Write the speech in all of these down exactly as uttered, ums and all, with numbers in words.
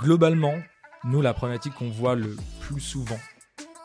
globalement, nous, la problématique qu'on voit le plus souvent,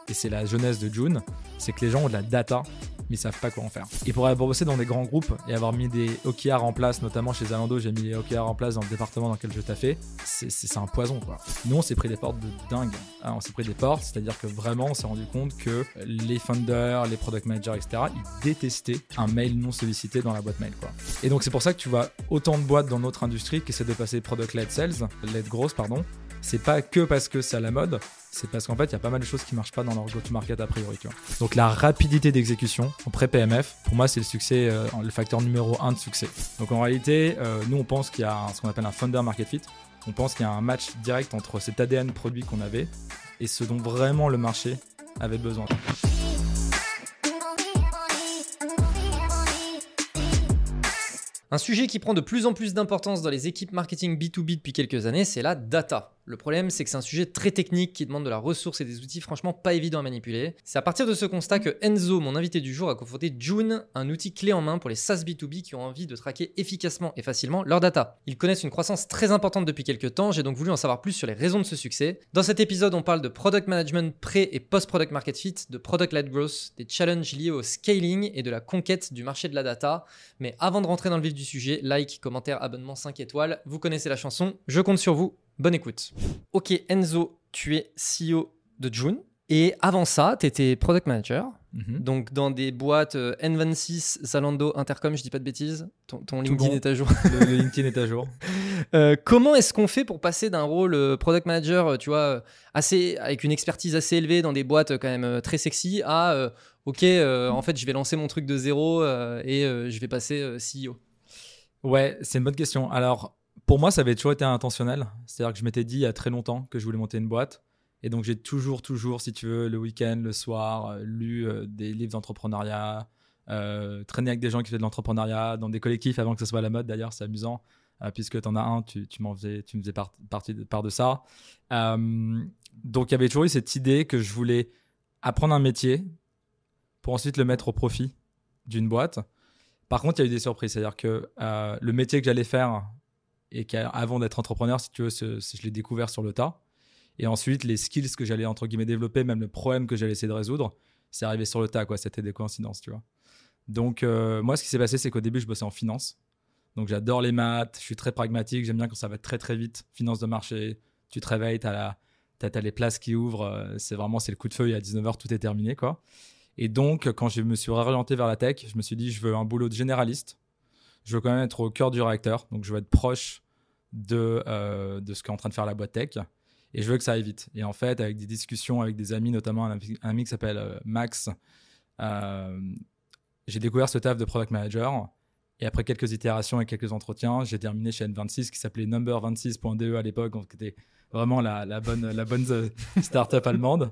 et c'est la jeunesse de June, c'est que les gens ont de la data, mais ils savent pas quoi en faire. Et pour avoir bossé dans des grands groupes et avoir mis des O K R en place, notamment chez Zalando, j'ai mis les O K R en place dans le département dans lequel je taffais, c'est, c'est, c'est un poison, quoi. Nous, on s'est pris des portes de dingue. Ah, on s'est pris des portes, c'est-à-dire que vraiment, on s'est rendu compte que les founders, les product managers, et cetera, ils détestaient un mail non sollicité dans la boîte mail, quoi. Et donc, c'est pour ça que tu vois autant de boîtes dans notre industrie qui essaient de passer product-led sales, led growth, pardon. C'est pas que parce que c'est à la mode, c'est parce qu'en fait, il y a pas mal de choses qui marchent pas dans leur go-to-market a priori, tu vois. Donc la rapidité d'exécution en pré-P M F, pour moi, c'est le succès, euh, le facteur numéro un de succès. Donc en réalité, euh, nous, on pense qu'il y a un, ce qu'on appelle un founder market fit. On pense qu'il y a un match direct entre cet A D N produit qu'on avait et ce dont vraiment le marché avait besoin. Un sujet qui prend de plus en plus d'importance dans les équipes marketing B deux B depuis quelques années, c'est la data. Le problème, c'est que c'est un sujet très technique qui demande de la ressource et des outils franchement pas évidents à manipuler. C'est à partir de ce constat que Enzo, mon invité du jour, a cofondé June, un outil clé en main pour les SaaS B deux B qui ont envie de traquer efficacement et facilement leur data. Ils connaissent une croissance très importante depuis quelques temps, j'ai donc voulu en savoir plus sur les raisons de ce succès. Dans cet épisode, on parle de product management pré- et post-product market fit, de product-led growth, des challenges liés au scaling et de la conquête du marché de la data. Mais avant de rentrer dans le vif du sujet, like, commentaire, abonnement, cinq étoiles, vous connaissez la chanson, je compte sur vous, bonne écoute. Ok Enzo, tu es C E O de June et avant ça, tu étais product manager, mm-hmm. donc dans des boîtes euh, N vingt-six, Zalando, Intercom, je dis pas de bêtises, ton, ton LinkedIn bon. est à jour. Le, le LinkedIn est à jour. Euh, comment est-ce qu'on fait pour passer d'un rôle product manager, tu vois, assez, avec une expertise assez élevée dans des boîtes quand même très sexy à euh, ok, euh, en fait je vais lancer mon truc de zéro euh, et euh, je vais passer euh, C E O? Ouais, c'est une bonne question. Alors, pour moi, ça avait toujours été intentionnel. C'est-à-dire que je m'étais dit il y a très longtemps que je voulais monter une boîte. Et donc, j'ai toujours, toujours, si tu veux, le week-end, le soir, lu euh, des livres d'entrepreneuriat, euh, traîné avec des gens qui faisaient de l'entrepreneuriat, dans des collectifs avant que ce soit à la mode. D'ailleurs, c'est amusant, euh, puisque tu en as un, tu, tu, m'en faisais, tu me faisais part, partie de, part de ça. Euh, donc, il y avait toujours eu cette idée que je voulais apprendre un métier pour ensuite le mettre au profit d'une boîte. Par contre, il y a eu des surprises, c'est-à-dire que euh, le métier que j'allais faire, et qu'avant d'être entrepreneur, si tu veux, c'est, c'est, je l'ai découvert sur le tas. Et ensuite, les skills que j'allais, entre guillemets, développer, même le problème que j'allais essayer de résoudre, c'est arrivé sur le tas, quoi. C'était des coïncidences, tu vois. Donc, euh, moi, ce qui s'est passé, c'est qu'au début, je bossais en finance. Donc, j'adore les maths, je suis très pragmatique, j'aime bien quand ça va très, très vite. Finance de marché, tu te réveilles, tu as les places qui ouvrent. C'est vraiment, c'est le coup de feu, il y a dix-neuf heures, tout est terminé, quoi. Et donc, quand je me suis réorienté vers la tech, je me suis dit, je veux un boulot de généraliste. Je veux quand même être au cœur du réacteur. Donc, je veux être proche de, euh, de ce qu'est en train de faire la boîte tech. Et je veux que ça aille vite. Et en fait, avec des discussions avec des amis, notamment un, un ami qui s'appelle euh, Max, euh, j'ai découvert ce taf de product manager. Et après quelques itérations et quelques entretiens, j'ai terminé chez N vingt-six qui s'appelait number vingt-six point d e à l'époque, donc qui était vraiment la, la bonne, la bonne start-up allemande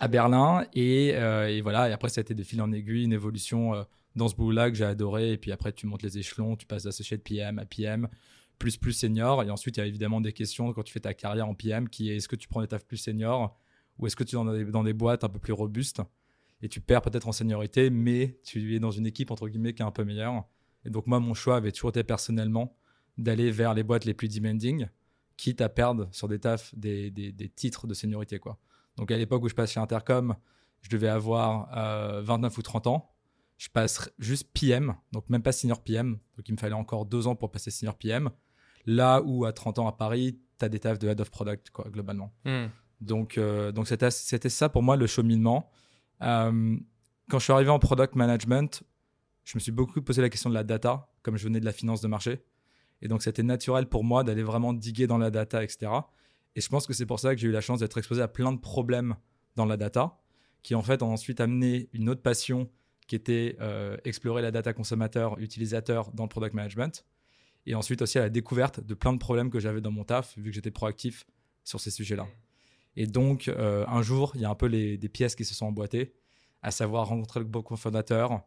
à Berlin. Et, euh, et voilà, et après, ça a été de fil en aiguille, une évolution euh, dans ce boulot-là que j'ai adoré. Et puis après, tu montes les échelons, tu passes d'associé de P M à P M, plus plus senior. Et ensuite, il y a évidemment des questions quand tu fais ta carrière en P M qui est est-ce que tu prends des tafs plus seniors ou est-ce que tu es dans des, dans des boîtes un peu plus robustes et tu perds peut-être en seniorité, mais tu es dans une équipe entre guillemets qui est un peu meilleure. Et donc, moi, mon choix avait toujours été personnellement d'aller vers les boîtes les plus demanding, quitte à perdre sur des tafs, des, des, des titres de seniorité, quoi. Donc, à l'époque où je passe chez Intercom, je devais avoir euh, vingt-neuf ou trente ans. Je passe juste P M, donc même pas senior P M. Donc, il me fallait encore deux ans pour passer senior P M. Là où, à trente ans à Paris, tu as des tafs de head of product, quoi, globalement. Mm. Donc, euh, donc c'était, c'était ça pour moi, le cheminement. Euh, quand je suis arrivé en product management, je me suis beaucoup posé la question de la data, comme je venais de la finance de marché. Et donc, c'était naturel pour moi d'aller vraiment diguer dans la data, et cetera. Et je pense que c'est pour ça que j'ai eu la chance d'être exposé à plein de problèmes dans la data, qui en fait ont ensuite amené une autre passion qui était euh, explorer la data consommateur, utilisateur dans le product management. Et ensuite aussi à la découverte de plein de problèmes que j'avais dans mon taf, vu que j'étais proactif sur ces sujets-là. Et donc, euh, un jour, il y a un peu les, des pièces qui se sont emboîtées, à savoir rencontrer le beau cofondateur,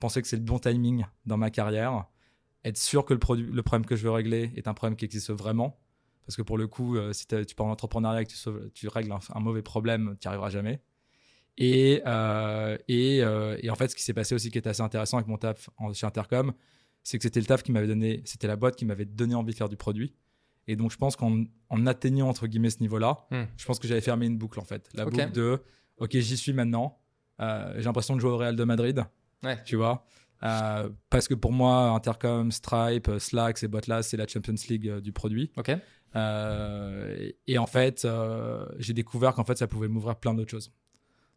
penser que c'est le bon timing dans ma carrière, être sûr que le, produit, le problème que je veux régler est un problème qui existe vraiment. Parce que pour le coup, euh, si tu pars en entrepreneuriat et que tu, sauves, tu règles un, un mauvais problème, tu n'y arriveras jamais. Et, euh, et, euh, et en fait, ce qui s'est passé aussi qui était assez intéressant avec mon taf en, chez Intercom, c'est que c'était le taf qui m'avait donné, c'était la boîte qui m'avait donné envie de faire du produit. Et donc, je pense qu'en en atteignant, entre guillemets, ce niveau-là, mmh. je pense que j'avais fermé une boucle, en fait. La okay. boucle de, OK, j'y suis maintenant. Euh, j'ai l'impression de jouer au Real de Madrid, ouais. tu vois. Euh, parce que pour moi, Intercom, Stripe, Slack, ces boîtes-là, c'est la Champions League euh, du produit. OK. Euh, et, et en fait, euh, j'ai découvert qu'en fait, ça pouvait m'ouvrir plein d'autres choses.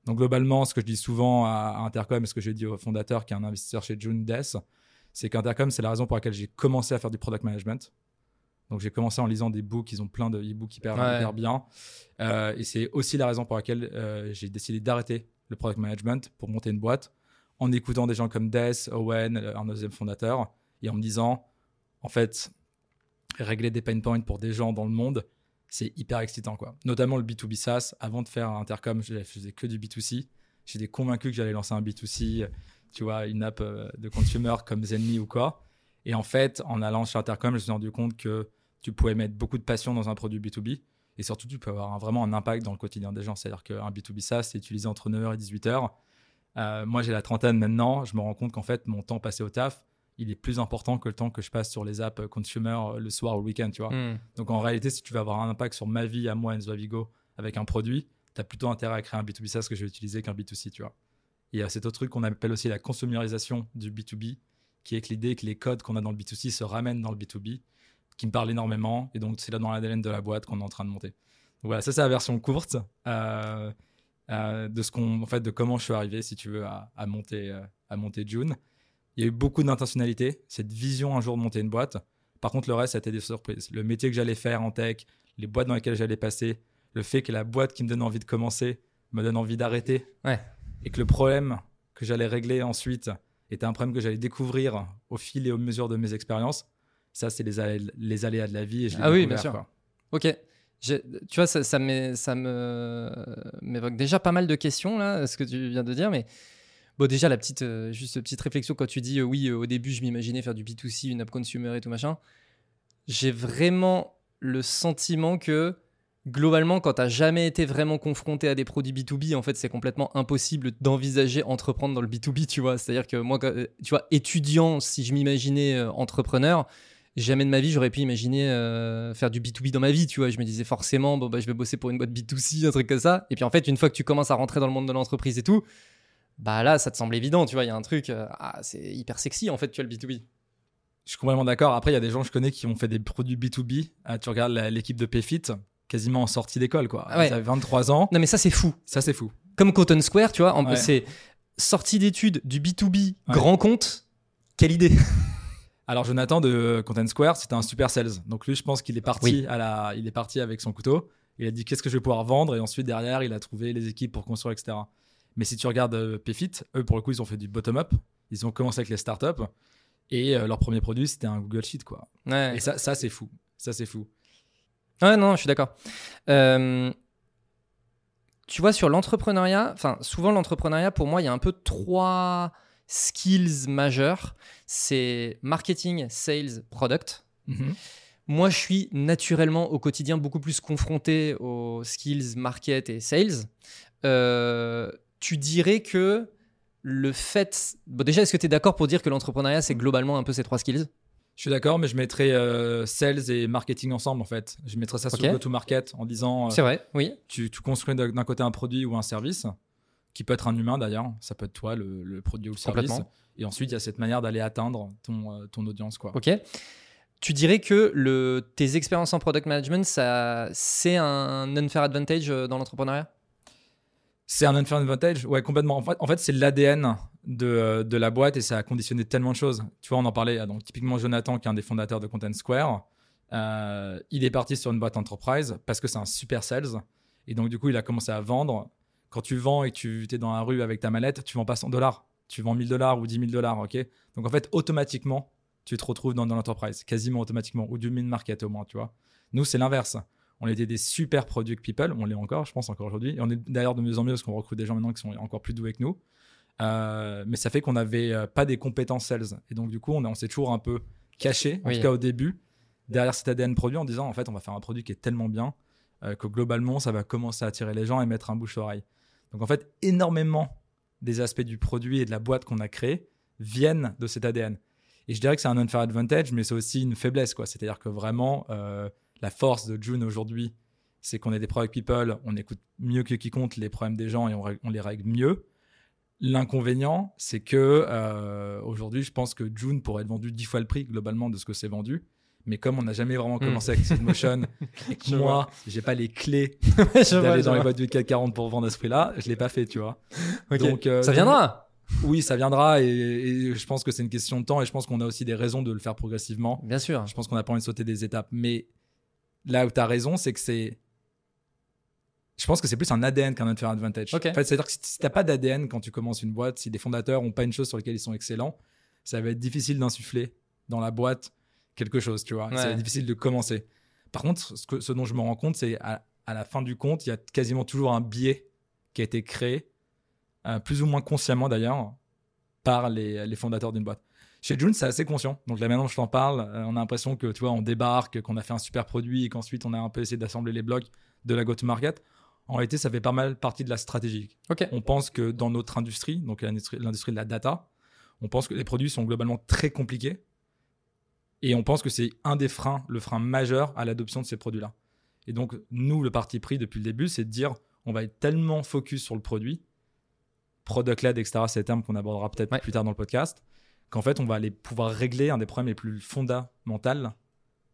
Donc, globalement, ce que je dis souvent à, à Intercom et ce que j'ai dit au fondateur, qui est un investisseur chez June, c'est qu'Intercom, c'est la raison pour laquelle j'ai commencé à faire du product management. Donc, j'ai commencé en lisant des books. Ils ont plein de e-books hyper, ouais. hyper bien. Euh, et c'est aussi la raison pour laquelle euh, j'ai décidé d'arrêter le product management pour monter une boîte en écoutant des gens comme Death, Owen, un deuxième fondateur, et en me disant, en fait, régler des pain points pour des gens dans le monde, c'est hyper excitant, quoi. Notamment le B deux B SaaS. Avant de faire un Intercom, je faisais que du B deux C. J'étais convaincu que j'allais lancer un B deux C, tu vois, une app de consumer comme Zenly ou quoi. Et en fait, en allant chez Intercom, je me suis rendu compte que tu pouvais mettre beaucoup de passion dans un produit B deux B et surtout, tu peux avoir un, vraiment un impact dans le quotidien des gens. C'est-à-dire qu'un B deux B SaaS, c'est utilisé entre neuf heures et dix-huit heures. Euh, moi, j'ai la trentaine maintenant. Je me rends compte qu'en fait, mon temps passé au taf, il est plus important que le temps que je passe sur les apps consumer le soir ou le week-end, tu vois. Mm. Donc, en réalité, si tu veux avoir un impact sur ma vie, à moi, Enzoavigo, avec un produit, tu as plutôt intérêt à créer un B deux B SaaS que je vais utiliser qu'un B deux C, tu vois. Et il y a cet autre truc qu'on appelle aussi la consumérisation du B deux B, qui est que l'idée que les codes qu'on a dans le B deux C se ramènent dans le B deux B, qui me parle énormément, et donc c'est là dans l'A D N de la boîte qu'on est en train de monter. Donc voilà, ça c'est la version courte euh, euh, de ce qu'on, en fait, de comment je suis arrivé, si tu veux, à, à monter, euh, à monter June. Il y a eu beaucoup d'intentionnalité, cette vision un jour de monter une boîte. Par contre, le reste, ça a été des surprises. Le métier que j'allais faire en tech, les boîtes dans lesquelles j'allais passer, le fait que la boîte qui me donne envie de commencer me donne envie d'arrêter, ouais. et que le problème que j'allais régler ensuite était un problème que j'allais découvrir au fil et aux mesures de mes expériences. Ça, c'est les, al- les aléas de la vie. Et je ah oui, bien sûr. Quoi. Ok. J'ai, tu vois, ça, ça, m'é- ça me, m'évoque déjà pas mal de questions, là, ce que tu viens de dire. Mais bon, déjà, la petite, euh, juste petite réflexion, quand tu dis euh, oui, euh, au début, je m'imaginais faire du B deux C, une app consumer et tout machin. J'ai vraiment le sentiment que, globalement, quand tu n'as jamais été vraiment confronté à des produits B deux B, en fait, c'est complètement impossible d'envisager entreprendre dans le B deux B, tu vois. C'est-à-dire que moi, quand, tu vois, étudiant, si je m'imaginais euh, entrepreneur, jamais de ma vie, j'aurais pu imaginer euh, faire du B deux B dans ma vie, tu vois. Je me disais forcément, bon, bah, je vais bosser pour une boîte B deux C, un truc comme ça. Et puis en fait, une fois que tu commences à rentrer dans le monde de l'entreprise et tout, bah là, ça te semble évident, tu vois. Il y a un truc, euh, ah, c'est hyper sexy en fait, tu vois, le B deux B. Je suis complètement d'accord. Après, il y a des gens que je connais qui ont fait des produits B deux B. Ah, tu regardes la, l'équipe de Payfit, quasiment en sortie d'école, quoi. Ah ouais. Ils avaient vingt-trois ans. Non, mais ça, c'est fou. Ça, c'est fou. Comme Cotton Square, tu vois, en, ouais. c'est sortie d'études du B deux B, ouais. grand compte. Quelle idée. Alors, Jonathan de Content Square, c'était un super sales. Donc, lui, je pense qu'il est parti, oui. à la... il est parti avec son couteau. Il a dit, qu'est-ce que je vais pouvoir vendre ? Et ensuite, derrière, il a trouvé les équipes pour construire, et cetera. Mais si tu regardes Payfit, eux, pour le coup, ils ont fait du bottom-up. Ils ont commencé avec les startups. Et euh, leur premier produit, c'était un Google Sheet, quoi. Ouais. Et ça, ça, c'est fou. Ça, c'est fou. Ouais, non, je suis d'accord. Euh... Tu vois, sur l'entrepreneuriat, enfin, souvent, l'entrepreneuriat, pour moi, il y a un peu trois... skills majeurs, c'est marketing, sales, product. Mm-hmm. Moi, je suis naturellement au quotidien beaucoup plus confronté aux skills market et sales. Euh, tu dirais que le fait... Bon, déjà, est-ce que tu es d'accord pour dire que l'entrepreneuriat, c'est globalement un peu ces trois skills ? Je suis d'accord, mais je mettrais euh, sales et marketing ensemble, en fait. Je mettrais ça sur okay. go-to-market en disant... Euh, c'est vrai, oui. Tu, tu construis d'un côté un produit ou un service qui peut être un humain d'ailleurs, ça peut être toi, le, le produit ou le service. Et ensuite, il y a cette manière d'aller atteindre ton, euh, ton audience, quoi. Ok. Tu dirais que le, tes expériences en product management, ça, c'est un unfair advantage dans l'entrepreneuriat ? C'est un unfair advantage ? Ouais, complètement. En fait, en fait c'est l'A D N de, de la boîte et ça a conditionné tellement de choses. Tu vois, on en parlait. Donc, typiquement, Jonathan, qui est un des fondateurs de Content Square, euh, il est parti sur une boîte enterprise parce que c'est un super sales. Et donc, du coup, il a commencé à vendre. Quand tu vends et que tu es dans la rue avec ta mallette, tu ne vends pas cent dollars, tu vends mille dollars ou dix mille dollars. Okay, donc, en fait, automatiquement, tu te retrouves dans, dans l'entreprise, quasiment automatiquement, ou du mid-market au moins. Tu vois. Nous, c'est l'inverse. On était des super product people, on l'est encore, je pense, encore aujourd'hui. Et on est d'ailleurs de mieux en mieux parce qu'on recrute des gens maintenant qui sont encore plus doués que nous. Euh, mais ça fait qu'on n'avait euh, pas des compétences sales. Et donc, du coup, on, on s'est toujours un peu caché, en oui. tout cas au début, derrière cet A D N produit en disant, en fait, on va faire un produit qui est tellement bien euh, que globalement, ça va commencer à attirer les gens et mettre un bouche-oreille. Donc, en fait, énormément des aspects du produit et de la boîte qu'on a créé viennent de cet A D N. Et je dirais que c'est un unfair advantage, mais c'est aussi une faiblesse, quoi. C'est-à-dire que vraiment, euh, la force de June aujourd'hui, c'est qu'on est des product people, on écoute mieux que quiconque les problèmes des gens et on, on les règle mieux. L'inconvénient, c'est que euh, aujourd'hui, je pense que June pourrait être vendu dix fois le prix globalement de ce que c'est vendu. Mais comme on n'a jamais vraiment commencé mmh. avec Seedmotion et que je moi, je n'ai pas les clés d'aller dans les boîtes du C A C quarante pour vendre à ce prix-là, je ne l'ai pas fait, tu vois. Okay. Donc, euh, ça viendra. Oui, ça viendra et, et je pense que c'est une question de temps et je pense qu'on a aussi des raisons de le faire progressivement. Bien sûr. Je pense qu'on n'a pas envie de sauter des étapes. Mais là où tu as raison, c'est que c'est... Je pense que c'est plus un A D N qu'un unfair advantage. Okay. En fait, c'est-à-dire que si tu n'as pas d'A D N quand tu commences une boîte, si des fondateurs n'ont pas une chose sur laquelle ils sont excellents, ça va être difficile d'insuffler dans la boîte quelque chose, tu vois. Ouais. C'est difficile de commencer. Par contre, ce, que, ce dont je me rends compte, c'est à, à la fin du compte, il y a quasiment toujours un biais qui a été créé, euh, plus ou moins consciemment d'ailleurs, par les, les fondateurs d'une boîte. Chez June, c'est assez conscient. Donc là, maintenant, je t'en parle. Euh, on a l'impression que, tu vois, on débarque, qu'on a fait un super produit et qu'ensuite, on a un peu essayé d'assembler les blocs de la go-to-market. En réalité, ça fait pas mal partie de la stratégie. Okay. On pense que dans notre industrie, donc l'industrie, l'industrie de la data, on pense que les produits sont globalement très compliqués et on pense que c'est un des freins, le frein majeur à l'adoption de ces produits-là. Et donc, nous, le parti pris depuis le début, c'est de dire on va être tellement focus sur le produit, product-led, et cetera, c'est des termes qu'on abordera peut-être ouais. plus tard dans le podcast, qu'en fait, on va aller pouvoir régler un des problèmes les plus fondamentaux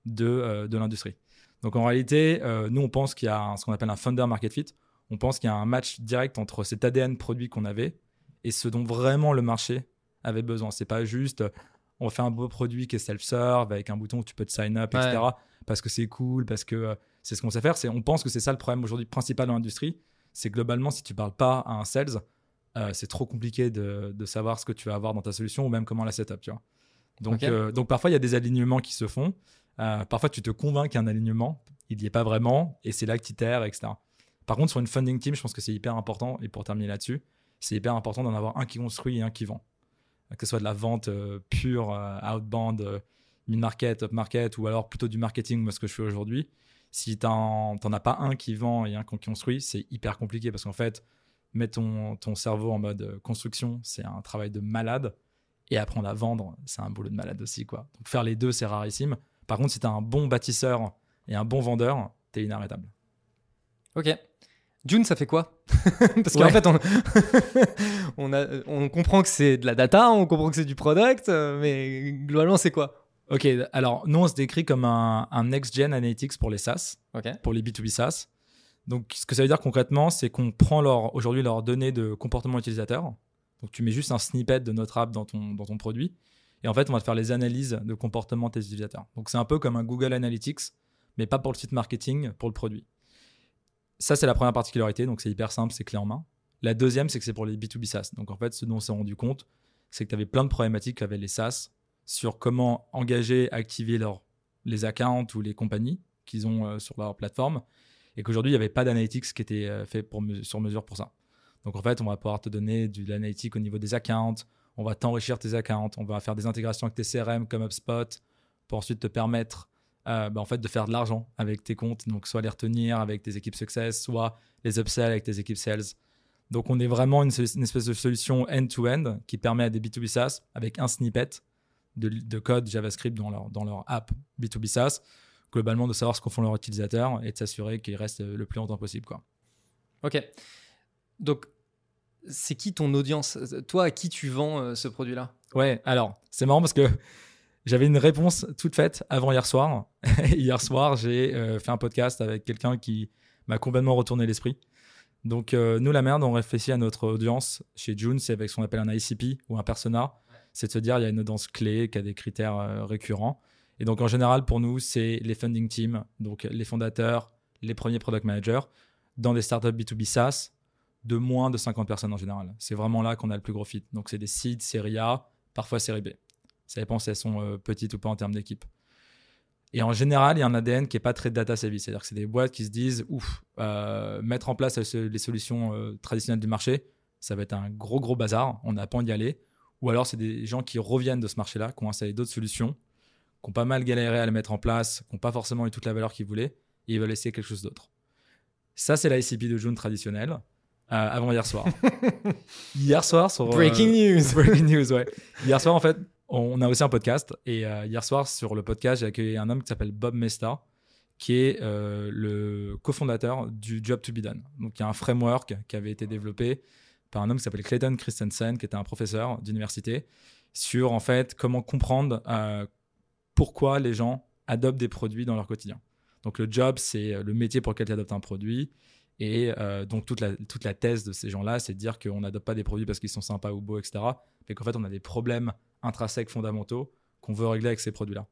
de, euh, de l'industrie. Donc, en réalité, euh, nous, on pense qu'il y a un, ce qu'on appelle un founder market fit. On pense qu'il y a un match direct entre cet A D N produit qu'on avait et ce dont vraiment le marché avait besoin. C'est pas juste, euh, on fait un beau produit qui est self-serve avec un bouton où tu peux te sign up, ouais. et cetera. Parce que c'est cool, parce que euh, c'est ce qu'on sait faire. C'est, on pense que c'est ça le problème aujourd'hui principal dans l'industrie. C'est globalement, si tu parles pas à un sales, euh, c'est trop compliqué de, de savoir ce que tu vas avoir dans ta solution ou même comment la set up, tu vois. Donc, okay. euh, donc parfois, il y a des alignements qui se font. Euh, parfois, tu te convaincs qu'un alignement, il n'y est pas vraiment et c'est là que tu t'erres, et cetera. Par contre, sur une funding team, je pense que c'est hyper important. Et pour terminer là-dessus, c'est hyper important d'en avoir un qui construit et un qui vend. Que ce soit de la vente euh, pure, euh, outbound, euh, mid-market, up-market ou alors plutôt du marketing, moi, ce que je fais aujourd'hui. Si tu n'en as pas un qui vend et un qui construit, c'est hyper compliqué parce qu'en fait, mettre ton, ton cerveau en mode construction, c'est un travail de malade. Et apprendre à vendre, c'est un boulot de malade aussi, quoi. Donc, faire les deux, c'est rarissime. Par contre, si tu as un bon bâtisseur et un bon vendeur, tu es inarrêtable. Ok. June, ça fait quoi ? Parce qu'en ouais. fait, on... on, a... on comprend que c'est de la data, on comprend que c'est du product, mais globalement, c'est quoi ? Ok. Alors, nous, on se décrit comme un, un next-gen analytics pour les SaaS, okay. pour les B to B SaaS. Donc, ce que ça veut dire concrètement, c'est qu'on prend leur, aujourd'hui leurs données de comportement utilisateur. Donc, tu mets juste un snippet de notre app dans ton, dans ton produit. Et en fait, on va te faire les analyses de comportement de tes utilisateurs. Donc, c'est un peu comme un Google Analytics, mais pas pour le site marketing, pour le produit. Ça, c'est la première particularité. Donc, c'est hyper simple, c'est clé en main. La deuxième, c'est que c'est pour les B to B SaaS. Donc, en fait, ce dont on s'est rendu compte, c'est que tu avais plein de problématiques qu'avaient les SaaS sur comment engager, activer leur, les accounts ou les compagnies qu'ils ont euh, sur leur plateforme. Et qu'aujourd'hui, il n'y avait pas d'analytics qui était euh, fait pour, sur mesure pour ça. Donc, en fait, on va pouvoir te donner de l'analytique au niveau des accounts. On va t'enrichir tes accounts, on va faire des intégrations avec tes C R M comme HubSpot pour ensuite te permettre euh, bah en fait, de faire de l'argent avec tes comptes. Donc, soit les retenir avec tes équipes success, soit les upsell avec tes équipes sales. Donc, on est vraiment une, une espèce de solution end-to-end qui permet à des B to B SaaS avec un snippet de, de code JavaScript dans leur, dans leur app B to B SaaS, globalement de savoir ce qu'en font leurs utilisateurs et de s'assurer qu'ils restent le plus longtemps possible, quoi. Ok. Donc, c'est qui ton audience ? Toi, à qui tu vends euh, ce produit-là ? Ouais, alors, c'est marrant parce que j'avais une réponse toute faite avant hier soir. Hier soir, j'ai euh, fait un podcast avec quelqu'un qui m'a complètement retourné l'esprit. Donc, euh, nous, la merde, on réfléchit à notre audience. Chez June, c'est avec ce qu'on appelle un I C P ou un persona. C'est de se dire, il y a une audience clé qui a des critères euh, récurrents. Et donc, en général, pour nous, c'est les funding teams, donc les fondateurs, les premiers product managers, dans des startups B to B SaaS, de moins de cinquante personnes en général. C'est vraiment là qu'on a le plus gros fit. Donc, c'est des seeds, série A, parfois série B. Ça dépend si elles sont euh, petites ou pas en termes d'équipe. Et en général, il y a un A D N qui n'est pas très data savvy. C'est-à-dire que c'est des boîtes qui se disent « Ouf, euh, mettre en place les solutions euh, traditionnelles du marché, ça va être un gros, gros bazar. On n'a pas envie d'y aller. » Ou alors, c'est des gens qui reviennent de ce marché-là, qui ont installé d'autres solutions, qui ont pas mal galéré à les mettre en place, qui n'ont pas forcément eu toute la valeur qu'ils voulaient et ils veulent essayer quelque chose d'autre. Ça, c'est la I C P de June traditionnelle. Euh, avant hier soir. Hier soir sur... Breaking euh, news. Breaking news, ouais. Hier soir, en fait, on a aussi un podcast. Et euh, hier soir, sur le podcast, j'ai accueilli un homme qui s'appelle Bob Mesta, qui est euh, le cofondateur du Job to be Done. Donc, il y a un framework qui avait été développé par un homme qui s'appelle Clayton Christensen, qui était un professeur d'université, sur en fait comment comprendre euh, pourquoi les gens adoptent des produits dans leur quotidien. Donc, le job, c'est le métier pour lequel tu adoptes un produit. Et euh, donc, toute la, toute la thèse de ces gens-là, c'est de dire qu'on n'adopte pas des produits parce qu'ils sont sympas ou beaux, et cetera. Mais qu'en fait, on a des problèmes intrinsèques fondamentaux qu'on veut régler avec ces produits-là.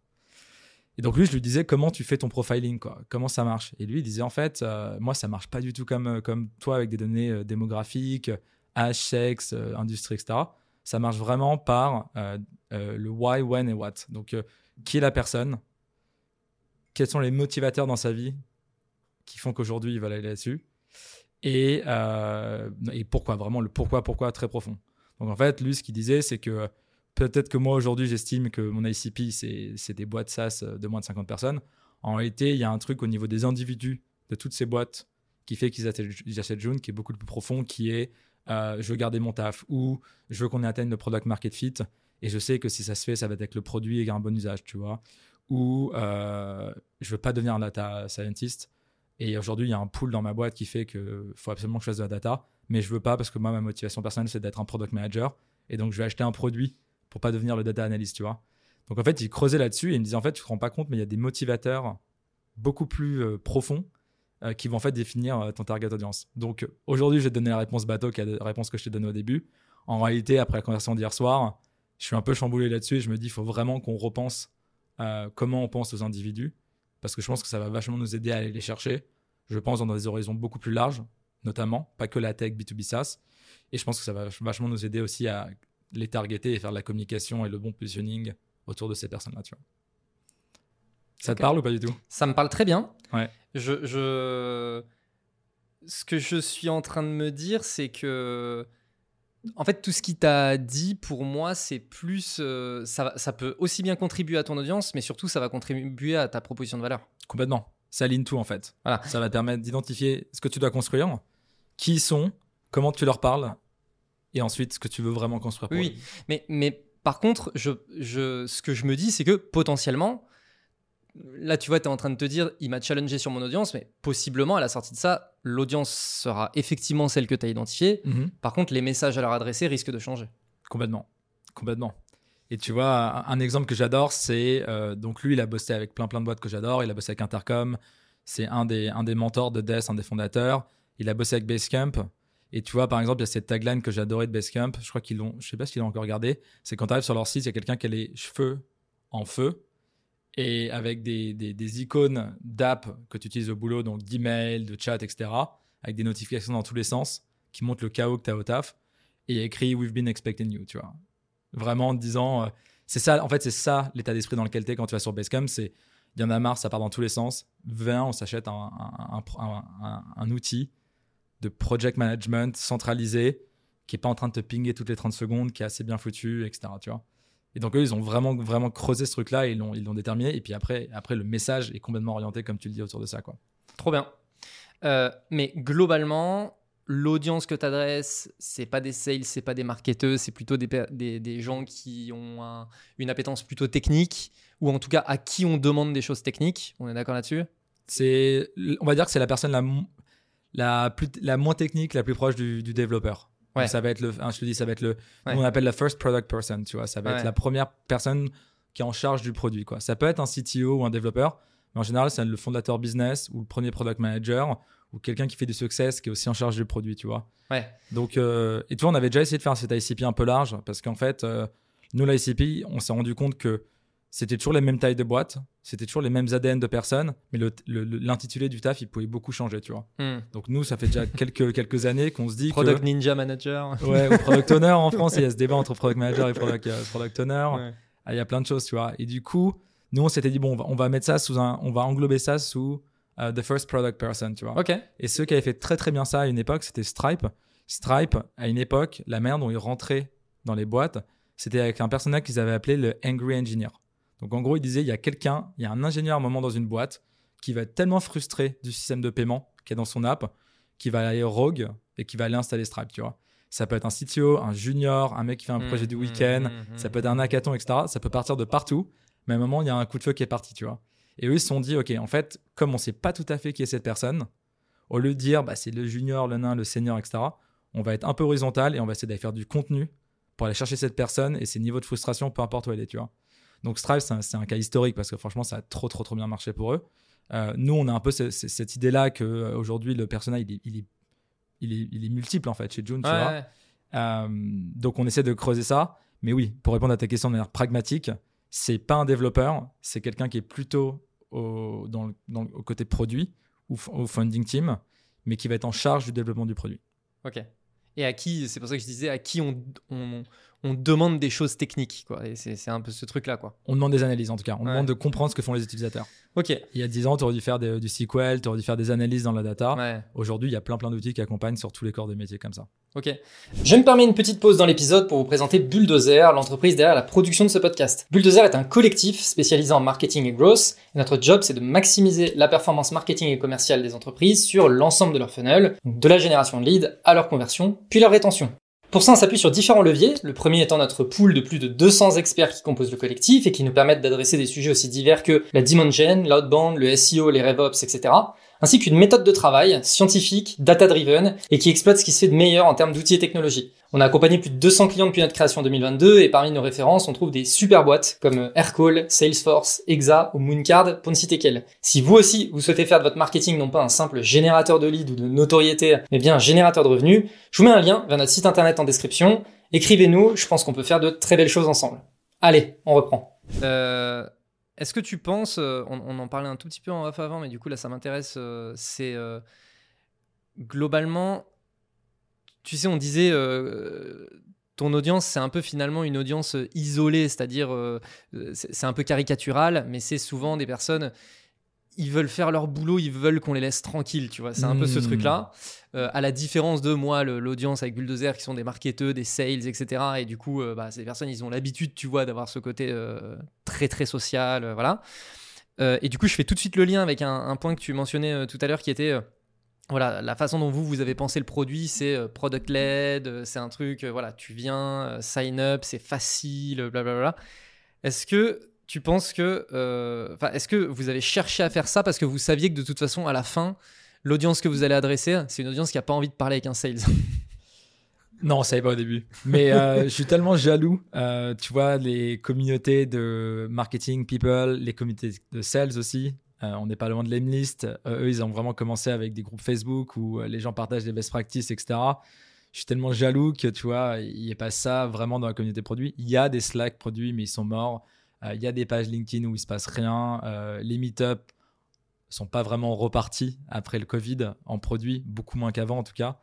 Et donc, lui, je lui disais, comment tu fais ton profiling, quoi ? Comment ça marche ? Et lui, il disait, en fait, euh, moi, ça ne marche pas du tout comme, comme toi avec des données euh, démographiques, âge, sexe, euh, industrie, et cetera. Ça marche vraiment par euh, euh, le why, when et what. Donc, euh, qui est la personne ? Quels sont les motivateurs dans sa vie qui font qu'aujourd'hui, ils veulent aller là-dessus ? Et, euh, et pourquoi ? Vraiment, le pourquoi, pourquoi très profond. Donc, en fait, lui, ce qu'il disait, c'est que peut-être que moi, aujourd'hui, j'estime que mon I C P, c'est, c'est des boîtes SaaS de moins de cinquante personnes. En réalité, il y a un truc au niveau des individus de toutes ces boîtes qui fait qu'ils achètent June, qui est beaucoup plus profond, qui est euh, je veux garder mon taf ou je veux qu'on atteigne le product market fit et je sais que si ça se fait, ça va être avec le produit et un bon usage, tu vois. Ou euh, je veux pas devenir un data scientist et aujourd'hui, il y a un pool dans ma boîte qui fait qu'il faut absolument que je fasse de la data, mais je veux pas parce que moi, ma motivation personnelle, c'est d'être un product manager et donc je vais acheter un produit pour pas devenir le data analyst, tu vois. Donc en fait, il creusait là-dessus et il me disait en fait, tu te rends pas compte, mais il y a des motivateurs beaucoup plus euh, profonds euh, qui vont en fait définir euh, ton target audience. Donc aujourd'hui, je vais te donner la réponse bateau, qui est la réponse que je t'ai donnée au début. En réalité, après la conversation d'hier soir, je suis un peu chamboulé là-dessus et je me dis, il faut vraiment qu'on repense euh, comment on pense aux individus parce que je pense que ça va vachement nous aider à aller les chercher. Je pense dans des horizons beaucoup plus larges, notamment, pas que la tech, B to B, SaaS. Et je pense que ça va vachement nous aider aussi à les targeter et faire de la communication et le bon positionning autour de ces personnes-là, tu vois. Ça okay. Te parle ou pas du tout ? Ça me parle très bien. Ouais. Je, je... Ce que je suis en train de me dire, c'est que en fait, tout ce qui t'a dit, pour moi, c'est plus... Euh, ça, ça peut aussi bien contribuer à ton audience, mais surtout, ça va contribuer à ta proposition de valeur. Complètement. Ça aligne tout, en fait. Voilà. Ça va te permettre d'identifier ce que tu dois construire, qui ils sont, comment tu leur parles, et ensuite, ce que tu veux vraiment construire pour eux. Oui, mais, mais par contre, je, je, ce que je me dis, c'est que potentiellement, là, tu vois, tu es en train de te dire, il m'a challengé sur mon audience, mais possiblement, à la sortie de ça, l'audience sera effectivement celle que tu as identifiée. Mm-hmm. Par contre, les messages à leur adresser risquent de changer. Complètement, complètement. Et tu vois, un exemple que j'adore, c'est... Euh, donc lui, il a bossé avec plein, plein de boîtes que j'adore. Il a bossé avec Intercom. C'est un des, un des mentors de Death, un des fondateurs. Il a bossé avec Basecamp. Et tu vois, par exemple, il y a cette tagline que j'adorais de Basecamp. Je crois qu'ils l'ont... Je sais pas s'ils l'ont encore gardé. C'est quand tu arrives sur leur site, il y a quelqu'un qui a les cheveux en feu et avec des, des, des icônes d'app que tu utilises au boulot, donc d'email, de chat, et cetera, avec des notifications dans tous les sens qui montrent le chaos que tu as au taf. Et il y a écrit « We've been expecting you », tu vois. Vraiment en disant, euh, c'est ça, en fait, c'est ça l'état d'esprit dans lequel tu es quand tu vas sur Basecamp, c'est il y en a marre, ça part dans tous les sens. Viens, on s'achète un, un, un, un, un outil de project management centralisé qui n'est pas en train de te pinguer toutes les trente secondes, qui est assez bien foutu, et cetera. Tu vois. Et donc, eux, ils ont vraiment, vraiment creusé ce truc-là et ils l'ont, ils l'ont déterminé. Et puis après, après, le message est complètement orienté, comme tu le dis, autour de ça, quoi. Trop bien. Euh, mais globalement, l'audience que tu adresses, c'est pas des sales, c'est pas des marketeurs, c'est plutôt des, des, des gens qui ont un, une appétence plutôt technique ou en tout cas à qui on demande des choses techniques. On est d'accord là-dessus ? C'est, on va dire que c'est la personne la, la, plus, la moins technique, la plus proche du, du développeur. Ouais. Ça va être le, hein, je te dis, ça va être le, ouais. on appelle la first product person, tu vois. Ça va ouais. être la première personne qui est en charge du produit, quoi. Ça peut être un C T O ou un développeur, mais en général, c'est le fondateur business ou le premier product manager. Ou quelqu'un qui fait du success, qui est aussi en charge du produit, tu vois. Ouais. Donc, euh, et tu vois, on avait déjà essayé de faire cet I C P un peu large parce qu'en fait, euh, nous, l'I C P, on s'est rendu compte que c'était toujours les mêmes tailles de boîte, c'était toujours les mêmes A D N de personnes, mais le, le, l'intitulé du taf, il pouvait beaucoup changer, tu vois. Mm. Donc, nous, ça fait déjà quelques, quelques années qu'on se dit Product que, Ninja Manager. Ouais, ou Product Owner en France, il y a ce débat entre Product Manager et Product, euh, product Owner. Ouais. Ah, il y a plein de choses, tu vois. Et du coup, nous, on s'était dit, bon, on va, on va mettre ça sous un, on va englober ça sous... Uh, the first product person, tu vois. Okay. Et ceux qui avaient fait très très bien ça à une époque, c'était Stripe. Stripe, à une époque, la manière dont ils rentraient dans les boîtes, c'était avec un personnage qu'ils avaient appelé le angry engineer. Donc en gros, ils disaient, il y a quelqu'un, il y a un ingénieur à un moment dans une boîte qui va être tellement frustré du système de paiement qui est dans son app, qui va aller rogue et qui va aller installer Stripe, tu vois. Ça peut être un C T O, un junior, un mec qui fait un mmh, projet du week-end, mmh, ça peut être un hackathon, et cetera. Ça peut partir de partout, mais à un moment, il y a un coup de feu qui est parti, tu vois. Et eux, ils se sont dit, OK, en fait, comme on ne sait pas tout à fait qui est cette personne, au lieu de dire bah, c'est le junior, le nain, le senior, et cetera, on va être un peu horizontal et on va essayer d'aller faire du contenu pour aller chercher cette personne et ses niveaux de frustration, peu importe où elle est, tu vois. Donc Stripe, c'est un, c'est un cas historique parce que franchement, ça a trop, trop, trop bien marché pour eux. Euh, nous, on a un peu ce, ce, cette idée-là qu'aujourd'hui, le persona, il est, il, est, il, est, il est multiple en fait chez June, tu ouais, vois. Ouais. Euh, donc, on essaie de creuser ça. Mais oui, pour répondre à ta question de manière pragmatique, c'est pas un développeur, c'est quelqu'un qui est plutôt au, dans le, dans le, au côté produit ou f- au funding team, mais qui va être en charge du développement du produit. Ok. Et à qui, c'est pour ça que je disais, à qui on, on, on demande des choses techniques, quoi. Et c'est, c'est un peu ce truc-là, quoi. On demande des analyses, en tout cas. On ouais. demande de comprendre ce que font les utilisateurs. Ok. Il y a dix ans, tu aurais dû faire des, du S Q L, tu aurais dû faire des analyses dans la data. Ouais. Aujourd'hui, il y a plein, plein d'outils qui accompagnent sur tous les corps de métier comme ça. Ok. Je me permets une petite pause dans l'épisode pour vous présenter Bulldozer, l'entreprise derrière la production de ce podcast. Bulldozer est un collectif spécialisé en marketing et growth. Et notre job, c'est de maximiser la performance marketing et commerciale des entreprises sur l'ensemble de leur funnel, de la génération de leads à leur conversion, puis leur rétention. Pour ça, on s'appuie sur différents leviers, le premier étant notre pool de plus de deux cents experts qui composent le collectif et qui nous permettent d'adresser des sujets aussi divers que la demand gen, l'outbound, le S E O, les RevOps, et cetera, ainsi qu'une méthode de travail scientifique, data-driven, et qui exploite ce qui se fait de meilleur en termes d'outils et technologies. On a accompagné plus de deux cents clients depuis notre création en deux mille vingt-deux, et parmi nos références, on trouve des super boîtes comme Aircall, Salesforce, Exa ou Mooncard, pour ne citer qu'elles. Si vous aussi, vous souhaitez faire de votre marketing non pas un simple générateur de leads ou de notoriété, mais bien un générateur de revenus, je vous mets un lien vers notre site internet en description. Écrivez-nous, je pense qu'on peut faire de très belles choses ensemble. Allez, on reprend. Euh... Est-ce que tu penses, on, on en parlait un tout petit peu en off avant, mais du coup là ça m'intéresse, euh, c'est euh, globalement, tu sais on disait euh, ton audience c'est un peu finalement une audience isolée, c'est-à-dire euh, c'est, c'est un peu caricatural, mais c'est souvent des personnes, ils veulent faire leur boulot, ils veulent qu'on les laisse tranquilles, tu vois, c'est un mmh. peu ce truc-là, euh, à la différence de moi, le, l'audience avec Bulldozer qui sont des marketeurs, des sales, et cetera. Et du coup, euh, bah, ces personnes, ils ont l'habitude, tu vois, d'avoir ce côté euh, très, très social, euh, voilà. Euh, et du coup, je fais tout de suite le lien avec un, un point que tu mentionnais euh, tout à l'heure qui était, euh, voilà, la façon dont vous, vous avez pensé le produit, c'est euh, product-led, euh, c'est un truc, euh, voilà, tu viens, euh, sign up, c'est facile, blablabla. Est-ce que... Tu penses que, euh, est-ce que vous avez cherché à faire ça parce que vous saviez que de toute façon, à la fin, l'audience que vous allez adresser, c'est une audience qui n'a pas envie de parler avec un sales? Non, on ne savait pas au début. Mais euh, je suis tellement jaloux. Euh, tu vois, les communautés de marketing, people, les communautés de sales aussi. Euh, on n'est pas loin de l'Aimlist. Euh, eux, ils ont vraiment commencé avec des groupes Facebook où les gens partagent des best practices, et cetera. Je suis tellement jaloux que, tu vois, il n'y a pas ça vraiment dans la communauté produit. Il y a des Slack produits, mais ils sont morts. Il euh, y a des pages LinkedIn où il ne se passe rien. Euh, les meet-ups ne sont pas vraiment repartis après le Covid en produit, beaucoup moins qu'avant en tout cas.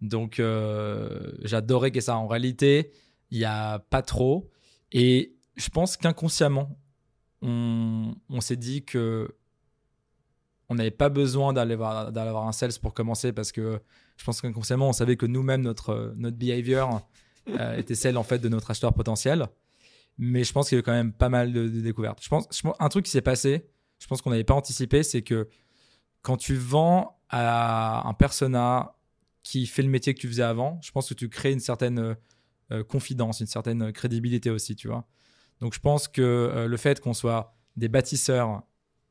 Donc, euh, j'adorais que ça. En réalité, il n'y a pas trop. Et je pense qu'inconsciemment, on, on s'est dit qu'on n'avait pas besoin d'aller voir, d'aller voir un sales pour commencer parce que je pense qu'inconsciemment, on savait que nous-mêmes, notre, notre behavior euh, était celle en fait, de notre acheteur potentiel. Mais je pense qu'il y a eu quand même pas mal de, de découvertes. Je pense, je pense, un truc qui s'est passé, je pense qu'on n'avait pas anticipé, c'est que quand tu vends à un persona qui fait le métier que tu faisais avant, je pense que tu crées une certaine euh, confidence, une certaine crédibilité aussi, tu vois. Donc, je pense que euh, le fait qu'on soit des bâtisseurs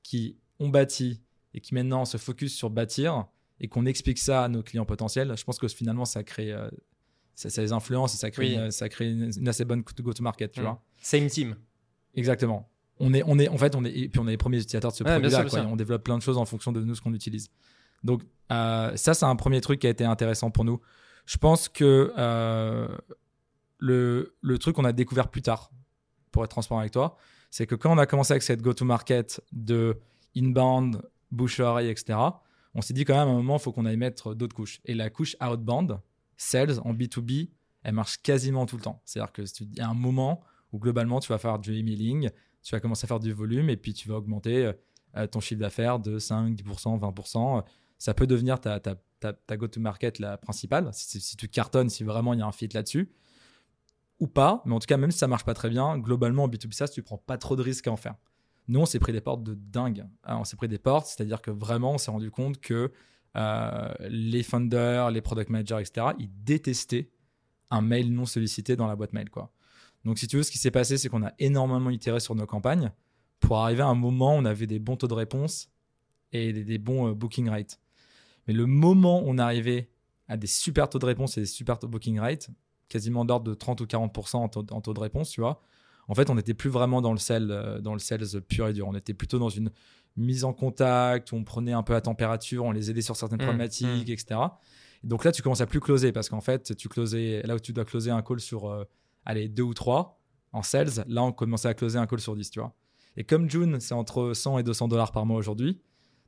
qui ont bâti et qui maintenant se focus sur bâtir et qu'on explique ça à nos clients potentiels, je pense que finalement, ça crée... Euh, Ça, ça les influence et ça crée, oui. une, ça crée une, une assez bonne go-to-market, tu mmh. vois. Same team. Exactement. On est, on est, en fait, on est, et puis on est les premiers utilisateurs de ce ouais, produit-là. Quoi, on développe plein de choses en fonction de nous, ce qu'on utilise. Donc, euh, ça, c'est un premier truc qui a été intéressant pour nous. Je pense que euh, le, le truc qu'on a découvert plus tard, pour être transparent avec toi, c'est que quand on a commencé avec cette go-to-market de inbound, bouche-oreille, et cetera, on s'est dit quand même à un moment, il faut qu'on aille mettre d'autres couches. Et la couche outbound, sales en B deux B, elle marche quasiment tout le temps. C'est-à-dire qu'il y a un moment où globalement, tu vas faire du emailing, tu vas commencer à faire du volume et puis tu vas augmenter euh, ton chiffre d'affaires de cinq, dix pour cent, vingt pour cent. Ça peut devenir ta, ta, ta, ta go-to-market la principale si, si tu cartonnes, si vraiment il y a un fit là-dessus ou pas. Mais en tout cas, même si ça ne marche pas très bien, globalement en B deux B SaaS, tu ne prends pas trop de risques à en faire. Nous, on s'est pris des portes de dingue. Alors, on s'est pris des portes, c'est-à-dire que vraiment, on s'est rendu compte que Euh, les founders, les product managers, et cetera, ils détestaient un mail non sollicité dans la boîte mail, quoi. Donc, si tu veux, ce qui s'est passé, c'est qu'on a énormément itéré sur nos campagnes pour arriver à un moment où on avait des bons taux de réponse et des, des bons euh, booking rates. Mais le moment où on arrivait à des super taux de réponse et des super taux de booking rates, quasiment d'ordre de trente ou quarante pour cent en taux, en taux de réponse, tu vois, en fait, on n'était plus vraiment dans le, sell, dans le sales pur et dur. On était plutôt dans une mise en contact où on prenait un peu la température, on les aidait sur certaines mmh, problématiques, mmh. et cetera. Et donc là, tu commences à plus closer parce qu'en fait, tu closais, là où tu dois closer un call sur euh, allez, deux ou trois en sales, là, on commençait à closer un call sur dix, tu vois. Et comme June, c'est entre cent et deux cents dollars par mois aujourd'hui,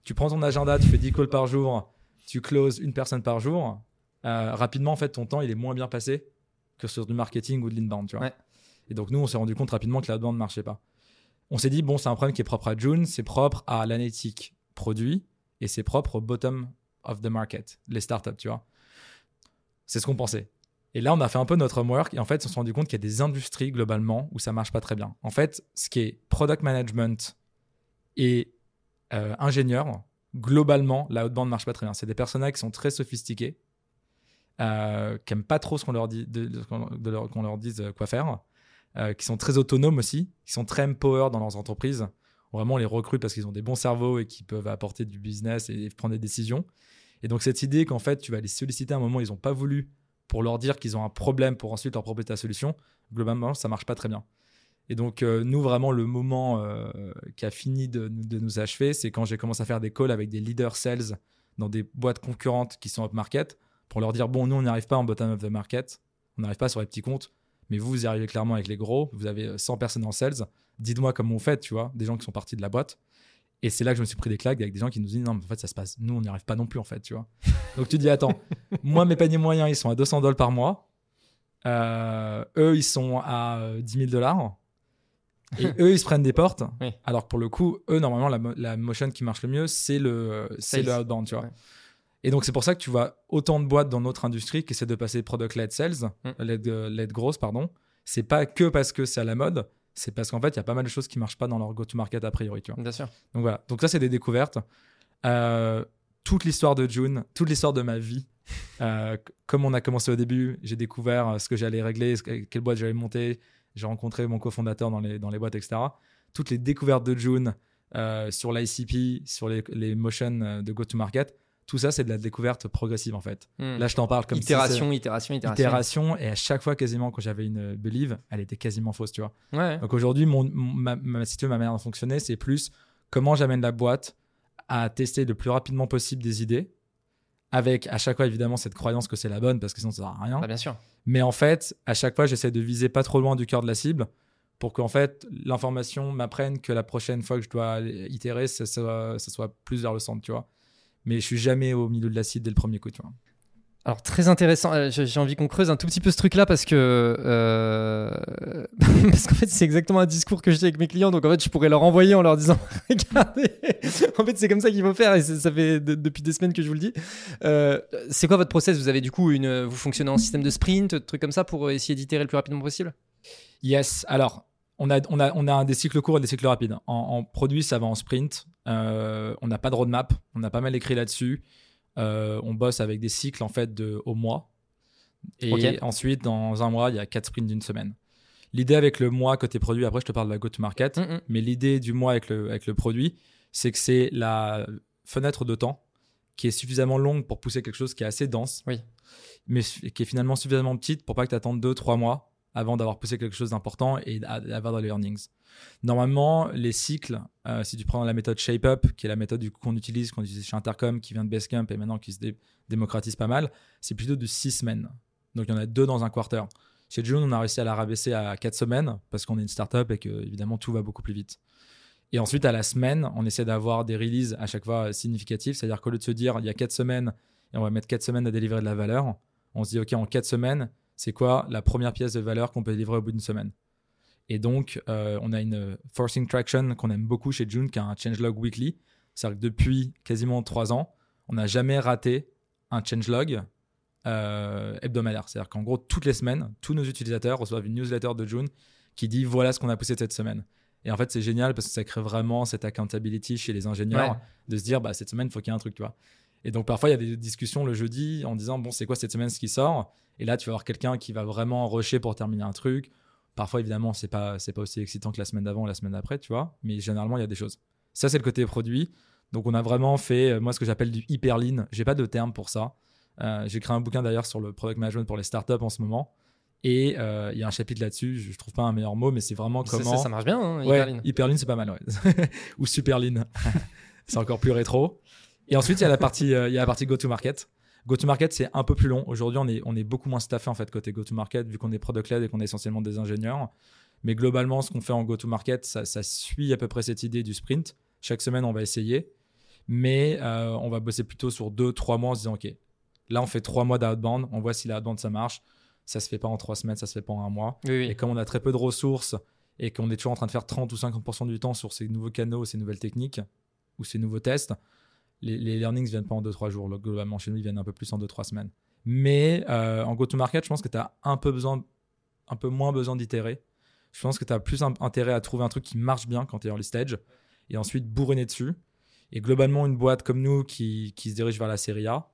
tu prends ton agenda, tu fais dix calls par jour, tu closes une personne par jour, euh, rapidement, en fait, ton temps, il est moins bien passé que sur du marketing ou de l'inbound, tu vois. Ouais. Et donc, nous, on s'est rendu compte rapidement que la demande ne marchait pas. On s'est dit, bon, c'est un problème qui est propre à June, c'est propre à l'analytique produit et c'est propre au bottom of the market, les startups, tu vois. C'est ce qu'on pensait. Et là, on a fait un peu notre homework et en fait, on s'est rendu compte qu'il y a des industries globalement où ça ne marche pas très bien. En fait, ce qui est product management et euh, ingénieur, globalement, la outbound ne marche pas très bien. C'est des personnes qui sont très sophistiqués, euh, qui n'aiment pas trop ce qu'on leur dit, de, de, de leur, qu'on leur dise quoi faire. Euh, qui sont très autonomes aussi, qui sont très empowered dans leurs entreprises. Vraiment, on les recrute parce qu'ils ont des bons cerveaux et qu'ils peuvent apporter du business et prendre des décisions. Et donc, cette idée qu'en fait, tu vas les solliciter à un moment où ils n'ont pas voulu pour leur dire qu'ils ont un problème pour ensuite leur proposer ta solution, globalement, ça ne marche pas très bien. Et donc, euh, nous, vraiment, le moment euh, qui a fini de, de nous achever, c'est quand j'ai commencé à faire des calls avec des leaders sales dans des boîtes concurrentes qui sont up-market pour leur dire « Bon, nous, on n'y arrive pas en bottom of the market, on n'arrive pas sur les petits comptes. » Mais vous, vous y arrivez clairement avec les gros, vous avez cent personnes en sales, dites-moi comment vous faites, tu vois, des gens qui sont partis de la boîte. Et c'est là que je me suis pris des claques avec des gens qui nous disent non, mais en fait, ça se passe, nous, on n'y arrive pas non plus, en fait, tu vois. Donc tu dis, attends, moi, mes paniers moyens, ils sont à deux cents dollars par mois, euh, eux, ils sont à dix mille dollars, et eux, ils se prennent des portes. Oui. Alors que pour le coup, eux, normalement, la, mo- la motion qui marche le mieux, c'est le, c'est le outbound, tu vois. Ouais. Et donc, c'est pour ça que tu vois autant de boîtes dans notre industrie qui essaient de passer product-led sales, mmh. led, led growth, pardon. C'est pas que parce que c'est à la mode, c'est parce qu'en fait, il y a pas mal de choses qui marchent pas dans leur go-to-market a priori, tu vois. Bien sûr. Donc voilà. Donc ça, c'est des découvertes. Euh, toute l'histoire de June, toute l'histoire de ma vie. Euh, comme on a commencé au début, j'ai découvert ce que j'allais régler, quelle boîte j'allais monter. J'ai rencontré mon cofondateur dans les, dans les boîtes, et cetera. Toutes les découvertes de June euh, sur l'I C P, sur les, les motions de go-to-market. Tout ça, c'est de la découverte progressive, en fait. Mmh. Là, je t'en parle comme itération, si itération, itération, itération. Et à chaque fois, quasiment, quand j'avais une believe, elle était quasiment fausse, tu vois. Ouais. Donc aujourd'hui, mon, mon, ma, ma, si tu veux, ma manière de fonctionner, c'est plus comment j'amène la boîte à tester le plus rapidement possible des idées, avec à chaque fois, évidemment, cette croyance que c'est la bonne, parce que sinon, ça ne sert à rien. Bah, bien sûr. Mais en fait, à chaque fois, j'essaie de viser pas trop loin du cœur de la cible pour qu'en fait, l'information m'apprenne que la prochaine fois que je dois itérer, ça soit, ça soit plus vers le centre, tu vois. Mais je suis jamais au milieu de la cible dès le premier coup, tu vois. Alors, très intéressant. J'ai envie qu'on creuse un tout petit peu ce truc-là parce que... Euh... parce qu'en fait, c'est exactement un discours que j'ai avec mes clients. Donc, en fait, je pourrais leur envoyer en leur disant « Regardez, en fait, c'est comme ça qu'il faut faire. » Et ça fait de, depuis des semaines que je vous le dis. Euh, c'est quoi votre process ? Vous avez du coup une... Vous fonctionnez en système de sprint, truc comme ça, pour essayer d'itérer le plus rapidement possible ? Yes. Alors, on a, on a, on a des cycles courts et des cycles rapides. En, en produit, ça va en sprint. Euh, on n'a pas de roadmap, on a pas mal écrit là-dessus. Euh, on bosse avec des cycles en fait de, au mois. Et okay. Ensuite, dans un mois, il y a quatre sprints d'une semaine. L'idée avec le mois côté produit, après je te parle de la go-to-market, mm-hmm. mais l'idée du mois avec le, avec le produit, c'est que c'est la fenêtre de temps qui est suffisamment longue pour pousser quelque chose qui est assez dense, oui. mais qui est finalement suffisamment petite pour pas que tu attendes deux à trois mois avant d'avoir poussé quelque chose d'important et d'avoir des learnings. Normalement, les cycles, euh, si tu prends la méthode Shape-Up, qui est la méthode du coup, qu'on utilise, qu'on utilise chez Intercom, qui vient de Basecamp et maintenant qui se dé- démocratise pas mal, c'est plutôt de six semaines. Donc, il y en a deux dans un quarter. Chez June, on a réussi à la rabaisser à quatre semaines parce qu'on est une startup et que, évidemment, tout va beaucoup plus vite. Et ensuite, à la semaine, on essaie d'avoir des releases à chaque fois significatives. C'est-à-dire qu'au lieu de se dire, il y a quatre semaines et on va mettre quatre semaines à délivrer de la valeur, on se dit, OK, en quatre semaines, c'est quoi la première pièce de valeur qu'on peut délivrer au bout d'une semaine ? Et donc, euh, on a une forcing traction qu'on aime beaucoup chez June, qui a un changelog weekly. C'est-à-dire que depuis quasiment trois ans, on n'a jamais raté un changelog euh, hebdomadaire. C'est-à-dire qu'en gros, toutes les semaines, tous nos utilisateurs reçoivent une newsletter de June qui dit « voilà ce qu'on a poussé cette semaine ». Et en fait, c'est génial parce que ça crée vraiment cette accountability chez les ingénieurs ouais. de se dire bah, « cette semaine, il faut qu'il y ait un truc ». Tu vois. Et donc, parfois, il y a des discussions le jeudi en disant « bon, c'est quoi cette semaine ce qui sort ?» Et là, tu vas avoir quelqu'un qui va vraiment rusher pour terminer un truc. Parfois, évidemment, c'est pas, c'est pas aussi excitant que la semaine d'avant ou la semaine d'après, tu vois. Mais généralement, il y a des choses. Ça, c'est le côté produit. Donc, on a vraiment fait, moi, ce que j'appelle du hyper lean. J'ai pas de terme pour ça. Euh, j'ai créé un bouquin d'ailleurs sur le product management pour les startups en ce moment. Et il euh, y a un chapitre là-dessus. Je trouve pas un meilleur mot, mais c'est vraiment comment. Ça, ça, ça marche bien, hein, hyper lean. Ouais, hyper lean, c'est pas mal, ouais. Ou super lean. C'est encore plus rétro. Et ensuite, il y a la partie, euh, il y a la partie go-to-market. Go-to-market, c'est un peu plus long. Aujourd'hui, on est, on est beaucoup moins staffé en fait côté go-to-market vu qu'on est product-led et qu'on est essentiellement des ingénieurs. Mais globalement, ce qu'on fait en go-to-market, ça, ça suit à peu près cette idée du sprint. Chaque semaine, on va essayer, mais euh, on va bosser plutôt sur deux, trois mois en se disant ok, là, on fait trois mois d'outbound, on voit si la outbound ça marche. Ça se fait pas en trois semaines, ça se fait pas en un mois. Oui, oui. Et comme on a très peu de ressources et qu'on est toujours en train de faire trente ou cinquante pour cent du temps sur ces nouveaux canaux, ces nouvelles techniques ou ces nouveaux tests. Les, les learnings ne viennent pas en deux trois jours. Globalement, chez nous, ils viennent un peu plus en deux trois semaines. Mais euh, en go-to-market, je pense que tu as un peu, besoin, un peu moins besoin d'itérer. Je pense que tu as plus un, intérêt à trouver un truc qui marche bien quand tu es early stage et ensuite bourriner dessus. Et globalement, une boîte comme nous qui, qui se dirige vers la série A,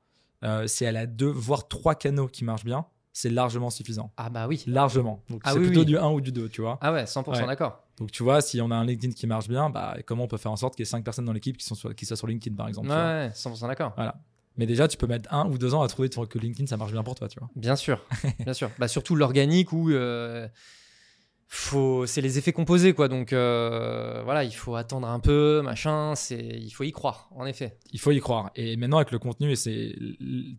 euh, si elle a deux, voire trois canaux qui marchent bien, c'est largement suffisant. Ah bah oui. Largement. Donc, ah c'est oui, plutôt oui. du un ou du deux, tu vois. Ah ouais, cent pour cent ouais. D'accord. Donc, tu vois, si on a un LinkedIn qui marche bien, bah, comment on peut faire en sorte qu'il y ait cinq personnes dans l'équipe qui, sont sur, qui soient sur LinkedIn, par exemple. Ouais, cent pour cent d'accord. Voilà. Mais déjà, tu peux mettre un ou deux ans à trouver que LinkedIn, ça marche bien pour toi, tu vois. Bien sûr, bien sûr. Bah, surtout l'organique où euh, faut, c'est les effets composés, quoi. Donc, euh, voilà, il faut attendre un peu, machin. C'est, il faut y croire, en effet. Il faut y croire. Et maintenant, avec le contenu, et c'est,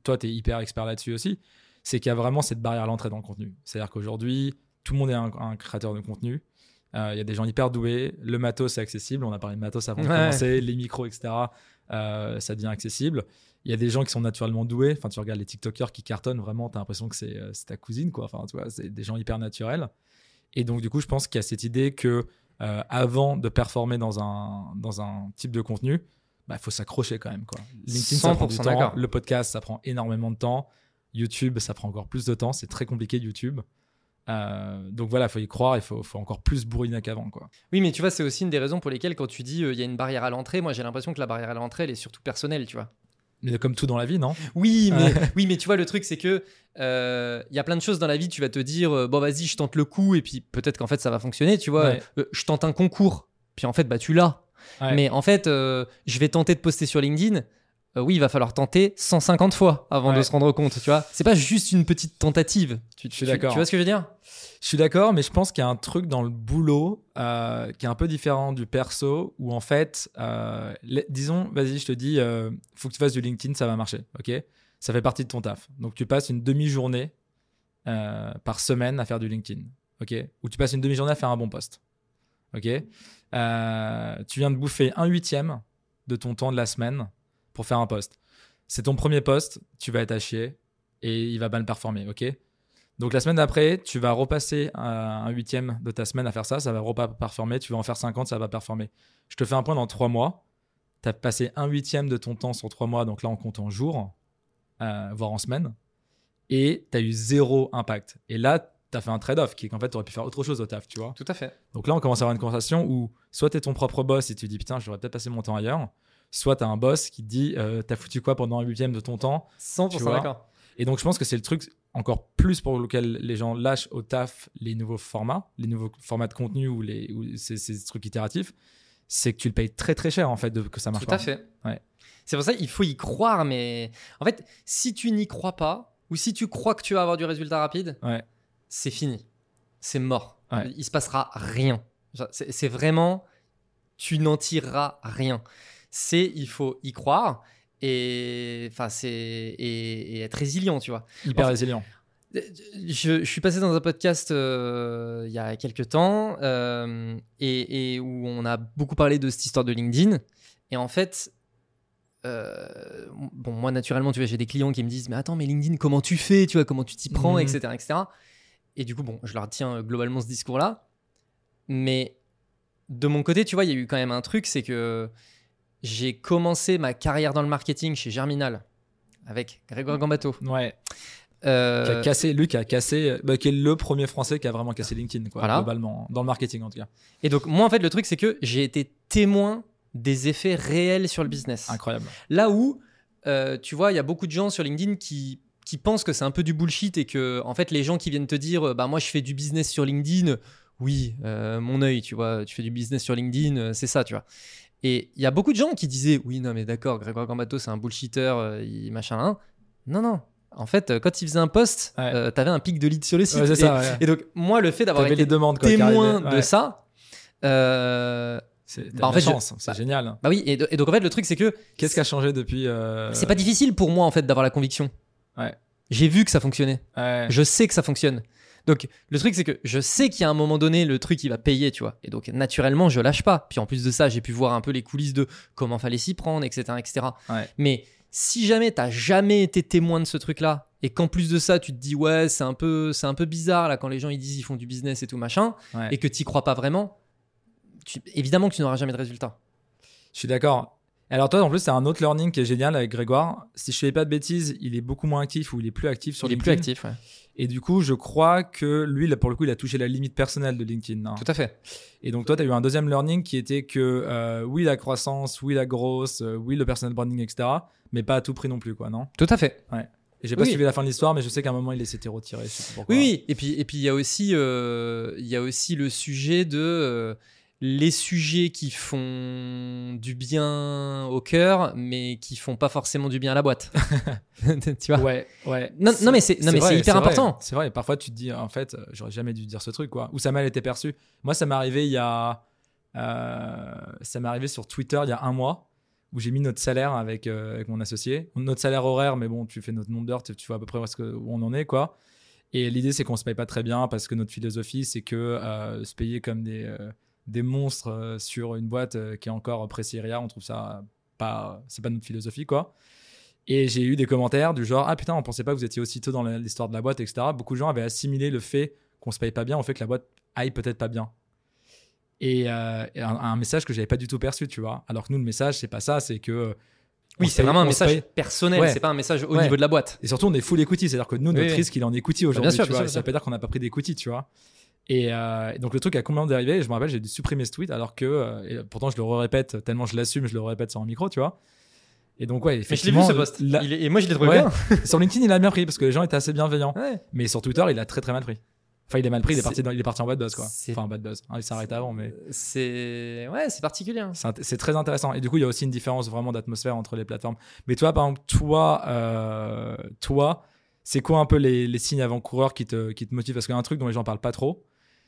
toi, tu es hyper expert là-dessus aussi, c'est qu'il y a vraiment cette barrière à l'entrée dans le contenu. C'est-à-dire qu'aujourd'hui, tout le monde est un, un créateur de contenu. Il euh, y a des gens hyper doués, le matos est accessible, on a parlé de matos avant de ouais. commencer, les micros, et cetera. Euh, ça devient accessible. Il y a des gens qui sont naturellement doués, enfin, tu regardes les TikTokers qui cartonnent, vraiment, tu as l'impression que c'est, c'est ta cousine, quoi. Enfin, tu vois, c'est des gens hyper naturels. Et donc, du coup, je pense qu'il y a cette idée que, euh, avant de performer dans un, dans un type de contenu, il bah, faut s'accrocher quand même, quoi. LinkedIn, ça prend du temps, d'accord. Le podcast, ça prend énormément de temps, YouTube, ça prend encore plus de temps, c'est très compliqué, YouTube. Euh, donc voilà, il faut y croire, il faut, faut encore plus bourriner qu'avant, quoi. Oui, mais tu vois, c'est aussi une des raisons pour lesquelles quand tu dis il euh, y a une barrière à l'entrée, moi j'ai l'impression que la barrière à l'entrée, elle est surtout personnelle, tu vois. Mais comme tout dans la vie, non ? Oui, mais, oui, mais tu vois, le truc, c'est que il euh, y a plein de choses dans la vie, tu vas te dire euh, bon, vas-y, je tente le coup, et puis peut-être qu'en fait ça va fonctionner, tu vois. Ouais. Euh, je tente un concours, puis en fait, bah tu l'as. Ouais. Mais en fait, euh, je vais tenter de poster sur LinkedIn. Euh, oui, il va falloir tenter cent cinquante fois avant ouais. de se rendre compte, tu vois. C'est pas juste une petite tentative. Tu, tu, je suis d'accord. Tu vois ce que je veux dire ? Je suis d'accord, mais je pense qu'il y a un truc dans le boulot euh, qui est un peu différent du perso où en fait, euh, les, disons, vas-y, je te dis, il euh, faut que tu fasses du LinkedIn, ça va marcher, ok ? Ça fait partie de ton taf. Donc, tu passes une demi-journée euh, par semaine à faire du LinkedIn, ok ? Ou tu passes une demi-journée à faire un bon post, ok ? euh, Tu viens de bouffer un huitième de ton temps de la semaine pour faire un post. C'est ton premier post, tu vas être à chier et il va mal performer, ok ? Donc la semaine d'après, tu vas repasser un huitième de ta semaine à faire ça, ça va pas performer, tu vas en faire cinquante, ça va performer. Je te fais un point dans trois mois, tu as passé un huitième de ton temps sur trois mois, donc là on compte en jours, euh, voire en semaine, et tu as eu zéro impact. Et là, tu as fait un trade-off qui est qu'en fait, tu aurais pu faire autre chose au taf, tu vois ? Tout à fait. Donc là, on commence à avoir une conversation où soit tu es ton propre boss et tu te dis putain, j'aurais peut-être passé mon temps ailleurs, soit tu as un boss qui te dit euh, t'as foutu quoi pendant un huitième de ton temps, cent pour cent d'accord. Et donc je pense que c'est le truc encore plus pour lequel les gens lâchent au taf les nouveaux formats, les nouveaux formats de contenu ou, les, ou ces, ces trucs itératifs, c'est que tu le payes très très cher en fait de, que ça marche tout pas. Tout à fait. Ouais. C'est pour ça qu'il faut y croire, mais en fait si tu n'y crois pas ou si tu crois que tu vas avoir du résultat rapide, ouais. c'est fini, c'est mort, ouais. il se passera rien. C'est, c'est vraiment, tu n'en tireras rien. C'est il faut y croire et enfin c'est et, et être résilient, tu vois. Hyper enfin, résilient. Je, je suis passé dans un podcast euh, il y a quelques temps euh, et, et où on a beaucoup parlé de cette histoire de LinkedIn et en fait euh, bon moi naturellement tu vois j'ai des clients qui me disent mais attends mais LinkedIn comment tu fais tu vois comment tu t'y prends mmh. etc etc et du coup bon je leur tiens globalement ce discours là mais de mon côté tu vois il y a eu quand même un truc c'est que j'ai commencé ma carrière dans le marketing chez Germinal avec Grégoire Gambateau. Ouais. Euh... Qui a cassé, lui qui a cassé, bah, qui est le premier Français qui a vraiment cassé LinkedIn, quoi, voilà. globalement, dans le marketing en tout cas. Et donc, moi en fait, le truc, c'est que j'ai été témoin des effets réels sur le business. Incroyable. Là où, euh, tu vois, il y a beaucoup de gens sur LinkedIn qui. qui pensent que c'est un peu du bullshit et que en fait les gens qui viennent te dire bah moi je fais du business sur LinkedIn, oui euh, mon œil tu vois, tu fais du business sur LinkedIn, c'est ça tu vois. Et il y a beaucoup de gens qui disaient oui non mais d'accord, Grégoire Gambateau c'est un bullshitter, euh, il, machin hein. Non non. En fait, quand il faisait un post, ouais. euh, t'avais un pic de lead sur le site. Ouais, c'est ça, et, ouais. et donc, moi, le fait d'avoir t'avais été demandes, quoi, témoin ouais. de ça, euh, c'est, bah, en fait, chance, je, c'est bah, génial. Bah, bah oui, et, et donc en fait, le truc, c'est que qu'est-ce qui a changé depuis euh... C'est pas difficile pour moi en fait d'avoir la conviction. Ouais. J'ai vu que ça fonctionnait. Ouais. Je sais que ça fonctionne. Donc, le truc, c'est que je sais qu'il y a un moment donné, le truc, il va payer, tu vois. Et donc, naturellement, je lâche pas. Puis en plus de ça, j'ai pu voir un peu les coulisses de comment fallait s'y prendre, et cetera, et cetera. Ouais. Mais si jamais t'as jamais été témoin de ce truc-là et qu'en plus de ça, tu te dis ouais, c'est un peu, c'est un peu bizarre là quand les gens ils disent ils font du business et tout machin ouais. et que t'y crois pas vraiment, tu, évidemment que tu n'auras jamais de résultat. Je suis d'accord. Alors toi, en plus, c'est un autre learning qui est génial avec Grégoire. Si je fais pas de bêtises, il est beaucoup moins actif ou il est plus actif sur il LinkedIn. Il est plus actif, ouais. Et du coup, je crois que lui, là, pour le coup, il a touché la limite personnelle de LinkedIn. Hein. Tout à fait. Et donc, toi, tu as eu un deuxième learning qui était que euh, oui, la croissance, oui, la grosse, euh, oui, le personal branding, et cetera. Mais pas à tout prix non plus, quoi, non ? Tout à fait. Ouais. Et j'ai pas oui. suivi la fin de l'histoire, mais je sais qu'à un moment, il s'était retiré. Oui, oui. Et puis, et puis, il y a aussi, euh, il y a aussi le sujet de euh, les sujets qui font du bien au cœur, mais qui font pas forcément du bien à la boîte. Tu vois ? Ouais, ouais. Non, non mais c'est, non, c'est, mais vrai, c'est hyper c'est important. Vrai, c'est vrai. Et parfois, tu te dis, en fait, j'aurais jamais dû dire ce truc, quoi. Ou ça m'a été perçu. Moi, ça m'est arrivé il y a, euh, ça m'est arrivé sur Twitter il y a un mois. Où j'ai mis notre salaire avec, euh, avec mon associé, notre salaire horaire, mais bon, tu fais notre nombre d'heures, tu, tu vois à peu près où, est-ce que, où on en est, quoi. Et l'idée, c'est qu'on se paye pas très bien parce que notre philosophie, c'est que euh, se payer comme des, euh, des monstres euh, sur une boîte euh, qui est encore pré-Syria, on trouve ça pas, c'est pas notre philosophie, quoi. Et j'ai eu des commentaires du genre, ah putain, on pensait pas que vous étiez aussi tôt dans l'histoire de la boîte, et cetera. Beaucoup de gens avaient assimilé le fait qu'on se paye pas bien, au fait que la boîte aille peut-être pas bien. Et, euh, et un, un message que j'avais pas du tout perçu, tu vois. Alors que nous, le message, c'est pas ça, c'est que. Oui, c'est paye, vraiment un message paye... personnel, ouais. C'est pas un message au ouais. niveau de la boîte. Et surtout, on est full equity, c'est-à-dire que nous, notre oui, risque, oui. il est en equity aujourd'hui, bah, bien sûr, tu bien vois. Sûr, ça veut pas dire qu'on n'a pas pris d'equity, tu vois. Et, euh, et donc, le truc a complètement dérivé. Je me rappelle, j'ai dû supprimer ce tweet, alors que. Euh, et pourtant, je le répète tellement je l'assume, je le répète sur un micro, tu vois. Et donc, ouais, effectivement. Mais je l'ai vu ce post. La... Est... Et moi, je l'ai trouvé ouais. bien. Sur LinkedIn, il a bien pris parce que les gens étaient assez bienveillants. Ouais. Mais sur Twitter, il a très, très mal pris. Enfin, il est mal pris, il est, parti dans, il est parti en bad buzz, quoi. C'est... Enfin, bad buzz. Hein, il s'est arrêté avant, mais. C'est. Ouais, c'est particulier. Hein. C'est, int- c'est très intéressant. Et du coup, il y a aussi une différence vraiment d'atmosphère entre les plateformes. Mais toi, par exemple, toi, euh, toi c'est quoi un peu les, les signes avant-coureurs qui te, qui te motivent ? Parce qu'il y a un truc dont les gens ne parlent pas trop,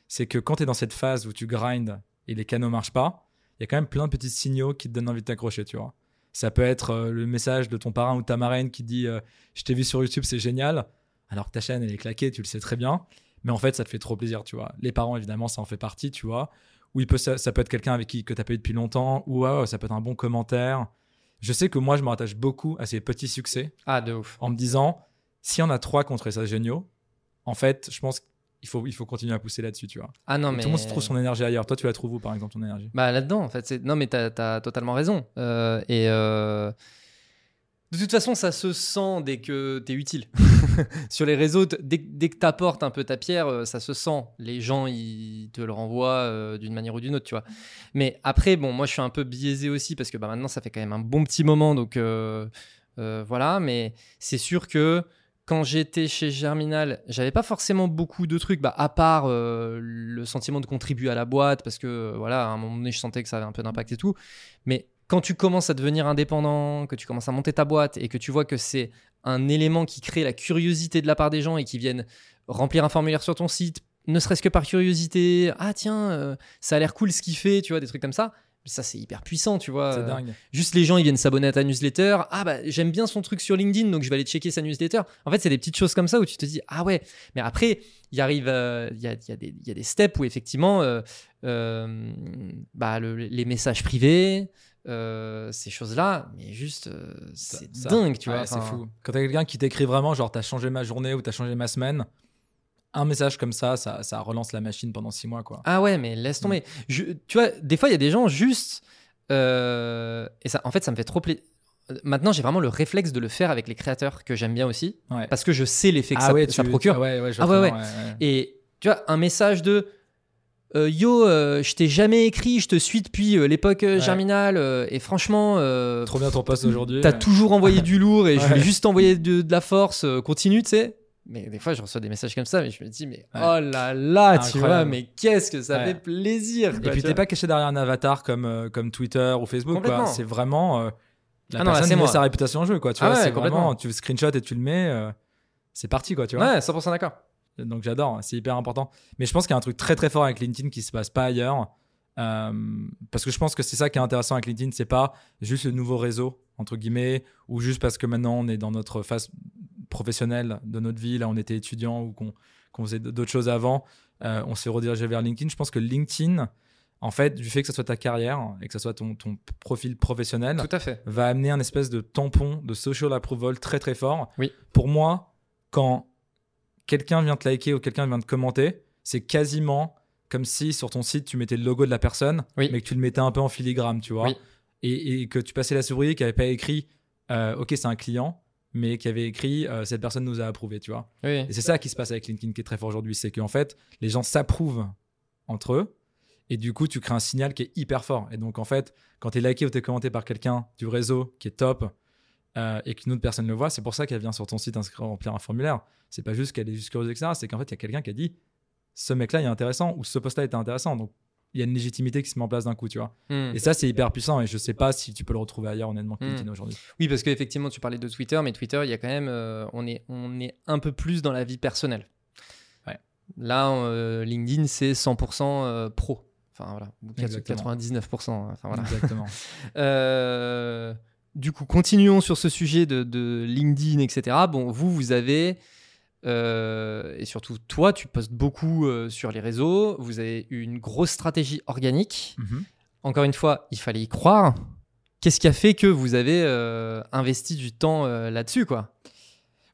c'est que quand tu es dans cette phase où tu grindes et les canaux ne marchent pas, il y a quand même plein de petits signaux qui te donnent envie de t'accrocher, tu vois. Ça peut être euh, le message de ton parrain ou ta marraine qui dit euh, « Je t'ai vu sur YouTube, c'est génial », alors que ta chaîne, elle est claquée, tu le sais très bien. Mais en fait, ça te fait trop plaisir, tu vois. Les parents, évidemment, ça en fait partie, tu vois. Ou il peut, ça, ça peut être quelqu'un avec qui que tu as payé depuis longtemps. Ou oh, ça peut être un bon commentaire. Je sais que moi, je me rattache beaucoup à ces petits succès. Ah, de ouf. En me disant, si on a trois contre ça géniaux, en fait, je pense qu'il faut, il faut continuer à pousser là-dessus, tu vois. Ah non, mais... Tout le monde se trouve son énergie ailleurs. Toi, tu la trouves où, par exemple, ton énergie ? Bah là-dedans, en fait. C'est... Non, mais t'as, t'as totalement raison. Euh, et... Euh... De toute façon, ça se sent dès que t'es utile. Sur les réseaux, dès, dès que t'apportes un peu ta pierre, ça se sent. Les gens, ils te le renvoient euh, d'une manière ou d'une autre, tu vois. Mais après, bon, moi, je suis un peu biaisé aussi parce que bah, maintenant, ça fait quand même un bon petit moment. Donc, euh, euh, voilà. Mais c'est sûr que quand j'étais chez Germinal, j'avais pas forcément beaucoup de trucs, bah, à part euh, le sentiment de contribuer à la boîte parce que, voilà, à un moment donné, je sentais que ça avait un peu d'impact et tout. Mais... Quand tu commences à devenir indépendant, que tu commences à monter ta boîte et que tu vois que c'est un élément qui crée la curiosité de la part des gens et qui viennent remplir un formulaire sur ton site, ne serait-ce que par curiosité, ah tiens, euh, ça a l'air cool ce qu'il fait, tu vois, des trucs comme ça. Ça, c'est hyper puissant, tu vois. C'est dingue. Juste les gens, ils viennent s'abonner à ta newsletter. Ah bah, j'aime bien son truc sur LinkedIn, donc je vais aller checker sa newsletter. En fait, c'est des petites choses comme ça où tu te dis, ah ouais. Mais après, il arrive, euh, y a, y a des, y a des steps où effectivement, euh, euh, bah, le, les messages privés, Euh, ces choses-là, mais juste euh, c'est ça, dingue, tu vois. Ouais, enfin... C'est fou. Quand t'as quelqu'un qui t'écrit vraiment, genre t'as changé ma journée ou t'as changé ma semaine, un message comme ça, ça, ça relance la machine pendant six mois, quoi. Ah ouais, mais laisse tomber. Mmh. Je, tu vois, des fois il y a des gens juste, euh, et ça, en fait, ça me fait trop plaisir. Maintenant, j'ai vraiment le réflexe de le faire avec les créateurs que j'aime bien aussi, ouais. Parce que je sais l'effet que ah ça, ouais, ça tu, procure. Tu, ouais, ouais, ah ouais, ouais. ouais, ouais. Et tu vois, un message de euh, yo, euh, je t'ai jamais écrit, je te suis depuis euh, l'époque euh, ouais. Germinal, euh, et franchement, euh, trop bien ton poste aujourd'hui. T'as ouais. toujours envoyé du lourd et ouais. je voulais juste t'envoyer de, de la force, euh, continue, tu sais. Mais des fois, je reçois des messages comme ça, mais je me dis, mais ouais. oh là là, incroyable. Tu vois, mais qu'est-ce que ça ouais. fait plaisir. Quoi, et puis, t'es pas caché derrière un avatar comme, euh, comme Twitter ou Facebook. Complètement. Quoi. C'est vraiment euh, la ah personne non, là, met moi. sa réputation en jeu. Quoi, tu ah vois, ouais, c'est vraiment, tu screenshot et tu le mets, euh, c'est parti. Quoi, tu vois. Ouais, cent pour cent d'accord. Donc, j'adore, c'est hyper important. Mais je pense qu'il y a un truc très, très fort avec LinkedIn qui se passe pas ailleurs. Euh, parce que je pense que c'est ça qui est intéressant avec LinkedIn, c'est pas juste le nouveau réseau, entre guillemets, ou juste parce que maintenant, on est dans notre phase professionnel de notre vie, là on était étudiant ou qu'on, qu'on faisait d'autres choses avant, euh, on s'est redirigé vers LinkedIn. Je pense que LinkedIn, en fait, du fait que ça soit ta carrière et que ça soit ton, ton profil professionnel, tout à fait, va amener un espèce de tampon de social approval très très fort. Oui. Pour moi, quand quelqu'un vient te liker ou quelqu'un vient te commenter, c'est quasiment comme si sur ton site tu mettais le logo de la personne, oui. mais que tu le mettais un peu en filigrane, tu vois, oui. et, et que tu passais la souris et qu'il n'y avait pas écrit euh, ok, c'est un client, mais qui avait écrit euh, « cette personne nous a approuvé », tu vois. Oui. Et c'est ça qui se passe avec LinkedIn qui est très fort aujourd'hui, c'est qu'en fait, les gens s'approuvent entre eux et du coup, tu crées un signal qui est hyper fort. Et donc, en fait, quand tu es liké ou tu es commenté par quelqu'un du réseau qui est top euh, et qu'une autre personne le voit, c'est pour ça qu'elle vient sur ton site inscrire, remplir un formulaire. C'est pas juste qu'elle est juste curieuse, et cetera. C'est qu'en fait, il y a quelqu'un qui a dit « ce mec-là est intéressant » ou « ce post-là est intéressant ». Donc, il y a une légitimité qui se met en place d'un coup, tu vois. Mmh. Et ça, c'est hyper puissant. Et je sais pas si tu peux le retrouver ailleurs, honnêtement, que LinkedIn mmh. aujourd'hui. Oui, parce qu'effectivement, tu parlais de Twitter, mais Twitter, il y a quand même, euh, on est, on est un peu plus dans la vie personnelle. Ouais. Là, euh, LinkedIn, c'est cent pour cent euh, pro. Enfin, voilà. Exactement. quatre-vingt-dix-neuf pour cent. Enfin, voilà. Exactement. euh, du coup, continuons sur ce sujet de, de LinkedIn, et cetera. Bon, vous, vous avez... Euh, et surtout toi, tu postes beaucoup euh, sur les réseaux, vous avez eu une grosse stratégie organique, mmh. encore une fois il fallait y croire. Qu'est-ce qui a fait que vous avez euh, investi du temps euh, là-dessus, quoi?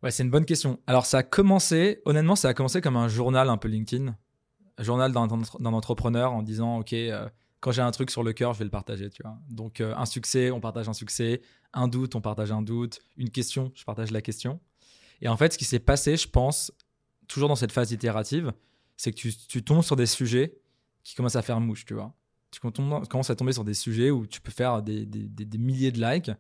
Ouais, c'est une bonne question. Alors ça a commencé, honnêtement ça a commencé comme un journal un peu LinkedIn, un journal d'un, d'un entrepreneur en disant ok, euh, quand j'ai un truc sur le cœur je vais le partager, tu vois. Donc euh, un succès, on partage un succès, un doute, on partage un doute, une question, je partage la question. Et en fait, ce qui s'est passé, je pense, toujours dans cette phase itérative, c'est que tu, tu tombes sur des sujets qui commencent à faire mouche, tu vois. Tu commences à tomber sur des sujets où tu peux faire des, des, des, des milliers de likes.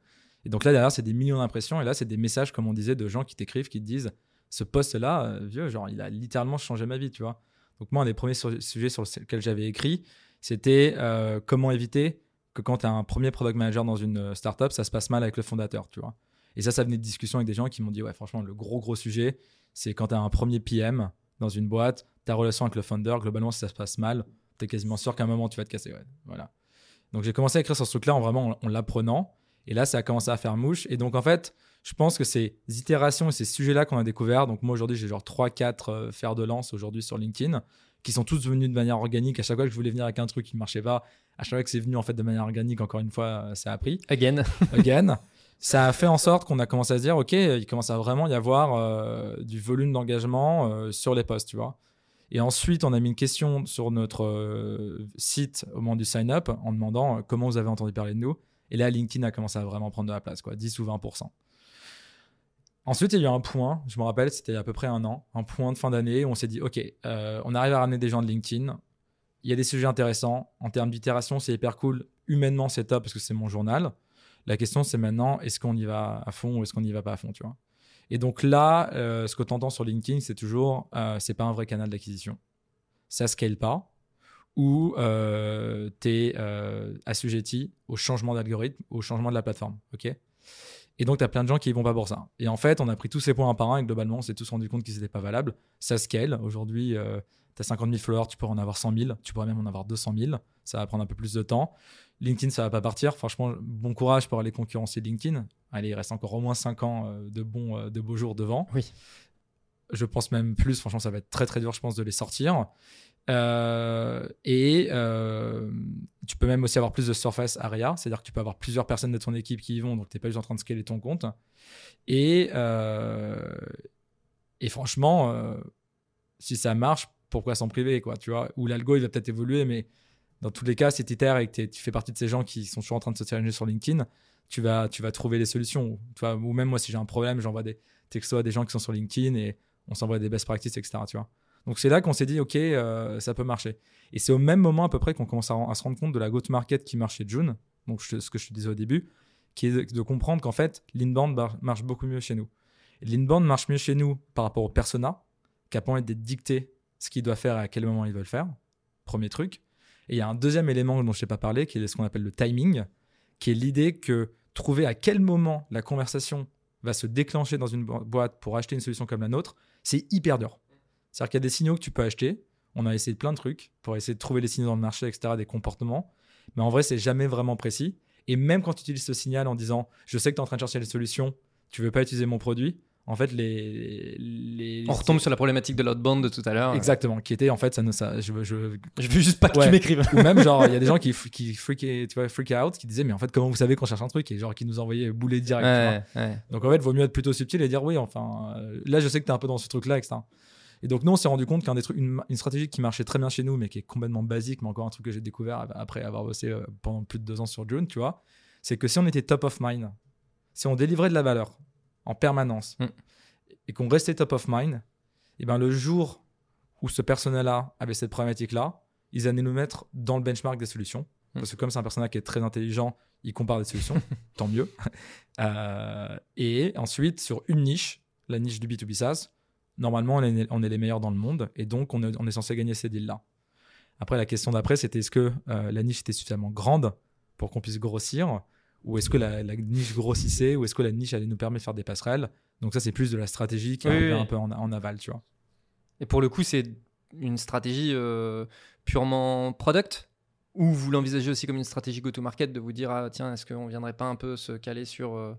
Et donc là, derrière, c'est des millions d'impressions. Et là, c'est des messages, comme on disait, de gens qui t'écrivent, qui te disent « ce post-là, euh, vieux, genre, il a littéralement changé ma vie », tu vois. Donc moi, un des premiers sur, sujets sur lesquels j'avais écrit, c'était euh, comment éviter que quand tu as un premier product manager dans une startup, ça se passe mal avec le fondateur, tu vois. Et ça, ça venait de discussions avec des gens qui m'ont dit « ouais, franchement, le gros, gros sujet, c'est quand tu as un premier P M dans une boîte, ta relation avec le founder, globalement, si ça se passe mal, tu es quasiment sûr qu'à un moment, tu vas te casser. Ouais. » Voilà. Donc, j'ai commencé à écrire sur ce truc-là en vraiment en l'apprenant. Et là, ça a commencé à faire mouche. Et donc, en fait, je pense que ces itérations et ces sujets-là qu'on a découverts, donc moi, aujourd'hui, j'ai genre trois quatre euh, fers de lance aujourd'hui sur LinkedIn, qui sont tous venus de manière organique. À chaque fois que je voulais venir avec un truc qui ne marchait pas, à chaque fois que c'est venu en fait de manière organique, encore une fois, ça a pris. Again. Again. Ça a fait en sorte qu'on a commencé à se dire « ok, il commence à vraiment y avoir euh, du volume d'engagement euh, sur les posts, tu vois ». Et ensuite, on a mis une question sur notre euh, site au moment du sign-up en demandant euh, « comment vous avez entendu parler de nous ?» Et là, LinkedIn a commencé à vraiment prendre de la place, quoi, dix ou vingt pour cent. Ensuite, il y a eu un point, je me rappelle, c'était il y a à peu près un an, un point de fin d'année où on s'est dit « ok, euh, on arrive à ramener des gens de LinkedIn, il y a des sujets intéressants, en termes d'itération, c'est hyper cool, humainement c'est top parce que c'est mon journal ». La question, c'est maintenant, est-ce qu'on y va à fond ou est-ce qu'on n'y va pas à fond, tu vois ? Et donc là, euh, ce que tu entends sur LinkedIn, c'est toujours, euh, c'est pas un vrai canal d'acquisition. Ça scale pas ou euh, tu es euh, assujetti au changement d'algorithme, au changement de la plateforme, ok ? Et donc, tu as plein de gens qui vont pas pour ça. Et en fait, on a pris tous ces points un par un et globalement, on s'est tous rendu compte qu'ils n'étaient pas valables. Ça scale. Aujourd'hui, euh, tu as cinquante mille followers, tu pourrais en avoir cent mille, tu pourrais même en avoir deux cent mille. Ça va prendre un peu plus de temps. LinkedIn, ça va pas partir. Franchement, bon courage pour aller concurrencer LinkedIn. Allez, il reste encore au moins cinq ans de, bons, de beaux jours devant. Oui. Je pense même plus. Franchement, ça va être très, très dur, je pense, de les sortir. Euh, et euh, tu peux même aussi avoir plus de surface area. C'est-à-dire que tu peux avoir plusieurs personnes de ton équipe qui y vont. Donc, tu n'es pas juste en train de scaler ton compte. Et, euh, et franchement, euh, si ça marche, pourquoi s'en priver, quoi, tu vois ? Ou l'algo, il va peut-être évoluer, mais... Dans tous les cas, si tu itères et que tu fais partie de ces gens qui sont toujours en train de se challenger sur LinkedIn, tu vas, tu vas trouver des solutions. Tu vois, ou même moi, si j'ai un problème, j'envoie des textos à des gens qui sont sur LinkedIn et on s'envoie des best practices, et cetera. Tu vois. Donc c'est là qu'on s'est dit ok, euh, ça peut marcher. Et c'est au même moment à peu près qu'on commence à, à se rendre compte de la go-to-market qui marche chez June, donc je, ce que je te disais au début, qui est de, de comprendre qu'en fait l'inbound bar, marche beaucoup mieux chez nous. Et l'inbound marche mieux chez nous par rapport au persona, qui a pas envie d'être dicté ce qu'il doit faire et à quel moment il veut le faire. Premier truc. Et il y a un deuxième élément dont je t'ai pas parlé, qui est ce qu'on appelle le timing, qui est l'idée que trouver à quel moment la conversation va se déclencher dans une boîte pour acheter une solution comme la nôtre, c'est hyper dur. C'est-à-dire qu'il y a des signaux que tu peux acheter. On a essayé plein de trucs pour essayer de trouver les signaux dans le marché, et cetera, des comportements. Mais en vrai, c'est jamais vraiment précis. Et même quand tu utilises ce signal en disant « je sais que tu es en train de chercher les solutions, tu veux pas utiliser mon produit », en fait, les, les... on retombe sur la problématique de l'outbound de tout à l'heure. Exactement, qui était en fait, ça ne, ça, je, je... je veux juste pas que ouais. tu m'écrives. Ou même, genre, il y a des gens qui, qui freak, tu vois, freak out, qui disaient, mais en fait, comment vous savez qu'on cherche un truc? Et genre, qui nous envoyaient bouler direct. Ouais, ouais. Donc en fait, il vaut mieux être plutôt subtil et dire, oui, enfin, euh, là, je sais que t'es un peu dans ce truc-là, et cetera. Et donc, nous, on s'est rendu compte qu'un des trucs, une, une stratégie qui marchait très bien chez nous, mais qui est complètement basique, mais encore un truc que j'ai découvert après avoir bossé euh, pendant plus de deux ans sur June, tu vois, c'est que si on était top of mind, si on délivrait de la valeur en permanence, mm. et qu'on restait top of mind, et ben le jour où ce persona-là avait cette problématique-là, ils allaient nous mettre dans le benchmark des solutions. Mm. Parce que comme c'est un persona qui est très intelligent, il compare des solutions, tant mieux. Euh, et ensuite, sur une niche, la niche du B to B SaaS, normalement, on est, on est les meilleurs dans le monde, et donc on est, on est censé gagner ces deals-là. Après, la question d'après, c'était est-ce que euh, la niche était suffisamment grande pour qu'on puisse grossir ? Ou est-ce que la, la niche grossissait? Ou est-ce que la niche allait nous permettre de faire des passerelles? Donc ça, c'est plus de la stratégie qui oui, est oui. un peu en, en aval, tu vois. Et pour le coup, c'est une stratégie euh, purement product? Ou vous l'envisagez aussi comme une stratégie go-to-market, de vous dire, ah, tiens, est-ce qu'on ne viendrait pas un peu se caler sur, euh,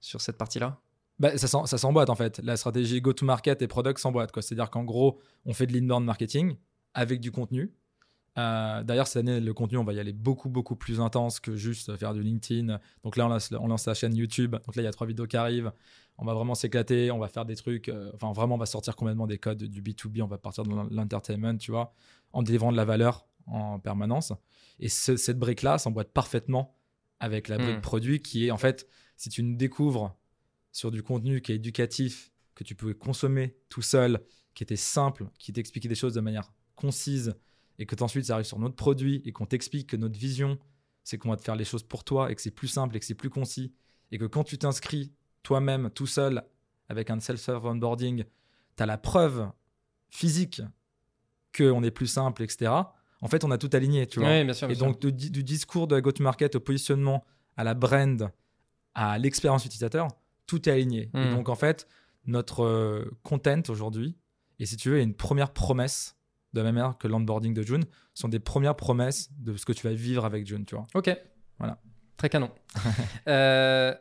sur cette partie-là? Bah, ça, ça s'emboîte, en fait. La stratégie go-to-market et product s'emboîte, quoi. C'est-à-dire qu'en gros, on fait de l'inbound marketing avec du contenu. Euh, d'ailleurs cette année le contenu on va y aller beaucoup beaucoup plus intense que juste faire du LinkedIn. Donc là on lance, on lance la chaîne YouTube, donc là il y a trois vidéos qui arrivent, on va vraiment s'éclater, on va faire des trucs, euh, enfin vraiment on va sortir complètement des codes du B to B, on va partir dans l'entertainment, tu vois, en délivrant de la valeur en permanence. Et ce, cette brique là s'emboîte parfaitement avec la brique mmh. produit, qui est en fait, si tu nous découvres sur du contenu qui est éducatif, que tu pouvais consommer tout seul, qui était simple, qui t'expliquait des choses de manière concise, et que ensuite ça arrive sur notre produit et qu'on t'explique que notre vision, c'est qu'on va te faire les choses pour toi et que c'est plus simple et que c'est plus concis, et que quand tu t'inscris toi-même tout seul avec un self-serve onboarding, tu as la preuve physique qu'on est plus simple, et cetera. En fait, on a tout aligné, tu vois. Oui, bien sûr, bien et donc, du, du discours de la go-to-market au positionnement, à la brand, à l'expérience utilisateur, tout est aligné. Mmh. Et donc, en fait, notre content aujourd'hui, et si tu veux, est une première promesse, de la même manière que l'onboarding de June, sont des premières promesses de ce que tu vas vivre avec June, tu vois. Ok. Voilà. Très canon. euh,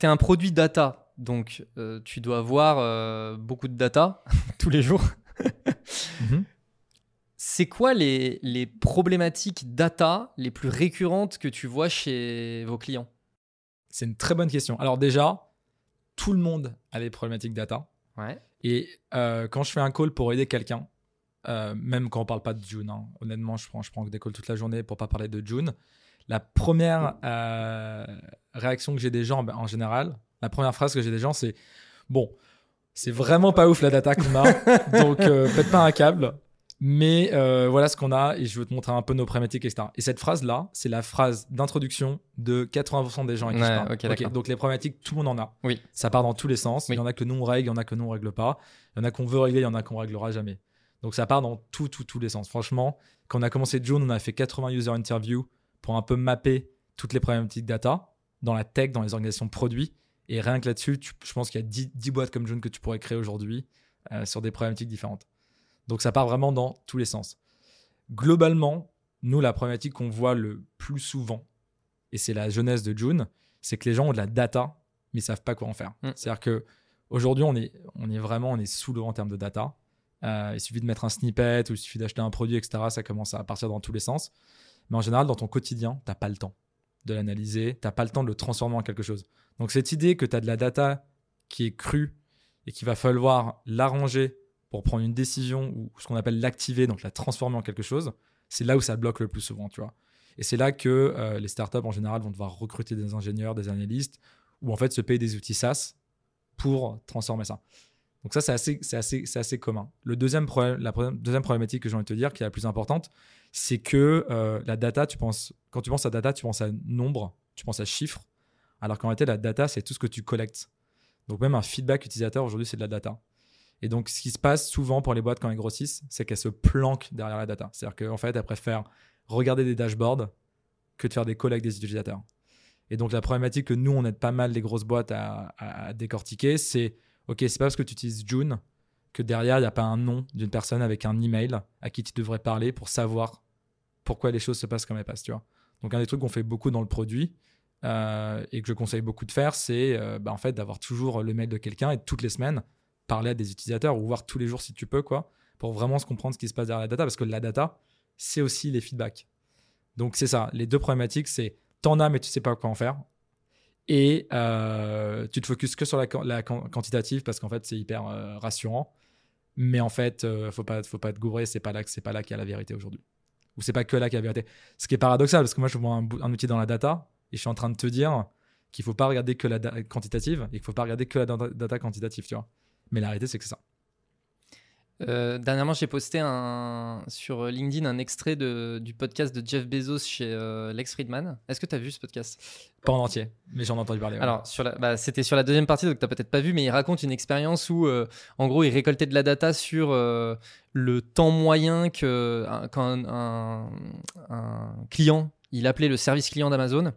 tu es un produit data, donc euh, tu dois avoir euh, beaucoup de data tous les jours. mm-hmm. C'est quoi les, les problématiques data les plus récurrentes que tu vois chez vos clients? C'est une très bonne question. Alors déjà, tout le monde a des problématiques data. Ouais. Et euh, quand je fais un call pour aider quelqu'un, Euh, même quand on ne parle pas de June, hein. Honnêtement, je prends, je prends des calls toute la journée pour ne pas parler de June. La première euh, réaction que j'ai des gens, ben, en général, la première phrase que j'ai des gens, c'est « Bon, c'est vraiment pas ouf la data qu'on a, donc euh, peut-être pas un câble, mais euh, voilà ce qu'on a et je veux te montrer un peu nos problématiques, et cetera » Et cette phrase-là, c'est la phrase d'introduction de quatre-vingts pour cent des gens avec qui ouais, je parle. Okay, okay, donc les problématiques, tout le monde en a. Oui. Ça part dans tous les sens. Oui. Il y en a que nous on règle, il y en a que nous on règle pas. Il y en a qu'on veut régler, il y en a qu'on réglera jamais. Donc, ça part dans tout, tout, tous les sens. Franchement, quand on a commencé June, on a fait quatre-vingts user interviews pour un peu mapper toutes les problématiques data dans la tech, dans les organisations produits. Et rien que là-dessus, tu, je pense qu'il y a dix, dix boîtes comme June que tu pourrais créer aujourd'hui euh, sur des problématiques différentes. Donc, ça part vraiment dans tous les sens. Globalement, nous, la problématique qu'on voit le plus souvent, et c'est la jeunesse de June, c'est que les gens ont de la data, mais ils ne savent pas quoi en faire. Mmh. C'est-à-dire qu'aujourd'hui, on est, on est vraiment on est sous l'eau en termes de data. Euh, il suffit de mettre un snippet ou il suffit d'acheter un produit, et cetera. Ça commence à partir dans tous les sens. Mais en général, dans ton quotidien, tu n'as pas le temps de l'analyser. Tu n'as pas le temps de le transformer en quelque chose. Donc, cette idée que tu as de la data qui est crue et qu'il va falloir l'arranger pour prendre une décision ou ce qu'on appelle l'activer, donc la transformer en quelque chose, c'est là où ça bloque le plus souvent, tu vois. Et c'est là que euh, les startups, en général, vont devoir recruter des ingénieurs, des analystes ou en fait se payer des outils SaaS pour transformer ça. Donc ça, c'est assez, c'est assez, c'est assez commun. Le deuxième problème, la deuxième problématique que j'ai envie de te dire, qui est la plus importante, c'est que euh, la data, tu penses, quand tu penses à data, tu penses à nombre, tu penses à chiffres, alors qu'en réalité, la data, c'est tout ce que tu collectes. Donc même un feedback utilisateur, aujourd'hui, c'est de la data. Et donc, ce qui se passe souvent pour les boîtes quand elles grossissent, c'est qu'elles se planquent derrière la data. C'est-à-dire qu'en fait, elles préfèrent regarder des dashboards que de faire des collectes des utilisateurs. Et donc, la problématique que nous, on aide pas mal les grosses boîtes à, à décortiquer, c'est OK, c'est pas parce que tu utilises June que derrière, il n'y a pas un nom d'une personne avec un email à qui tu devrais parler pour savoir pourquoi les choses se passent comme elles passent. Tu vois. Donc, un des trucs qu'on fait beaucoup dans le produit euh, et que je conseille beaucoup de faire, c'est euh, bah, en fait, d'avoir toujours le mail de quelqu'un et toutes les semaines, parler à des utilisateurs ou voir tous les jours si tu peux, quoi, pour vraiment se comprendre ce qui se passe derrière la data, parce que la data, c'est aussi les feedbacks. Donc, c'est ça. Les deux problématiques, c'est t'en as, mais tu sais pas quoi en faire. Et euh, tu te focuses que sur la, la quantitative parce qu'en fait, c'est hyper euh, rassurant. Mais en fait, euh, faut pas, faut pas te gourer. C'est pas là, c'est pas là qu'il y a la vérité aujourd'hui. Ou c'est pas que là qu'il y a la vérité. Ce qui est paradoxal parce que moi, je vois un, un outil dans la data et je suis en train de te dire qu'il faut pas regarder que la data quantitative et qu'il faut pas regarder que la data, data quantitative, tu vois. Mais la réalité, c'est que c'est ça. Euh, dernièrement, j'ai posté un, sur LinkedIn un extrait de, du podcast de Jeff Bezos chez euh, Lex Friedman. Est-ce que tu as vu ce podcast ? Pas en entier, mais j'en ai entendu parler. Ouais. Alors, sur la, bah, c'était sur la deuxième partie, donc tu n'as peut-être pas vu, mais il raconte une expérience où, euh, en gros, il récoltait de la data sur euh, le temps moyen que, un, quand un, un, un client, il appelait le service client d'Amazon,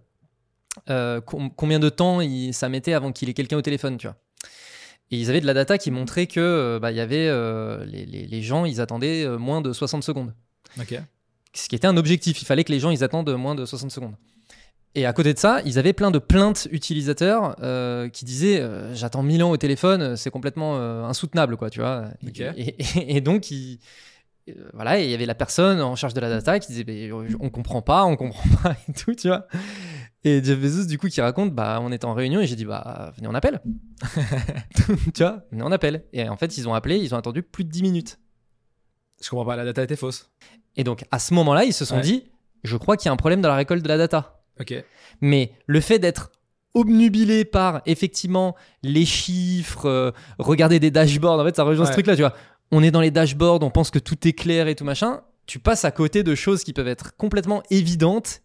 euh, com- combien de temps il, ça mettait avant qu'il ait quelqu'un au téléphone, tu vois ? Et ils avaient de la data qui montrait que bah, y avait, euh, les, les, les gens, ils attendaient moins de soixante secondes. Okay. Ce qui était un objectif. Il fallait que les gens, ils attendent moins de soixante secondes. Et à côté de ça, ils avaient plein de plaintes utilisateurs euh, qui disaient euh, « J'attends mille ans au téléphone, c'est complètement euh, insoutenable. » quoi, tu vois. Okay. Et, et, et donc, il, euh, voilà, il y avait la personne en charge de la data qui disait bah, « On comprend pas, on comprend pas » et tout, tu vois. Et Jeff Bezos, du coup, qui raconte, bah, on était en réunion et j'ai dit, bah, venez, on appelle. Tu vois, venez, on appelle. Et en fait, ils ont appelé, ils ont attendu plus de dix minutes. Je comprends pas, la data était fausse. Et donc, à ce moment-là, ils se sont ouais. dit, je crois qu'il y a un problème dans la récolte de la data. Okay. Mais le fait d'être obnubilé par, effectivement, les chiffres, euh, regarder des dashboards, en fait, ça rejoint ouais. ce truc-là, tu vois. On est dans les dashboards, on pense que tout est clair et tout machin. Tu passes à côté de choses qui peuvent être complètement évidentes.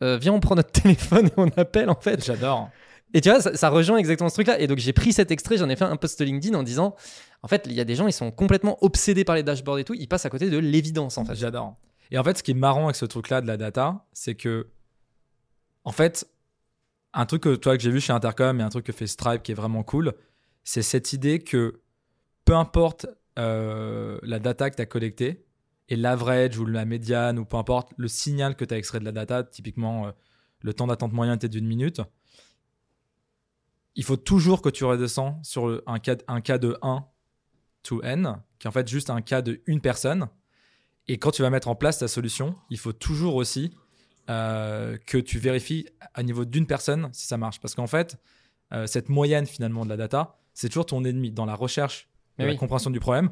Euh, viens, on prend notre téléphone et on appelle, en fait. J'adore. Et tu vois, ça, ça rejoint exactement ce truc-là. Et donc, j'ai pris cet extrait, j'en ai fait un post LinkedIn en disant, en fait, il y a des gens, ils sont complètement obsédés par les dashboards et tout. Ils passent à côté de l'évidence, en fait. J'adore. Et en fait, ce qui est marrant avec ce truc-là de la data, c'est que, en fait, un truc que toi, que j'ai vu chez Intercom et un truc que fait Stripe qui est vraiment cool, c'est cette idée que peu importe euh, la data que tu as collectée, et l'average ou la médiane ou peu importe, le signal que tu as extrait de la data, typiquement euh, le temps d'attente moyen était d'une minute, il faut toujours que tu redescends sur le, un, cas, un cas de un to n, qui est en fait juste un cas de une personne. Et quand tu vas mettre en place ta solution, il faut toujours aussi euh, que tu vérifies à niveau d'une personne si ça marche. Parce qu'en fait, euh, cette moyenne finalement de la data, c'est toujours ton ennemi dans la recherche, dans oui. la compréhension du problème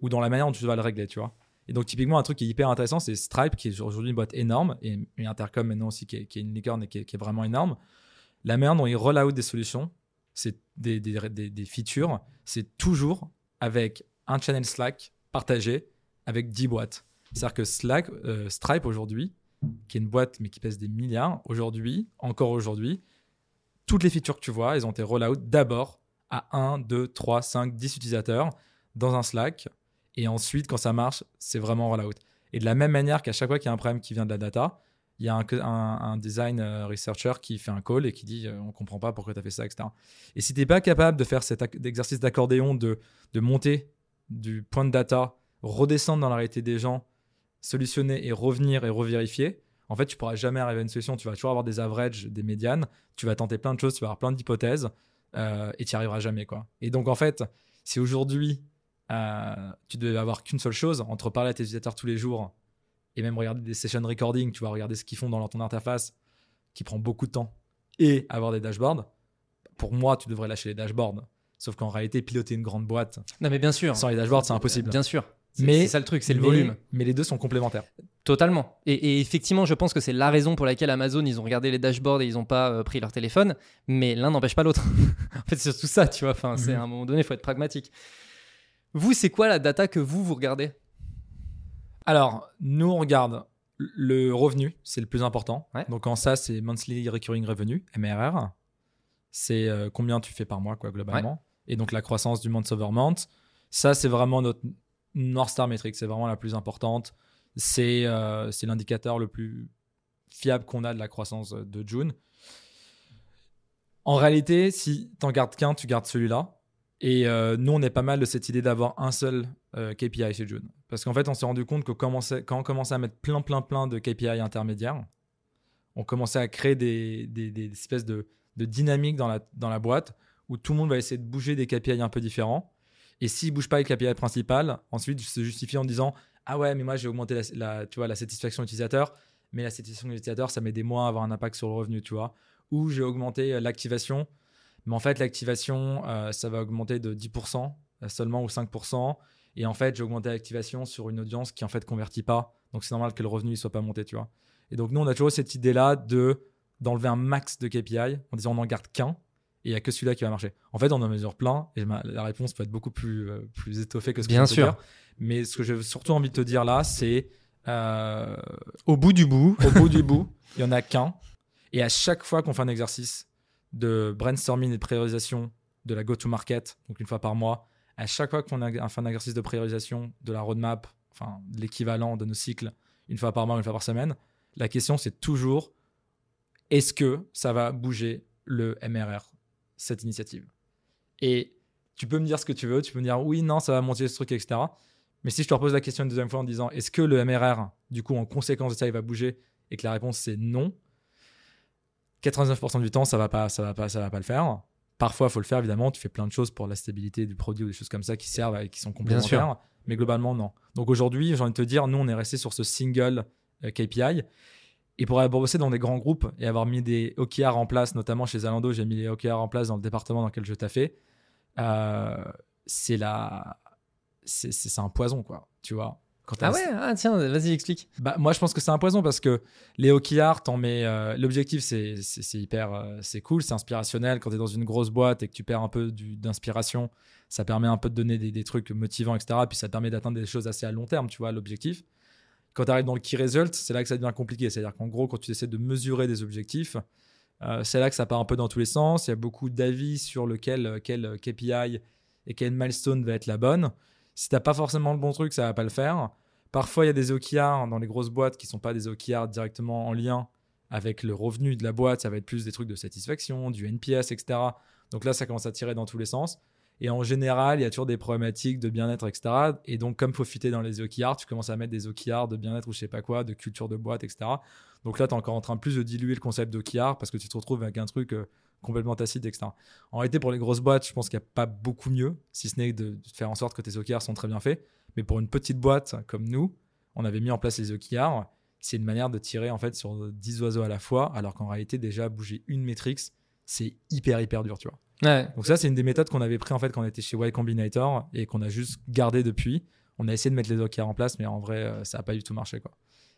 ou dans la manière dont tu vas le régler, tu vois. Et donc, typiquement, un truc qui est hyper intéressant, c'est Stripe, qui est aujourd'hui une boîte énorme, et, et Intercom maintenant aussi, qui est, qui est une licorne et qui est, qui est vraiment énorme. La manière dont ils roll out des solutions, c'est des, des, des, des features, c'est toujours avec un channel Slack partagé avec dix boîtes. C'est-à-dire que Slack, euh, Stripe aujourd'hui, qui est une boîte mais qui pèse des milliards, aujourd'hui, encore aujourd'hui, toutes les features que tu vois, elles ont été roll out d'abord à un, deux, trois, cinq, dix utilisateurs dans un Slack. Et ensuite, quand ça marche, c'est vraiment roll-out. Et de la même manière qu'à chaque fois qu'il y a un problème qui vient de la data, il y a un, un, un design researcher qui fait un call et qui dit « on ne comprend pas pourquoi tu as fait ça », et cetera. Et si tu n'es pas capable de faire cet ac- exercice d'accordéon, de, de monter du point de data, redescendre dans la réalité des gens, solutionner et revenir et revérifier, en fait, tu ne pourras jamais arriver à une solution. Tu vas toujours avoir des averages, des médianes, tu vas tenter plein de choses, tu vas avoir plein d'hypothèses euh, et tu n'y arriveras jamais, quoi. Et donc, en fait, si aujourd'hui, Euh, tu devais avoir qu'une seule chose entre parler à tes utilisateurs tous les jours et même regarder des session recording, tu vas regarder ce qu'ils font dans leur, ton interface qui prend beaucoup de temps et avoir des dashboards. Pour moi, tu devrais lâcher les dashboards, sauf qu'en réalité, piloter une grande boîte non, mais bien sûr. Sans les dashboards, c'est impossible. Bien sûr, c'est, mais, c'est ça le truc, c'est le mais, volume. Mais les deux sont complémentaires. Totalement. Et, et effectivement, je pense que c'est la raison pour laquelle Amazon, ils ont regardé les dashboards et ils n'ont pas euh, pris leur téléphone, mais l'un n'empêche pas l'autre. En fait, c'est surtout ça, tu vois. Enfin, c'est, à un moment donné, il faut être pragmatique. Vous, c'est quoi la data que vous, vous regardez ? Alors, nous, on regarde le revenu, c'est le plus important. Ouais. Donc, en ça, c'est Monthly Recurring Revenue, M R R. C'est euh, combien tu fais par mois, quoi, globalement. Ouais. Et donc, la croissance du month over month. Ça, c'est vraiment notre North Star métrique. C'est vraiment la plus importante. C'est, euh, c'est l'indicateur le plus fiable qu'on a de la croissance de June. En réalité, si tu n'en gardes qu'un, tu gardes celui-là. Et euh, nous, on est pas mal de cette idée d'avoir un seul euh, K P I chez June. Parce qu'en fait, on s'est rendu compte que quand on commençait à mettre plein, plein, plein de K P I intermédiaires, on commençait à créer des, des, des espèces de, de dynamiques dans la, dans la boîte où tout le monde va essayer de bouger des K P I un peu différents. Et s'ils ne bougent pas les K P I principales, ensuite, ils se justifient en disant « Ah ouais, mais moi, j'ai augmenté la, la, tu vois, la satisfaction utilisateur, mais la satisfaction utilisateur, ça met des mois à avoir un impact sur le revenu, tu vois. Ou j'ai augmenté l'activation, mais en fait, l'activation, euh, ça va augmenter de dix pour cent seulement ou cinq pour cent. Et en fait, j'ai augmenté l'activation sur une audience qui, en fait, convertit pas. Donc, c'est normal que le revenu ne soit pas monté, tu vois. Et donc, nous, on a toujours cette idée-là de, d'enlever un max de K P I en disant on n'en garde qu'un et il n'y a que celui-là qui va marcher. En fait, on en mesure plein et ma, la réponse peut être beaucoup plus, euh, plus étoffée que ce que je peux dire. Mais ce que j'ai surtout envie de te dire là, c'est euh, au bout du bout, au bout du bout, il y en a qu'un. Et à chaque fois qu'on fait un exercice de brainstorming et de priorisation de la go-to-market, donc une fois par mois, à chaque fois qu'on a fait un exercice de priorisation de la roadmap, enfin de l'équivalent de nos cycles, une fois par mois, une fois par semaine, la question c'est toujours est-ce que ça va bouger le M R R, cette initiative ? Et tu peux me dire ce que tu veux, tu peux me dire oui, non, ça va monter ce truc, et cetera. Mais si je te repose la question une deuxième fois en disant est-ce que le M R R, du coup, en conséquence de ça, il va bouger et que la réponse c'est non, quatre-vingt-dix-neuf pour cent du temps, ça va pas, ça va pas, ça va pas le faire. Parfois, il faut le faire, évidemment. Tu fais plein de choses pour la stabilité du produit ou des choses comme ça qui servent et qui sont complémentaires. Mais globalement, non. Donc aujourd'hui, j'ai envie de te dire, nous, on est resté sur ce single K P I. Et pour avoir bossé dans des grands groupes et avoir mis des O K R en place, notamment chez Zalando, j'ai mis les O K R en place dans le département dans lequel je taffais. Euh, c'est la, c'est, c'est, c'est un poison, quoi. Tu vois. Ah ouais, ah tiens, vas-y, explique. Bah, moi, je pense que c'est un poison parce que les O K R, t'en mets, euh, l'objectif, c'est, c'est, c'est hyper, euh, c'est cool, c'est inspirationnel. Quand t'es dans une grosse boîte et que tu perds un peu du, d'inspiration, ça permet un peu de donner des, des trucs motivants, et cetera. Puis ça te permet d'atteindre des choses assez à long terme, tu vois, l'objectif. Quand t'arrives dans le key result, c'est là que ça devient compliqué. C'est-à-dire qu'en gros, quand tu essaies de mesurer des objectifs, euh, c'est là que ça part un peu dans tous les sens. Il y a beaucoup d'avis sur lequel, quel K P I et quel milestone va être la bonne. Si t'as pas forcément le bon truc, ça va pas le faire. Parfois, il y a des O K R dans les grosses boîtes qui sont pas des O K R directement en lien avec le revenu de la boîte. Ça va être plus des trucs de satisfaction, du N P S, et cetera. Donc là, ça commence à tirer dans tous les sens. Et en général, il y a toujours des problématiques de bien-être, et cetera. Et donc, comme il faut fitter dans les O K R, tu commences à mettre des O K R de bien-être ou je sais pas quoi, de culture de boîte, et cetera. Donc là, t'es encore en train plus de diluer le concept d'O K R parce que tu te retrouves avec un truc euh, complètement tacite, et cetera. En réalité, pour les grosses boîtes, je pense qu'il n'y a pas beaucoup mieux, si ce n'est de faire en sorte que tes O K R sont très bien faits. Mais pour une petite boîte comme nous, on avait mis en place les O K R. C'est une manière de tirer en fait sur dix oiseaux à la fois, alors qu'en réalité, déjà, bouger une métrique, c'est hyper, hyper dur, tu vois. Ouais. Donc ça, c'est une des méthodes qu'on avait pris en fait quand on était chez Y Combinator et qu'on a juste gardé depuis. On a essayé de mettre les O K R en place, mais en vrai, ça n'a pas du tout marché, quoi.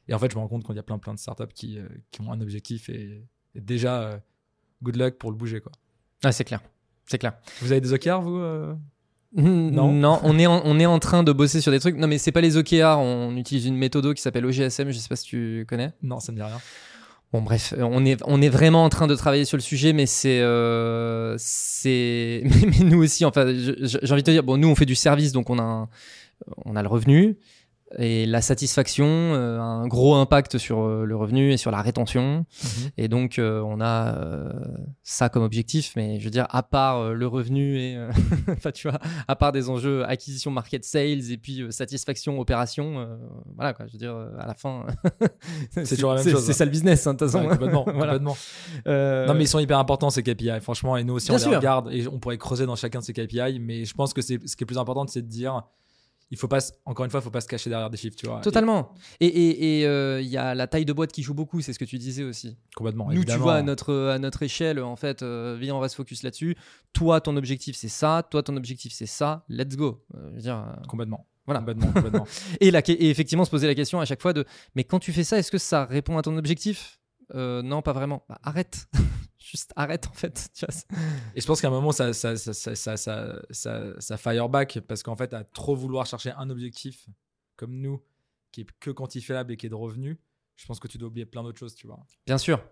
Et en fait, je me rends compte qu'il y a plein, plein de startups qui, qui ont un objectif et, et déjà... good luck pour le bouger, quoi. Ah, c'est clair, c'est clair. Vous avez des O K R, vous euh... Non, non on, est en, on est en train de bosser sur des trucs. Non, mais c'est pas les O K R, on utilise une méthode qui s'appelle O G S M, je sais pas si tu connais. Non, ça me dit rien. Bon, bref, on est, on est vraiment en train de travailler sur le sujet, mais c'est... Euh, c'est... Mais, mais nous aussi, enfin, je, j'ai envie de te dire, bon, nous, on fait du service, donc on a, un, on a le revenu et la satisfaction euh, a un gros impact sur euh, le revenu et sur la rétention. Mmh. Et donc, euh, on a euh, ça comme objectif. Mais je veux dire, à part euh, le revenu et... Euh, enfin, tu vois, à part des enjeux acquisition, market, sales et puis euh, satisfaction, opération, euh, voilà quoi. Je veux dire, euh, à la fin... c'est, c'est toujours la même c'est, chose. C'est hein. Ça le business, hein, de toute façon. Ouais, complètement, voilà. complètement. Euh, non, mais ils sont hyper importants, ces K P I, franchement. Et nous aussi, on les sûr. regarde. Et on pourrait creuser dans chacun de ces K P I. Mais je pense que c'est, ce qui est plus important, c'est de dire... Il faut pas, encore une fois, il ne faut pas se cacher derrière des chiffres, tu vois. Totalement. Et il et, et, euh, y a la taille de boîte qui joue beaucoup, c'est ce que tu disais aussi. Complètement, Nous, évidemment. tu vois, à notre, à notre échelle, en fait, euh, viens, on reste focus là-dessus. Toi, ton objectif, c'est ça. Toi, ton objectif, c'est ça. Let's go. Euh, je veux dire, euh... Complètement. Voilà. Complètement, complètement. et, la, et effectivement, se poser la question à chaque fois de « Mais quand tu fais ça, est-ce que ça répond à ton objectif ?» euh, Non, pas vraiment. Bah, arrête. Juste arrête, en fait. Et je pense qu'à un moment, ça, ça, ça, ça, ça, ça, ça, ça fire back parce qu'en fait, à trop vouloir chercher un objectif comme nous, qui est que quantifiable et qui est de revenu, je pense que tu dois oublier plein d'autres choses, tu vois. Bien sûr.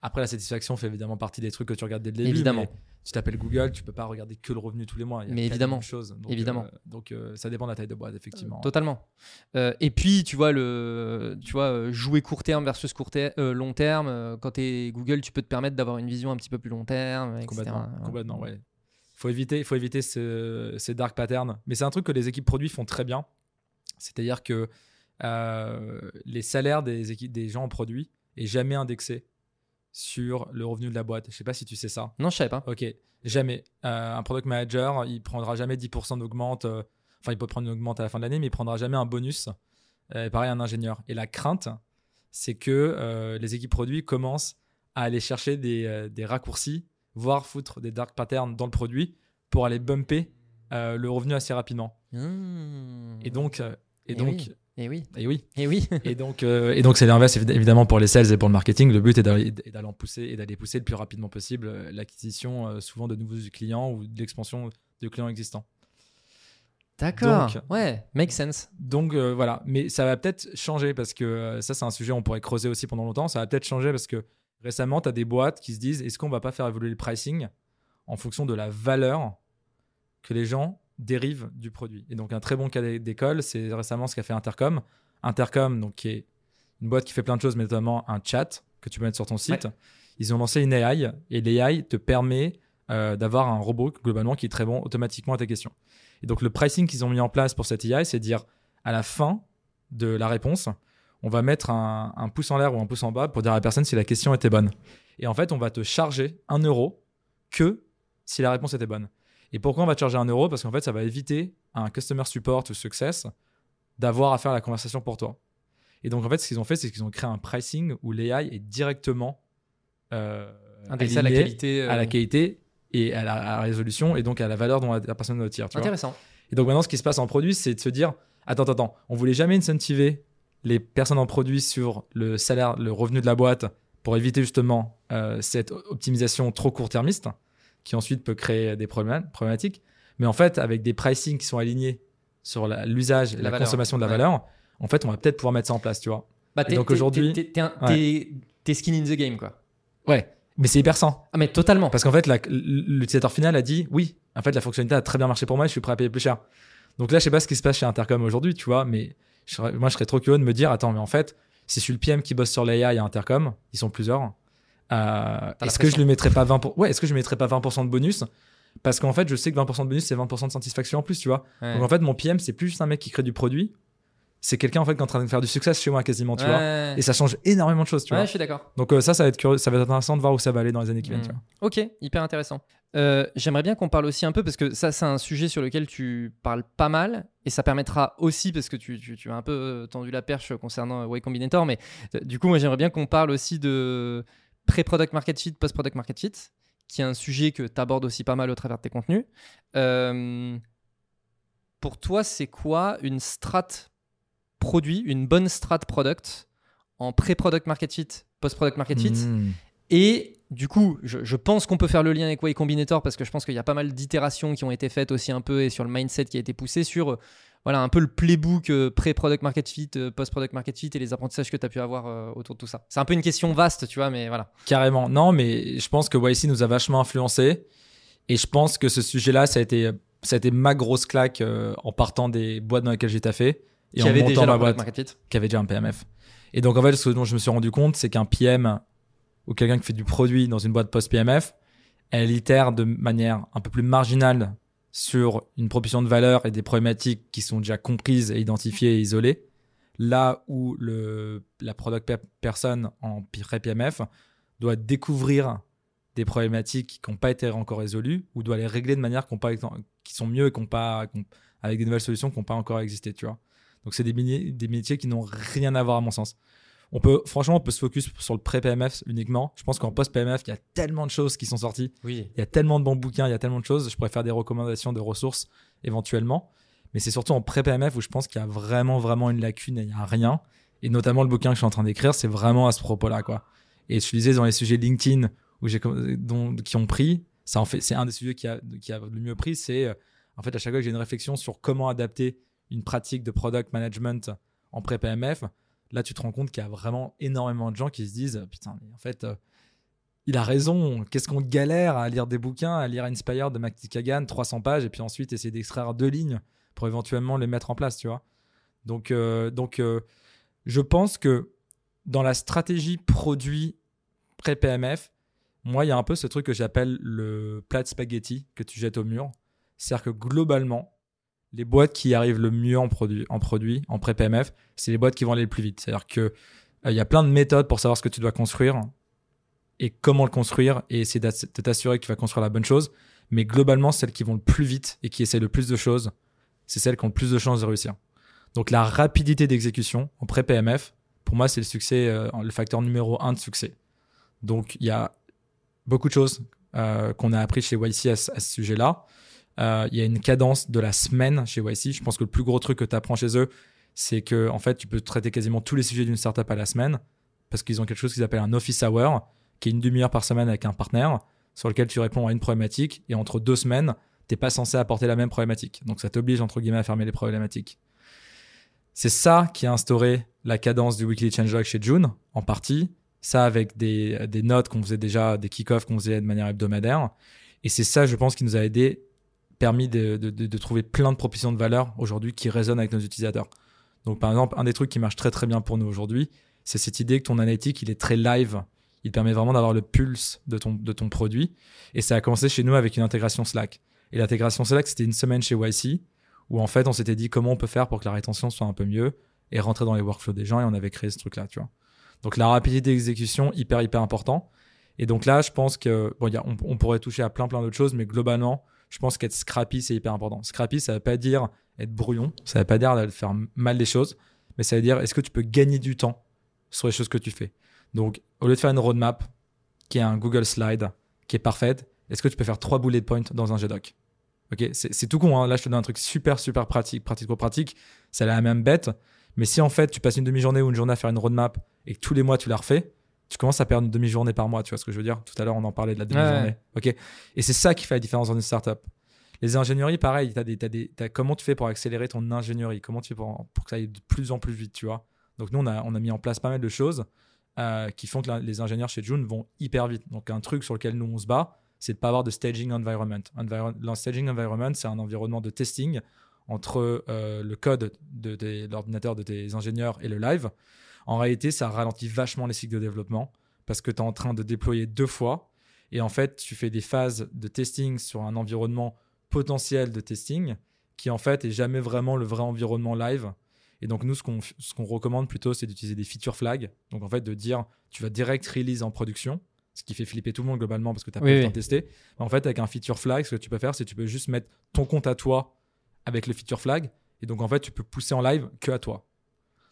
Après, la satisfaction fait évidemment partie des trucs que tu regardes dès le début. Évidemment. Tu t'appelles Google, tu peux pas regarder que le revenu tous les mois. Il y a mais évidemment. Chose. Donc, évidemment. Euh, donc euh, ça dépend de la taille de boîte, effectivement. Euh, totalement. Euh, et puis, tu vois, le, tu vois, jouer court terme versus court ter- euh, long terme. Euh, quand tu es Google, tu peux te permettre d'avoir une vision un petit peu plus long terme, et cetera. Complètement. Ouais. Complètement, ouais. Faut éviter, faut éviter ce, ces dark patterns. Mais c'est un truc que les équipes produits font très bien. C'est-à-dire que euh, les salaires des équipes, des gens en produit est jamais indexé sur le revenu de la boîte. Je sais pas si tu sais ça. Non, je savais pas. Ok, jamais. Euh, un product manager, il prendra jamais dix pour cent d'augmente. Euh, enfin, il peut prendre une augmente à la fin de l'année, mais il prendra jamais un bonus. Euh, pareil, un ingénieur. Et la crainte, c'est que euh, les équipes produits commencent à aller chercher des, euh, des raccourcis, voire foutre des dark patterns dans le produit pour aller bumper euh, le revenu assez rapidement. Mmh. Et donc, euh, et, et donc. Oui. Et oui. Et oui. Et oui. et donc, euh, et donc c'est l'inverse évidemment pour les sales et pour le marketing. Le but est d'aller, d'aller en pousser et d'aller pousser le plus rapidement possible l'acquisition euh, souvent de nouveaux clients ou de l'expansion de clients existants. D'accord. Donc, ouais. Make sense. Donc euh, voilà, mais ça va peut-être changer parce que euh, ça c'est un sujet on pourrait creuser aussi pendant longtemps. Ça va peut-être changer parce que récemment tu as des boîtes qui se disent est-ce qu'on va pas faire évoluer le pricing en fonction de la valeur que les gens dérive du produit. Et donc, un très bon cas d'école, c'est récemment ce qu'a fait Intercom. Intercom, donc, qui est une boîte qui fait plein de choses, mais notamment un chat que tu peux mettre sur ton site. Ouais. Ils ont lancé une A I et l'A I te permet euh, d'avoir un robot, globalement, qui est très bon automatiquement à tes questions. Et donc, le pricing qu'ils ont mis en place pour cette A I, c'est de dire à la fin de la réponse, on va mettre un, un pouce en l'air ou un pouce en bas pour dire à la personne si la question était bonne. Et en fait, on va te charger un euro que si la réponse était bonne. Et pourquoi on va te charger un euro ? Parce qu'en fait, ça va éviter à un customer support ou success d'avoir à faire la conversation pour toi. Et donc, en fait, ce qu'ils ont fait, c'est qu'ils ont créé un pricing où l'A I est directement euh, indexé à la qualité, euh... à la qualité et à la, à la résolution et donc à la valeur dont la, la personne le tire. Tu Intéressant. Vois ? Et donc, maintenant, ce qui se passe en produit, c'est de se dire attends, attends, attends, on ne voulait jamais incentiver les personnes en produit sur le salaire, le revenu de la boîte pour éviter justement euh, cette optimisation trop court-termiste, qui ensuite peut créer des problèmes, problématiques. Mais en fait, avec des pricing qui sont alignés sur la, l'usage et la, la valeur, consommation de la ouais. valeur, en fait, on va peut-être pouvoir mettre ça en place, tu vois. Bah, t'es, donc t'es, aujourd'hui... T'es, t'es, un, ouais. t'es, t'es skin in the game, quoi. Ouais, mais c'est hyper sain. Ah, mais totalement. Parce qu'en fait, la, l'utilisateur final a dit, oui, en fait, la fonctionnalité a très bien marché pour moi et je suis prêt à payer plus cher. Donc là, je sais pas ce qui se passe chez Intercom aujourd'hui, tu vois, mais je, moi, je serais trop curieux de me dire, attends, mais en fait, si je suis le P M qui bosse sur l'A I à Intercom, ils sont plusieurs, Euh, est-ce que je lui mettrais pas vingt pour cent pour... ouais, est-ce que je lui mettrais pas vingt pour cent de bonus parce qu'en fait je sais que vingt pour cent de bonus c'est vingt pour cent de satisfaction en plus, tu vois. Ouais. Donc en fait mon P M c'est plus juste un mec qui crée du produit, c'est quelqu'un en fait qui est en train de faire du succès chez moi quasiment, tu ouais. vois. Et ça change énormément de choses, tu ouais, vois. Ouais, je suis d'accord. Donc euh, ça ça va être curieux, ça va être intéressant de voir où ça va aller dans les années qui viennent, mmh. tu vois. OK, hyper intéressant. Euh, j'aimerais bien qu'on parle aussi un peu parce que ça c'est un sujet sur lequel tu parles pas mal et ça permettra aussi parce que tu, tu, tu as un peu tendu la perche concernant Y Combinator, mais euh, du coup moi j'aimerais bien qu'on parle aussi de pré-product market fit, post-product market fit, qui est un sujet que tu abordes aussi pas mal au travers de tes contenus. Euh, pour toi, c'est quoi une strat produit, une bonne strat product en pré-product market fit, post-product market fit mmh. Et du coup, je, je pense qu'on peut faire le lien avec Y Combinator parce que je pense qu'il y a pas mal d'itérations qui ont été faites aussi un peu et sur le mindset qui a été poussé sur... Voilà, un peu le playbook euh, pré-product market fit, euh, post-product market fit et les apprentissages que tu as pu avoir euh, autour de tout ça. C'est un peu une question vaste, tu vois, mais voilà. Carrément. Non, mais je pense que Y C nous a vachement influencé et je pense que ce sujet-là, ça a été, ça a été ma grosse claque euh, en partant des boîtes dans lesquelles j'ai taffé et qui en montant ma boîte qui avait déjà un P M F. Et donc, en fait, ce dont je me suis rendu compte, c'est qu'un P M ou quelqu'un qui fait du produit dans une boîte post-P M F, elle itère de manière un peu plus marginale sur une proposition de valeur et des problématiques qui sont déjà comprises et identifiées et isolées, là où le, la product pe- person en pré-P M F doit découvrir des problématiques qui n'ont pas été encore résolues ou doit les régler de manière qu'on pas, qui sont mieux et qu'on pas, qu'on, avec des nouvelles solutions qui n'ont pas encore existé, tu vois. Donc, c'est des, mini- des métiers qui n'ont rien à voir à mon sens. On peut, franchement, on peut se focus sur le pré-P M F uniquement. Je pense qu'en post-P M F, il y a tellement de choses qui sont sorties. Oui. Il y a tellement de bons bouquins, il y a tellement de choses. Je pourrais faire des recommandations de ressources éventuellement. mais c'est surtout en pré-P M F où je pense qu'il y a vraiment, vraiment une lacune et il n'y a rien. Et notamment, le bouquin que je suis en train d'écrire, c'est vraiment à ce propos-là, quoi. Et je disais, dans les sujets LinkedIn où j'ai, dont, qui ont pris, ça en fait, c'est un des sujets qui a, qui a le mieux pris. C'est en fait, à chaque fois que j'ai une réflexion sur comment adapter une pratique de product management en pré-P M F, là, tu te rends compte qu'il y a vraiment énormément de gens qui se disent « Putain, mais en fait, euh, il a raison. Qu'est-ce qu'on galère à lire des bouquins, à lire Inspire de Max Kagan, trois cents pages, et puis ensuite essayer d'extraire deux lignes pour éventuellement les mettre en place, tu vois ?» Donc, euh, donc euh, je pense que dans la stratégie produit pré-P M F, moi, il y a un peu ce truc que j'appelle le plat de spaghetti que tu jettes au mur. C'est-à-dire que globalement, les boîtes qui arrivent le mieux en produit, en, produit, en pré-P M F, c'est les boîtes qui vont aller le plus vite. C'est-à-dire qu'il euh, y a plein de méthodes pour savoir ce que tu dois construire et comment le construire et essayer de t'assurer que tu vas construire la bonne chose. Mais globalement, celles qui vont le plus vite et qui essaient le plus de choses, c'est celles qui ont le plus de chances de réussir. Donc la rapidité d'exécution en pré-P M F, pour moi, c'est le succès, euh, le facteur numéro un de succès. Donc il y a beaucoup de choses euh, qu'on a appris chez Y C à, à ce sujet-là. Il euh, y a une cadence de la semaine chez Y C. Je pense que le plus gros truc que tu apprends chez eux, c'est que en fait, tu peux traiter quasiment tous les sujets d'une startup à la semaine parce qu'ils ont quelque chose qu'ils appellent un office hour, qui est une demi-heure par semaine avec un partenaire sur lequel tu réponds à une problématique et entre deux semaines, tu n'es pas censé apporter la même problématique. Donc, ça t'oblige entre guillemets à fermer les problématiques. C'est ça qui a instauré la cadence du Weekly Changelog chez June, en partie. Ça avec des, des notes qu'on faisait déjà, des kick-offs qu'on faisait de manière hebdomadaire. Et c'est ça, je pense, qui nous a aidé permis de, de, de, de trouver plein de propositions de valeur aujourd'hui qui résonnent avec nos utilisateurs. Donc, par exemple, un des trucs qui marche très, très bien pour nous aujourd'hui, c'est cette idée que ton analytique, il est très live. Il permet vraiment d'avoir le pulse de ton, de ton produit. Et ça a commencé chez nous avec une intégration Slack. Et l'intégration Slack, c'était une semaine chez Y C où, en fait, on s'était dit comment on peut faire pour que la rétention soit un peu mieux et rentrer dans les workflows des gens. Et on avait créé ce truc-là, tu vois. Donc, la rapidité d'exécution, hyper, hyper important. Et donc là, je pense que, bon, y a, on, on pourrait toucher à plein, plein d'autres choses, mais globalement, je pense qu'être scrappy, c'est hyper important. Scrappy, ça ne veut pas dire être brouillon, ça ne veut pas dire de faire mal des choses, mais ça veut dire est-ce que tu peux gagner du temps sur les choses que tu fais. Donc, au lieu de faire une roadmap qui est un Google Slide, qui est parfaite, est-ce que tu peux faire trois bullet points dans un G doc? Okay, c'est, c'est tout con, hein. Là, je te donne un truc super, super pratique, pratico-pratique, ça a la même bête, mais si en fait, tu passes une demi-journée ou une journée à faire une roadmap et que tous les mois, tu la refais, tu commences à perdre une demi-journée par mois, tu vois ce que je veux dire? Tout à l'heure, on en parlait de la demi-journée. Ouais. Okay. Et c'est ça qui fait la différence dans une startup. Les ingénieries, pareil, t'as des, t'as des, t'as, comment tu fais pour accélérer ton ingénierie? Comment tu fais pour, pour que ça aille de plus en plus vite, tu vois? Donc, nous, on a, on a mis en place pas mal de choses euh, qui font que la, les ingénieurs chez June vont hyper vite. Donc, un truc sur lequel nous, on se bat, c'est de ne pas avoir de staging environment. Enviro- le staging environment, c'est un environnement de testing entre euh, le code de, de, de l'ordinateur de tes ingénieurs et le live. En réalité, ça ralentit vachement les cycles de développement parce que tu es en train de déployer deux fois et en fait, tu fais des phases de testing sur un environnement potentiel de testing qui en fait est jamais vraiment le vrai environnement live. Et donc, nous, ce qu'on, ce qu'on recommande plutôt, c'est d'utiliser des feature flags. Donc, en fait, de dire tu vas direct release en production, ce qui fait flipper tout le monde globalement parce que tu n'as oui, pas le oui. temps de tester. Mais en fait, avec un feature flag, ce que tu peux faire, c'est que tu peux juste mettre ton compte à toi avec le feature flag. Et donc, en fait, tu peux pousser en live que à toi.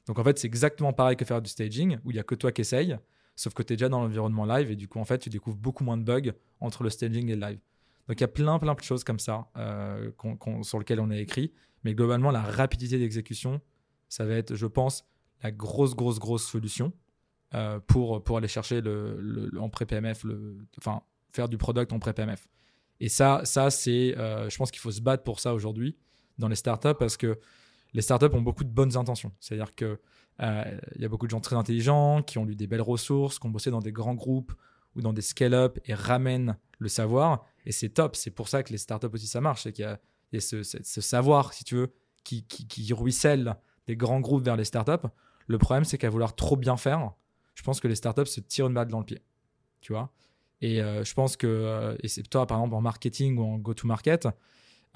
Donc, en fait, c'est exactement pareil que faire du staging où il n'y a que toi qui essayes, sauf que tu es déjà dans l'environnement live et du coup, en fait, tu découvres beaucoup moins de bugs entre le staging et le live. Donc, il y a plein, plein de choses comme ça euh, qu'on, qu'on, sur lesquelles on a écrit. Mais globalement, la rapidité d'exécution, ça va être, je pense, la grosse, grosse, grosse solution euh, pour, pour aller chercher le, le, le, en pré-P M F, le, enfin, faire du product en pré-P M F. Et ça, ça c'est, euh, je pense qu'il faut se battre pour ça aujourd'hui dans les startups parce que les startups ont beaucoup de bonnes intentions. C'est-à-dire qu'il euh, y a beaucoup de gens très intelligents qui ont lu des belles ressources, qui ont bossé dans des grands groupes ou dans des scale-up et ramènent le savoir. Et c'est top. C'est pour ça que les startups aussi, ça marche. C'est qu'il y a, y a ce, ce, ce savoir, si tu veux, qui, qui, qui ruisselle des grands groupes vers les startups. Le problème, c'est qu'à vouloir trop bien faire, je pense que les startups se tirent une balle dans le pied. Tu vois ? Et euh, je pense que, euh, et c'est toi, par exemple, en marketing ou en go-to-market,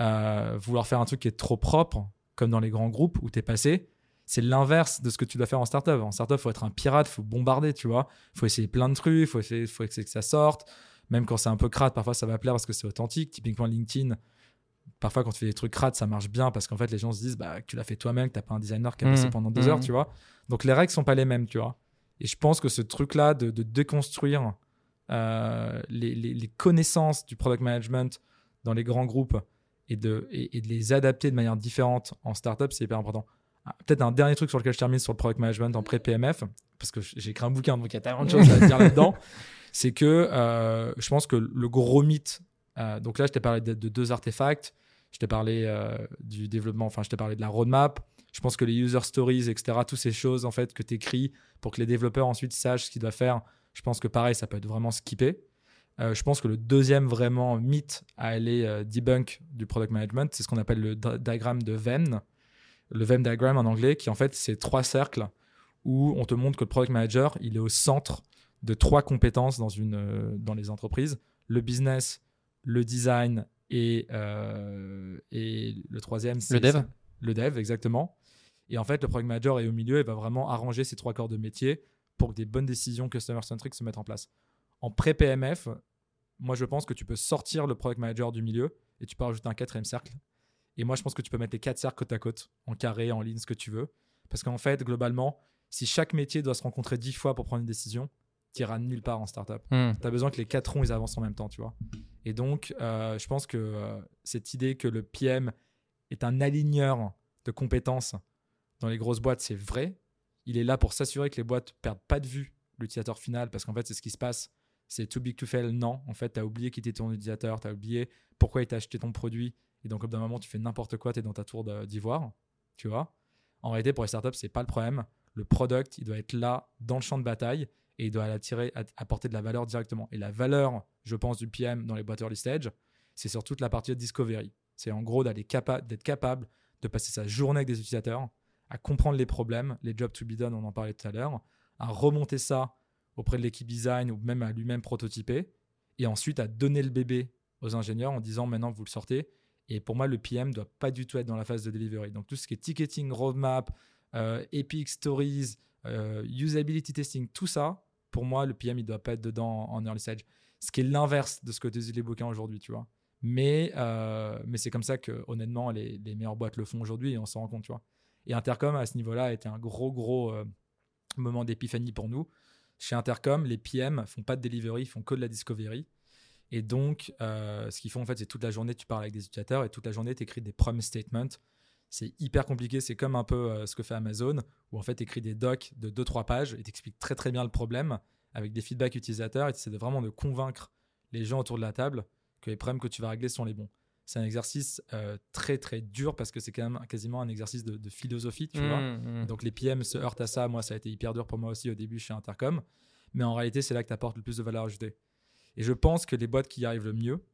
euh, vouloir faire un truc qui est trop propre, comme dans les grands groupes où tu es passé, c'est l'inverse de ce que tu dois faire en startup. En startup, il faut être un pirate, il faut bombarder, tu vois. Il faut essayer plein de trucs, il faut essayer, faut essayer que ça sorte. Même quand c'est un peu crade, parfois ça va plaire parce que c'est authentique. Typiquement LinkedIn, parfois quand tu fais des trucs crades, ça marche bien parce qu'en fait, les gens se disent bah, que tu l'as fait toi-même, que tu n'as pas un designer qui a passé mmh, pendant deux mmh. heures, tu vois. Donc, les règles ne sont pas les mêmes, tu vois. Et je pense que ce truc-là de, de déconstruire euh, les, les, les connaissances du product management dans les grands groupes et de, et, et de les adapter de manière différente en startup, c'est hyper important. Ah, peut-être un dernier truc sur lequel je termine sur le product management en pré-P M F, parce que j'ai écrit un bouquin, donc il y a tellement de choses à dire là-dedans, c'est que euh, je pense que le gros mythe, euh, donc là je t'ai parlé de, de deux artefacts, je t'ai parlé euh, du développement, enfin je t'ai parlé de la roadmap, je pense que les user stories, et cetera, toutes ces choses en fait, que tu écris pour que les développeurs ensuite sachent ce qu'ils doivent faire, je pense que pareil, ça peut être vraiment skippé. Euh, je pense que le deuxième vraiment mythe à aller euh, debunk du product management, c'est ce qu'on appelle le d- diagramme de Venn, le Venn diagram en anglais, qui en fait, c'est trois cercles où on te montre que le product manager, il est au centre de trois compétences dans, une, euh, dans les entreprises, le business, le design et, euh, et le troisième, c'est... Le dev. Le dev, exactement. Et en fait, le product manager est au milieu et va vraiment arranger ces trois corps de métier pour que des bonnes décisions customer-centric se mettent en place. En pré-P M F, moi, je pense que tu peux sortir le product manager du milieu et tu peux rajouter un quatrième cercle. Et moi, je pense que tu peux mettre les quatre cercles côte à côte, en carré, en ligne, ce que tu veux. Parce qu'en fait, globalement, si chaque métier doit se rencontrer dix fois pour prendre une décision, tu iras nulle part en startup. Mmh. Tu as besoin que les quatre ronds, ils avancent en même temps, tu vois. Et donc, euh, je pense que euh, cette idée que le P M est un aligneur de compétences dans les grosses boîtes, c'est vrai. Il est là pour s'assurer que les boîtes ne perdent pas de vue l'utilisateur final, parce qu'en fait, c'est ce qui se passe. C'est too big to fail. Non, en fait, tu as oublié qui était ton utilisateur, tu as oublié pourquoi il t'a acheté ton produit. Et donc, au bout d'un moment, tu fais n'importe quoi, tu es dans ta tour d'ivoire. Tu vois ? En réalité, pour les startups, ce n'est pas le problème. Le product, il doit être là, dans le champ de bataille, et il doit attirer, apporter de la valeur directement. Et la valeur, je pense, du P M dans les boîtes early stage, c'est sur toute la partie de discovery. C'est en gros d'aller capa- d'être capable de passer sa journée avec des utilisateurs, à comprendre les problèmes, les jobs to be done, on en parlait tout à l'heure, à remonter ça auprès de l'équipe design ou même à lui-même prototyper, et ensuite à donner le bébé aux ingénieurs en disant maintenant vous le sortez. Et pour moi, le P M ne doit pas du tout être dans la phase de delivery. Donc tout ce qui est ticketing, roadmap, euh, epic stories, euh, usability testing, tout ça, pour moi, le P M, il ne doit pas être dedans en, en early stage. Ce qui est l'inverse de ce que disent les bouquins aujourd'hui, tu vois. Mais, euh, mais c'est comme ça que, honnêtement, les, les meilleures boîtes le font aujourd'hui et on s'en rend compte, tu vois. Et Intercom, à ce niveau-là, a été un gros, gros euh, moment d'épiphanie pour nous. Chez Intercom, les P M font pas de delivery, ils font que de la discovery. Et donc, euh, ce qu'ils font, en fait, c'est toute la journée, tu parles avec des utilisateurs et toute la journée, tu écris des promise statements. C'est hyper compliqué. C'est comme un peu euh, ce que fait Amazon, où en fait, tu écris des docs de deux trois pages et tu expliques très, très bien le problème avec des feedbacks utilisateurs et tu essaies de vraiment de convaincre les gens autour de la table que les problèmes que tu vas régler sont les bons. C'est un exercice euh, très, très dur parce que c'est quand même quasiment un exercice de, de philosophie, tu mmh, vois. Mmh. Donc, les P M se heurtent à ça. Moi, ça a été hyper dur pour moi aussi au début chez Intercom. Mais en réalité, c'est là que tu apportes le plus de valeur ajoutée. Et je pense que les boîtes qui y arrivent le mieux,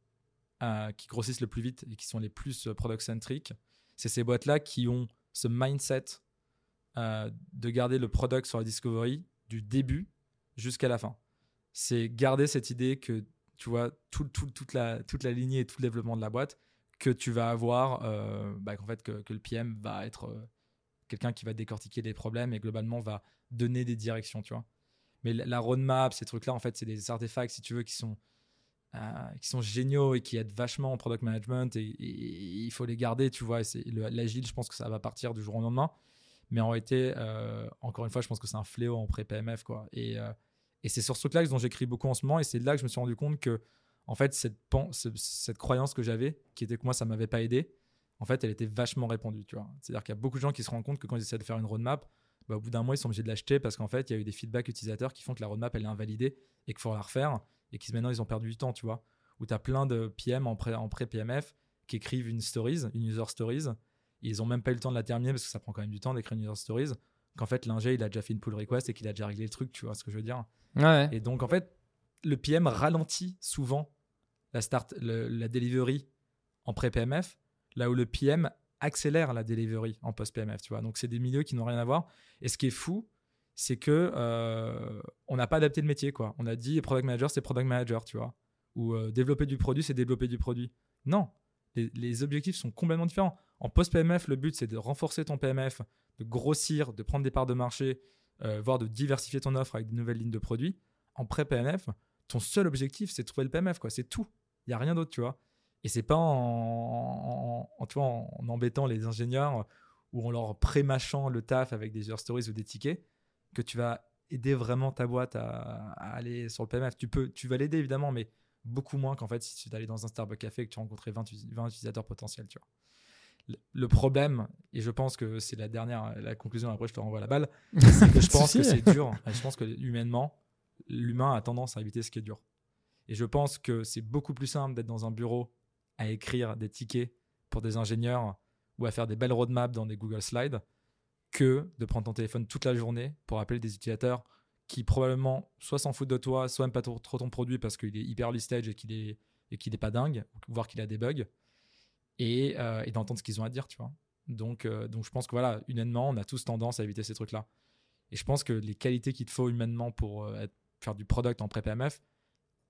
euh, qui grossissent le plus vite et qui sont les plus product-centric, c'est ces boîtes-là qui ont ce mindset euh, de garder le product sur la discovery du début jusqu'à la fin. C'est garder cette idée que tu vois, tout, tout, toute, la, toute la lignée et tout le développement de la boîte, que tu vas avoir, euh, bah, qu'en fait, que, que le P M va être euh, quelqu'un qui va décortiquer les problèmes et globalement va donner des directions, tu vois. Mais la, la roadmap, ces trucs-là, en fait, c'est des artefacts, si tu veux, qui sont, euh, qui sont géniaux et qui aident vachement en product management et, et, et il faut les garder, tu vois. Et c'est, le, l'agile, je pense que ça va partir du jour au lendemain. Mais en réalité, euh, encore une fois, je pense que c'est un fléau en pré-P M F, quoi. Et... Euh, Et c'est sur ce truc-là dont j'écris beaucoup en ce moment. Et c'est là que je me suis rendu compte que, en fait, cette, pan- ce, cette croyance que j'avais, qui était que moi, ça ne m'avait pas aidé, en fait, elle était vachement répandue. Tu vois. C'est-à-dire qu'il y a beaucoup de gens qui se rendent compte que quand ils essaient de faire une roadmap, bah, au bout d'un mois, ils sont obligés de l'acheter parce qu'en fait, il y a eu des feedbacks utilisateurs qui font que la roadmap, elle est invalidée et qu'il faut la refaire. Et qu'ils, maintenant, ils ont perdu du temps, tu vois. Où tu as plein de P M en, pré- en pré-P M F qui écrivent une stories, une user stories. Et ils n'ont même pas eu le temps de la terminer parce que ça prend quand même du temps d'écrire une user stories. Qu'en fait, l'ingé, il a déjà fait une pull request et qu'il a déjà réglé le truc, tu vois ce que je veux dire. Ouais. Et donc, en fait, le P M ralentit souvent la, start, le, la delivery en pré-P M F, là où le P M accélère la delivery en post-P M F, tu vois. Donc, c'est des milieux qui n'ont rien à voir. Et ce qui est fou, c'est que euh, on n'a pas adapté le métier, quoi. On a dit product manager, c'est product manager, tu vois. Ou euh, développer du produit, c'est développer du produit. Non, les, les objectifs sont complètement différents. En post-P M F, le but, c'est de renforcer ton P M F, de grossir, de prendre des parts de marché, euh, voire de diversifier ton offre avec de nouvelles lignes de produits. En pré-P M F, ton seul objectif, c'est de trouver le P M F, quoi. C'est tout. Il n'y a rien d'autre, tu vois. Et ce n'est pas en, en, en, tu vois, en embêtant les ingénieurs ou en leur pré-mâchant le taf avec des user stories ou des tickets que tu vas aider vraiment ta boîte à, à aller sur le P M F. Tu peux, tu vas l'aider, évidemment, mais beaucoup moins qu'en fait si tu allais dans un Starbucks café et que tu rencontrais vingt, vingt utilisateurs potentiels, tu vois. Le problème, et je pense que c'est la dernière, la conclusion, après je te renvoie la balle, c'est que je pense que c'est dur. Je pense que humainement, l'humain a tendance à éviter ce qui est dur. Et je pense que c'est beaucoup plus simple d'être dans un bureau à écrire des tickets pour des ingénieurs ou à faire des belles roadmaps dans des Google Slides que de prendre ton téléphone toute la journée pour appeler des utilisateurs qui probablement soit s'en foutent de toi, soit n'aiment pas trop ton produit parce qu'il est hyper early stage et qu'il est, et qu'il est pas dingue, voire qu'il a des bugs. Et, euh, et d'entendre ce qu'ils ont à dire, tu vois. Donc, euh, donc je pense que voilà, humainement, on a tous tendance à éviter ces trucs-là. Et je pense que les qualités qu'il te faut humainement pour euh, être, faire du product en pré-P M F,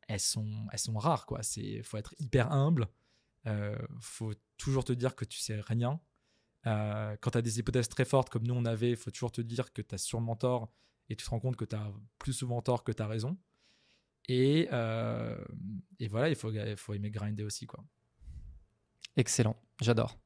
elles sont, elles sont rares, quoi. C'est, faut être hyper humble. Euh, faut toujours te dire que tu sais rien. Euh, quand tu as des hypothèses très fortes, comme nous on avait, faut toujours te dire que tu as sûrement tort et tu te rends compte que tu as plus souvent tort que tu as raison. Et, euh, et voilà, il faut, il faut aimer grinder aussi, quoi. Excellent, j'adore.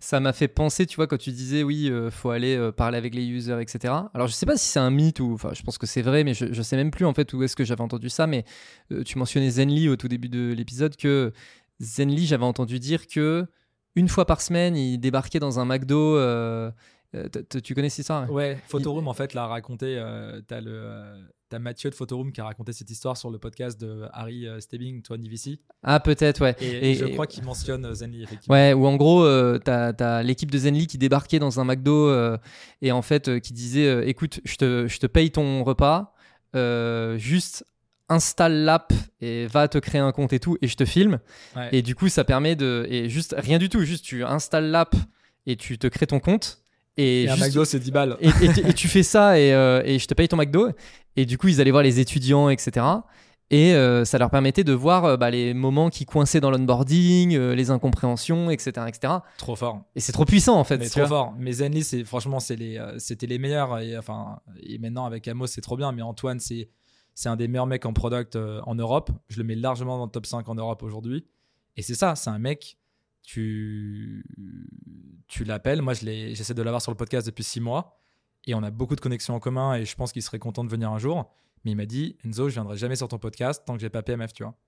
Ça m'a fait penser, tu vois, quand tu disais oui, euh, faut aller euh, parler avec les users, et cetera. Alors, je sais pas si c'est un mythe ou, enfin, je pense que c'est vrai, mais je, je sais même plus en fait où est-ce que j'avais entendu ça. Mais euh, tu mentionnais Zenly au tout début de l'épisode, que Zenly, j'avais entendu dire que une fois par semaine, il débarquait dans un McDo. Euh, tu connais cette histoire? Ouais, Photoroom en fait l'a raconté. T'as le T'as Mathieu de Photoroom qui a raconté cette histoire sur le podcast de Harry Stebbing, toi N vingt-six. Ah, peut-être, ouais. Et, et je et, crois et... qu'il mentionne Zenly, effectivement. Ouais, ou en gros, euh, t'as, t'as l'équipe de Zenly qui débarquait dans un McDo euh, et en fait euh, qui disait euh, écoute, je te, je te paye ton repas, euh, juste installe l'app et va te créer un compte et tout, et je te filme. Ouais. Et du coup, ça permet de. Et juste, rien du tout, juste tu installes l'app et tu te crées ton compte. Et, et juste, un McDo, c'est dix balles. Et, et, tu, et tu fais ça et, euh, et je te paye ton McDo. Et du coup, ils allaient voir les étudiants, et cetera. Et euh, ça leur permettait de voir euh, bah, les moments qui coinçaient dans l'onboarding, euh, les incompréhensions, et cetera, et cetera. Trop fort. Et c'est trop puissant, en fait. Mais trop fort. Mais Zenly, c'est, franchement, c'est les, euh, c'était les meilleurs. Et, enfin, et maintenant, avec Amos, c'est trop bien. Mais Antoine, c'est, c'est un des meilleurs mecs en product euh, en Europe. Je le mets largement dans le top cinq en Europe aujourd'hui. Et c'est ça, c'est un mec... Tu, tu l'appelles. Moi, je l'ai, j'essaie de l'avoir sur le podcast depuis six mois et on a beaucoup de connexions en commun et je pense qu'il serait content de venir un jour. Mais il m'a dit « Enzo, je viendrai jamais sur ton podcast tant que j'ai pas P M F, tu vois. »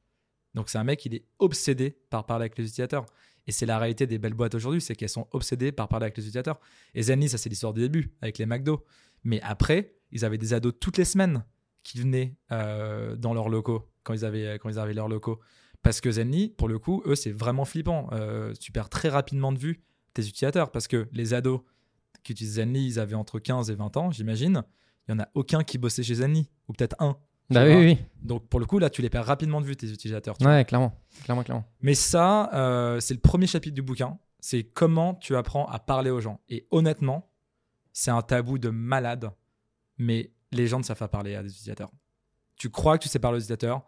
Donc, c'est un mec, il est obsédé par parler avec les utilisateurs. Et c'est la réalité des belles boîtes aujourd'hui, c'est qu'elles sont obsédées par parler avec les utilisateurs. Et Zenly, ça, c'est l'histoire du début avec les McDo. Mais après, ils avaient des ados toutes les semaines qui venaient euh, dans leurs locaux, quand ils avaient, quand ils avaient leurs locaux. Parce que Zenly, pour le coup, eux, c'est vraiment flippant. Euh, tu perds très rapidement de vue tes utilisateurs parce que les ados qui utilisent Zenly, ils avaient entre quinze et vingt ans, j'imagine. Il n'y en a aucun qui bossait chez Zenly, ou peut-être un. Bah oui, oui. Donc, pour le coup, là, tu les perds rapidement de vue, tes utilisateurs. Ouais, clairement. clairement, clairement. Mais ça, euh, c'est le premier chapitre du bouquin. C'est comment tu apprends à parler aux gens. Et honnêtement, c'est un tabou de malade, mais les gens ne savent pas parler à des utilisateurs. Tu crois que tu sais parler aux utilisateurs,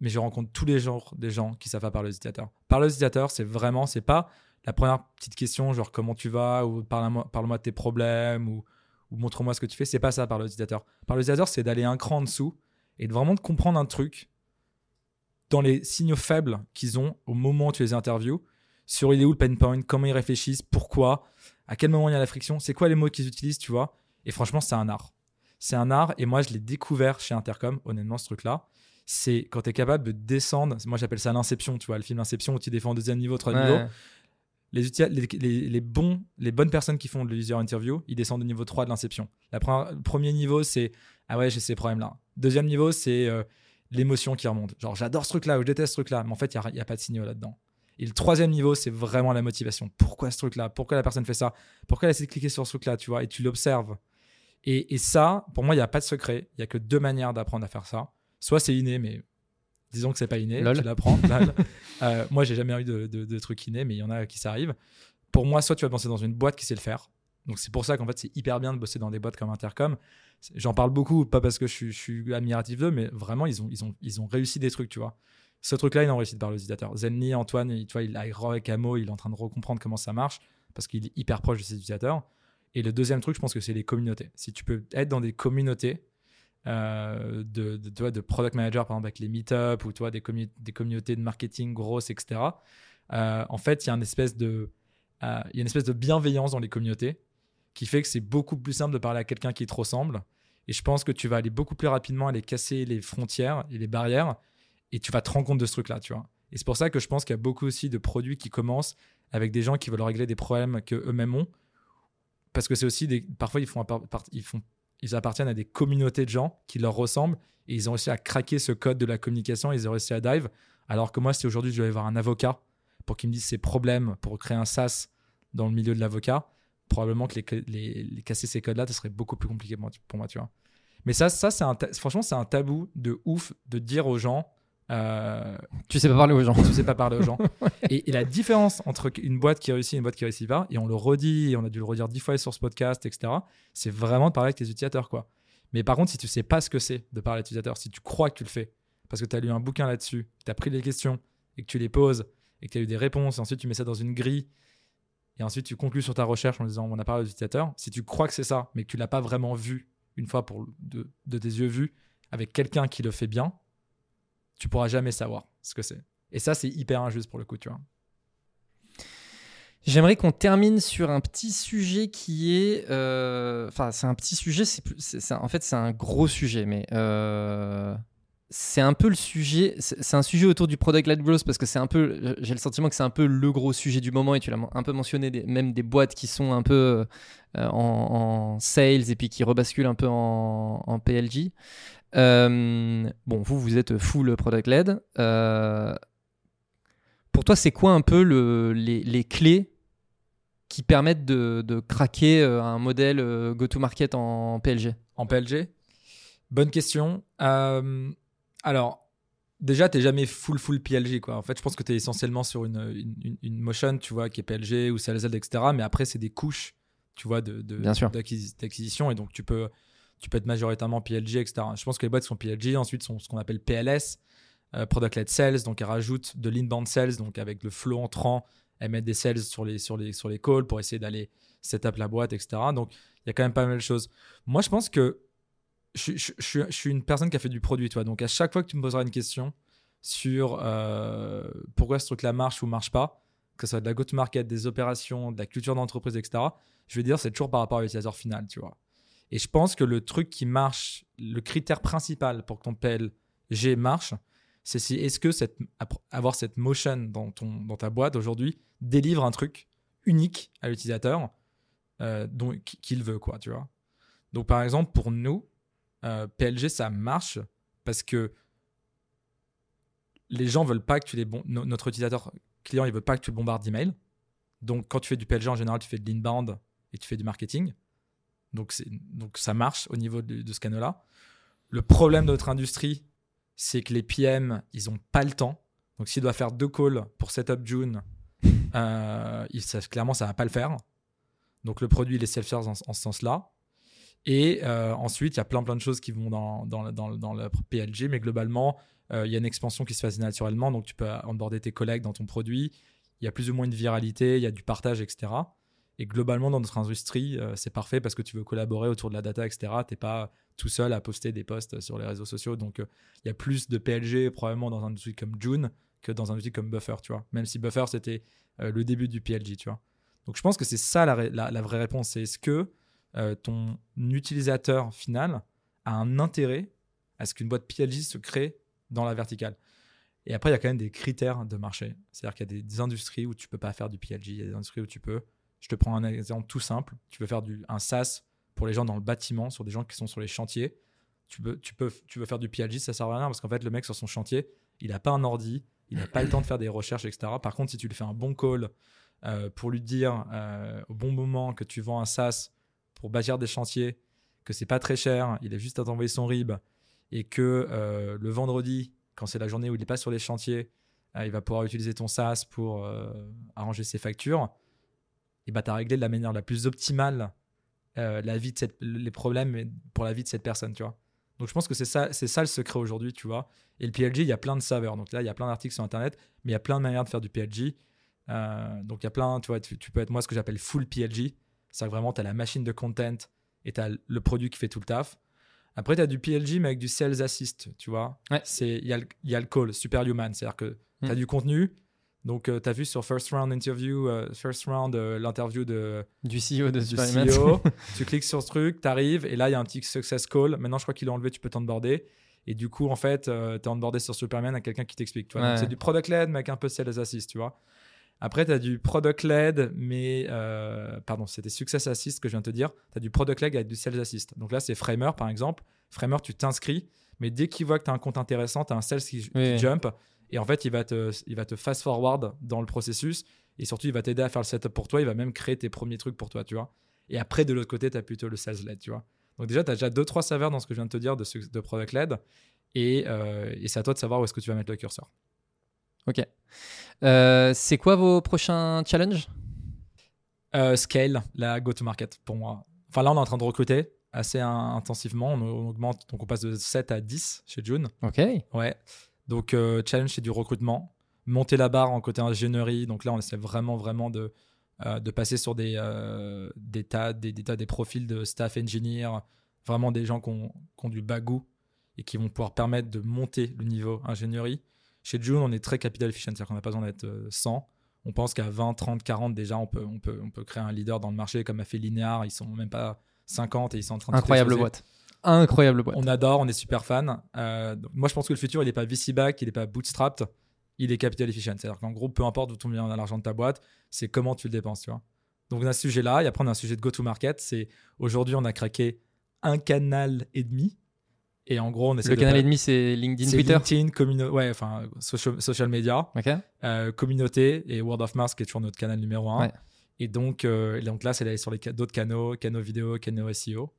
mais je rencontre tous les genres des gens qui savent pas parler aux utilisateurs. Parler aux utilisateurs, c'est vraiment, c'est pas la première petite question, genre comment tu vas, ou parle-moi, parle-moi de tes problèmes, ou, ou montre-moi ce que tu fais. C'est pas ça, parler aux utilisateurs. Parler aux utilisateurs, c'est d'aller un cran en dessous et de vraiment de comprendre un truc dans les signaux faibles qu'ils ont au moment où tu les interviews, sur il est où le pain point, comment ils réfléchissent, pourquoi, à quel moment il y a la friction, c'est quoi les mots qu'ils utilisent, tu vois. Et franchement, c'est un art. C'est un art, et moi, je l'ai découvert chez Intercom, honnêtement, ce truc-là. C'est quand tu es capable de descendre, moi j'appelle ça l'inception, tu vois, le film Inception où tu défends au deuxième niveau, troisième niveau. Les, uti- les, les, les, bons, les bonnes personnes qui font de l'user interview, ils descendent au niveau trois de l'inception. La pre- le premier niveau, c'est ah ouais, j'ai ces problèmes-là. Deuxième niveau, c'est euh, l'émotion qui remonte. Genre j'adore ce truc-là ou je déteste ce truc-là, mais en fait, il n'y a, a pas de signaux là-dedans. Et le troisième niveau, c'est vraiment la motivation. Pourquoi ce truc-là? Pourquoi la personne fait ça? Pourquoi elle essaie de cliquer sur ce truc-là, tu vois? Et tu l'observes. Et, et ça, pour moi, il n'y a pas de secret. Il n'y a que deux manières d'apprendre à faire ça. Soit c'est inné, mais disons que c'est pas inné, Lol. Tu l'apprends. euh, moi, j'ai jamais eu de, de, de truc inné, mais il y en a qui ça arrive. Pour moi, soit tu vas bosser dans une boîte qui sait le faire. Donc, c'est pour ça qu'en fait, c'est hyper bien de bosser dans des boîtes comme Intercom. J'en parle beaucoup, pas parce que je, je suis admiratif d'eux, mais vraiment, ils ont, ils, ont, ils ont réussi des trucs, tu vois. Ce truc-là, ils l'ont réussi de par le utilisateur. Zenly, Antoine, il, tu vois, il a avec Amo, il est en train de recomprendre comment ça marche parce qu'il est hyper proche de ses utilisateurs. Et le deuxième truc, je pense que c'est les communautés. Si tu peux être dans des communautés, Euh, de, de, de, de product manager par exemple avec les meet-up ou toi, des, comu- des communautés de marketing grosses, et cetera. Euh, en fait, il y a une espèce de, euh, il y a une espèce de bienveillance dans les communautés qui fait que c'est beaucoup plus simple de parler à quelqu'un qui te ressemble. Et je pense que tu vas aller beaucoup plus rapidement aller casser les frontières et les barrières et tu vas te rendre compte de ce truc-là, tu vois. Et c'est pour ça que je pense qu'il y a beaucoup aussi de produits qui commencent avec des gens qui veulent régler des problèmes qu'eux-mêmes ont, parce que c'est aussi des, parfois ils font, ils font ils appartiennent à des communautés de gens qui leur ressemblent et ils ont réussi à craquer ce code de la communication, ils ont réussi à dive. Alors que moi, si aujourd'hui je dois aller voir un avocat pour qu'il me dise ses problèmes pour créer un SaaS dans le milieu de l'avocat, probablement que les, les, les casser ces codes-là, ça serait beaucoup plus compliqué pour moi, tu vois. Mais ça, ça c'est un ta- franchement, c'est un tabou de ouf de dire aux gens euh, tu sais pas parler aux gens. Tu sais pas parler aux gens. et, et la différence entre une boîte qui réussit et une boîte qui réussit pas, et on le redit, et on a dû le redire dix fois sur ce podcast, et cetera, c'est vraiment de parler avec tes utilisateurs, quoi. Mais par contre, si tu sais pas ce que c'est de parler à tes utilisateurs, si tu crois que tu le fais, parce que tu as lu un bouquin là-dessus, tu as pris les questions et que tu les poses et que tu as eu des réponses, et ensuite tu mets ça dans une grille, et ensuite tu conclus sur ta recherche en disant on a parlé aux utilisateurs, si tu crois que c'est ça, mais que tu l'as pas vraiment vu une fois pour, de, de tes yeux vus avec quelqu'un qui le fait bien, tu pourras jamais savoir ce que c'est. Et ça, c'est hyper injuste pour le coup, tu vois. J'aimerais qu'on termine sur un petit sujet qui est... Euh... Enfin, c'est un petit sujet, c'est plus... c'est, c'est, en fait, c'est un gros sujet, mais... Euh... C'est un peu le sujet, c'est un sujet autour du product-led growth parce que c'est un peu, j'ai le sentiment que c'est un peu le gros sujet du moment et tu l'as un peu mentionné, des, même des boîtes qui sont un peu euh, en, en sales et puis qui rebasculent un peu en, en P L G. Euh, bon, vous, vous êtes full product-led. Euh, pour toi, c'est quoi un peu le, les, les clés qui permettent de, de craquer un modèle go-to-market en P L G ? En P L G ? Bonne question. Euh... Alors, déjà, t'es jamais full, full P L G, quoi. En fait, je pense que t'es essentiellement sur une, une, une, une motion, tu vois, qui est P L G ou Salesforce, et cetera. Mais après, c'est des couches, tu vois, de, de, d'acquis, d'acquisition. Et donc, tu peux, tu peux être majoritairement P L G, et cetera. Je pense que les boîtes sont P L G. Ensuite, sont ce qu'on appelle P L S, euh, Product Led Sales. Donc, elles rajoutent de l'inbound sales. Donc, avec le flow entrant, elles mettent des sales sur les, sur les, sur les calls pour essayer d'aller set up la boîte, et cetera. Donc, il y a quand même pas mal de choses. Moi, je pense que Je, je, je, je suis une personne qui a fait du produit, tu vois. Donc, à chaque fois que tu me poseras une question sur euh, pourquoi ce truc-là marche ou marche pas, que ce soit de la go-to-market, des opérations, de la culture d'entreprise, et cetera, je vais dire c'est toujours par rapport à l'utilisateur final, tu vois. Et je pense que le truc qui marche, le critère principal pour que ton P L G marche, c'est si est-ce que cette, avoir cette motion dans, ton, dans ta boîte aujourd'hui délivre un truc unique à l'utilisateur euh, dont, qu'il veut, quoi, tu vois. Donc, par exemple, pour nous, Euh, P L G, ça marche parce que les gens veulent pas que tu les bon... no- notre utilisateur client, il veut pas que tu le bombardes d'emails. Donc, quand tu fais du P L G, en général, tu fais de l'inbound et tu fais du marketing. Donc, c'est... Donc ça marche au niveau de, de ce canal-là. Le problème de notre industrie, c'est que les P M, ils ont pas le temps. Donc, s'ils doivent faire deux calls pour setup June, euh, ils, ça, clairement, ça va pas le faire. Donc, le produit, il est self-serve en, en ce sens-là. Et euh, ensuite, il y a plein, plein de choses qui vont dans, dans, dans, dans le P L G, mais globalement, il euh, y a une expansion qui se fait naturellement. Donc, tu peux onboarder tes collègues dans ton produit. Il y a plus ou moins une viralité, il y a du partage, et cetera. Et globalement, dans notre industrie, euh, c'est parfait parce que tu veux collaborer autour de la data, et cetera. Tu n'es pas tout seul à poster des posts sur les réseaux sociaux. Donc, il euh, y a plus de P L G probablement dans un outil comme June que dans un outil comme Buffer, tu vois. Même si Buffer, c'était euh, le début du P L G, tu vois. Donc, je pense que c'est ça la, la, la vraie réponse. C'est est-ce que Euh, ton utilisateur final a un intérêt à ce qu'une boîte P L G se crée dans la verticale. Et après, il y a quand même des critères de marché. C'est-à-dire qu'il y a des, des industries où tu ne peux pas faire du P L G, il y a des industries où tu peux. Je te prends un exemple tout simple. Tu veux faire du, un SaaS pour les gens dans le bâtiment, sur des gens qui sont sur les chantiers. Tu, peux, tu, peux, tu veux faire du P L G, ça ne sert à rien parce qu'en fait, le mec sur son chantier, il n'a pas un ordi, il n'a pas le temps de faire des recherches, et cetera. Par contre, si tu lui fais un bon call euh, pour lui dire euh, au bon moment que tu vends un SaaS pour bâtir des chantiers, que c'est pas très cher, il a juste à t'envoyer son R I B et que euh, le vendredi, quand c'est la journée où il n'est pas sur les chantiers, euh, il va pouvoir utiliser ton SaaS pour euh, arranger ses factures, et bah, tu as réglé de la manière la plus optimale euh, la vie de cette, les problèmes pour la vie de cette personne, tu vois. Donc je pense que c'est ça, c'est ça le secret aujourd'hui, tu vois. Et le P L G, il y a plein de saveurs. Donc là, il y a plein d'articles sur Internet, mais il y a plein de manières de faire du P L G. Euh, donc il y a plein, tu vois, tu, tu peux être moi ce que j'appelle full P L G. C'est vraiment, tu as la machine de content et tu as le produit qui fait tout le taf. Après, tu as du P L G, mais avec du sales assist, tu vois. Ouais. C'est, il y a le, il y a le call, superhuman. C'est-à-dire que tu as mmh. du contenu. Donc, euh, tu as vu sur First Round Interview, euh, First Round, euh, l'interview de, du C E O de Superhuman. Tu cliques sur ce truc, tu arrives et là, il y a un petit success call. Maintenant, je crois qu'il l'a enlevé, tu peux t'onboarder. Et du coup, en fait, euh, t'es onboardé sur Superman à quelqu'un qui t'explique. Tu vois. Ouais. Donc, c'est du product-led, mais avec un peu sales assist, tu vois. Après, tu as du product-led, mais... Euh, pardon, c'était success assist que je viens de te dire. Tu as du product-led avec du sales assist. Donc là, c'est Framer, par exemple. Framer, tu t'inscris, mais dès qu'il voit que tu as un compte intéressant, tu as un sales qui, oui. qui jump. Et en fait, il va te, il va te fast-forward dans le processus. Et surtout, il va t'aider à faire le setup pour toi. Il va même créer tes premiers trucs pour toi, tu vois. Et après, de l'autre côté, tu as plutôt le sales-led, tu vois. Donc déjà, tu as déjà deux trois saveurs dans ce que je viens de te dire de, de product-led. Et, euh, et c'est à toi de savoir où est-ce que tu vas mettre le curseur. Ok. Euh, c'est quoi vos prochains challenges ? euh, Scale, la go-to-market pour moi. Enfin, là, on est en train de recruter assez un, intensivement. On, on augmente, donc on passe de sept à dix chez June. Ok. Ouais. Donc, euh, challenge, c'est du recrutement. Monter la barre en côté ingénierie. Donc là, on essaie vraiment, vraiment de, euh, de passer sur des, euh, des, tas, des, des tas, des profils de staff engineer, vraiment des gens qui ont, qui ont du bagou et qui vont pouvoir permettre de monter le niveau ingénierie. Chez June, on est très capital efficient, c'est-à-dire qu'on n'a pas besoin d'être cent. On pense qu'à vingt, trente, quarante, déjà, on peut, on peut, on peut créer un leader dans le marché, comme a fait Linear. Ils ne sont même pas cinquante et ils sont en train de... Incroyable boîte. Incroyable boîte. On adore, on est super fan. Euh, moi, je pense que le futur, il n'est pas V C-back, il n'est pas bootstrapped, il est capital efficient. C'est-à-dire qu'en gros, peu importe d'où tu viens l'argent de ta boîte, c'est comment tu le dépenses. Tu vois. Donc, on a ce sujet-là. Et après, on a un sujet de go-to-market. C'est aujourd'hui, on a craqué un canal et demi. Et en gros, on essaie... Le canal de... et demi, c'est LinkedIn, c'est Twitter, LinkedIn, communo... ouais, enfin, social, social media, okay. euh, communauté et word of mouth qui est toujours notre canal numéro un. Ouais. Et donc, euh, donc là, c'est d'aller sur les d'autres canaux, canaux vidéo, canaux S E O.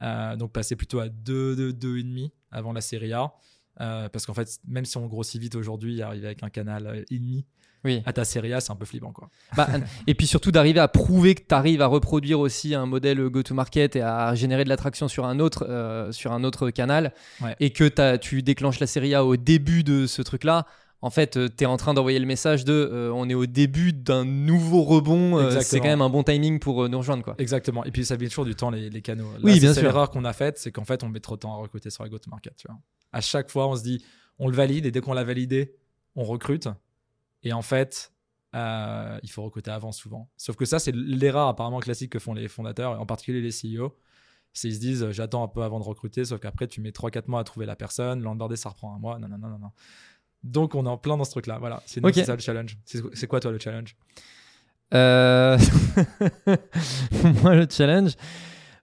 Euh, donc passer plutôt à deux, deux, deux et demi avant la série A, euh, parce qu'en fait, même si on grossit vite aujourd'hui, arriver avec un canal et demi. Oui. À ta série A, c'est un peu flippant, quoi. Bah, et puis surtout d'arriver à prouver que tu arrives à reproduire aussi un modèle go-to-market et à générer de l'attraction sur un autre, euh, sur un autre canal, ouais. Et que t'as, tu déclenches la série A au début de ce truc-là. En fait, tu es en train d'envoyer le message de euh, on est au début d'un nouveau rebond, euh, c'est quand même un bon timing pour euh, nous rejoindre, quoi. Exactement. Et puis ça met toujours du temps, les, les canaux. Là, oui, bien sûr. L'erreur qu'on a faite, c'est qu'en fait, on met trop de temps à recruter sur la go-to-market. Tu vois. À chaque fois, on se dit on le valide et dès qu'on l'a validé, on recrute. Et en fait, euh, il faut recruter avant souvent. Sauf que ça, c'est l'erreur apparemment classique que font les fondateurs, en particulier les C E O. C'est, ils se disent, j'attends un peu avant de recruter, sauf qu'après, tu mets trois à quatre mois à trouver la personne, l'onboarder, ça reprend un mois. Non, non, non, non. non. Donc, on est en plein dans ce truc-là. Voilà, c'est, okay. C'est ça le challenge. C'est, c'est quoi, toi, le challenge ? euh... Moi, le challenge,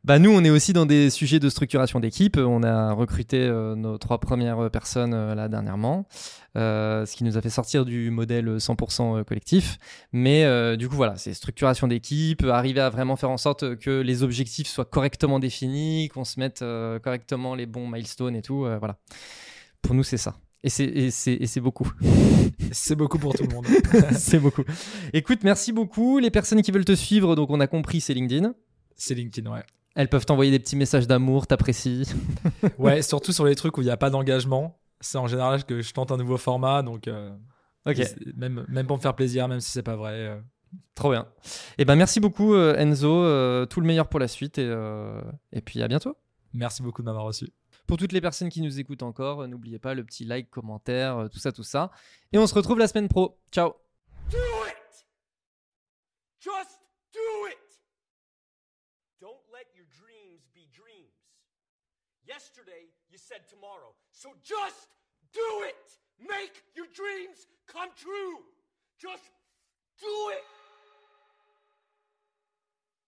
bah, nous, on est aussi dans des sujets de structuration d'équipe. On a recruté euh, nos trois premières personnes euh, là dernièrement, euh, ce qui nous a fait sortir du modèle cent pour cent collectif. Mais euh, du coup, voilà, c'est structuration d'équipe, arriver à vraiment faire en sorte que les objectifs soient correctement définis, qu'on se mette euh, correctement les bons milestones et tout. Euh, voilà. Pour nous, c'est ça. Et c'est, et, c'est, et c'est beaucoup. C'est beaucoup pour tout le monde. C'est beaucoup. Écoute, merci beaucoup. Les personnes qui veulent te suivre, donc on a compris, c'est LinkedIn. C'est LinkedIn, ouais. Elles peuvent t'envoyer des petits messages d'amour, t'apprécies. Ouais, surtout sur les trucs où il n'y a pas d'engagement. C'est en général que je tente un nouveau format. Donc, euh, okay. même, même pour me faire plaisir, même si c'est pas vrai. Euh... Trop bien. Eh ben, merci beaucoup, euh, Enzo. Euh, tout le meilleur pour la suite. Et, euh, et puis, à bientôt. Merci beaucoup de m'avoir reçu. Pour toutes les personnes qui nous écoutent encore, euh, n'oubliez pas le petit like, commentaire, euh, tout ça, tout ça. Et on se retrouve la semaine pro. Ciao. Do it. Just do it. Yesterday, you said tomorrow. So just do it. Make your dreams come true. Just do it.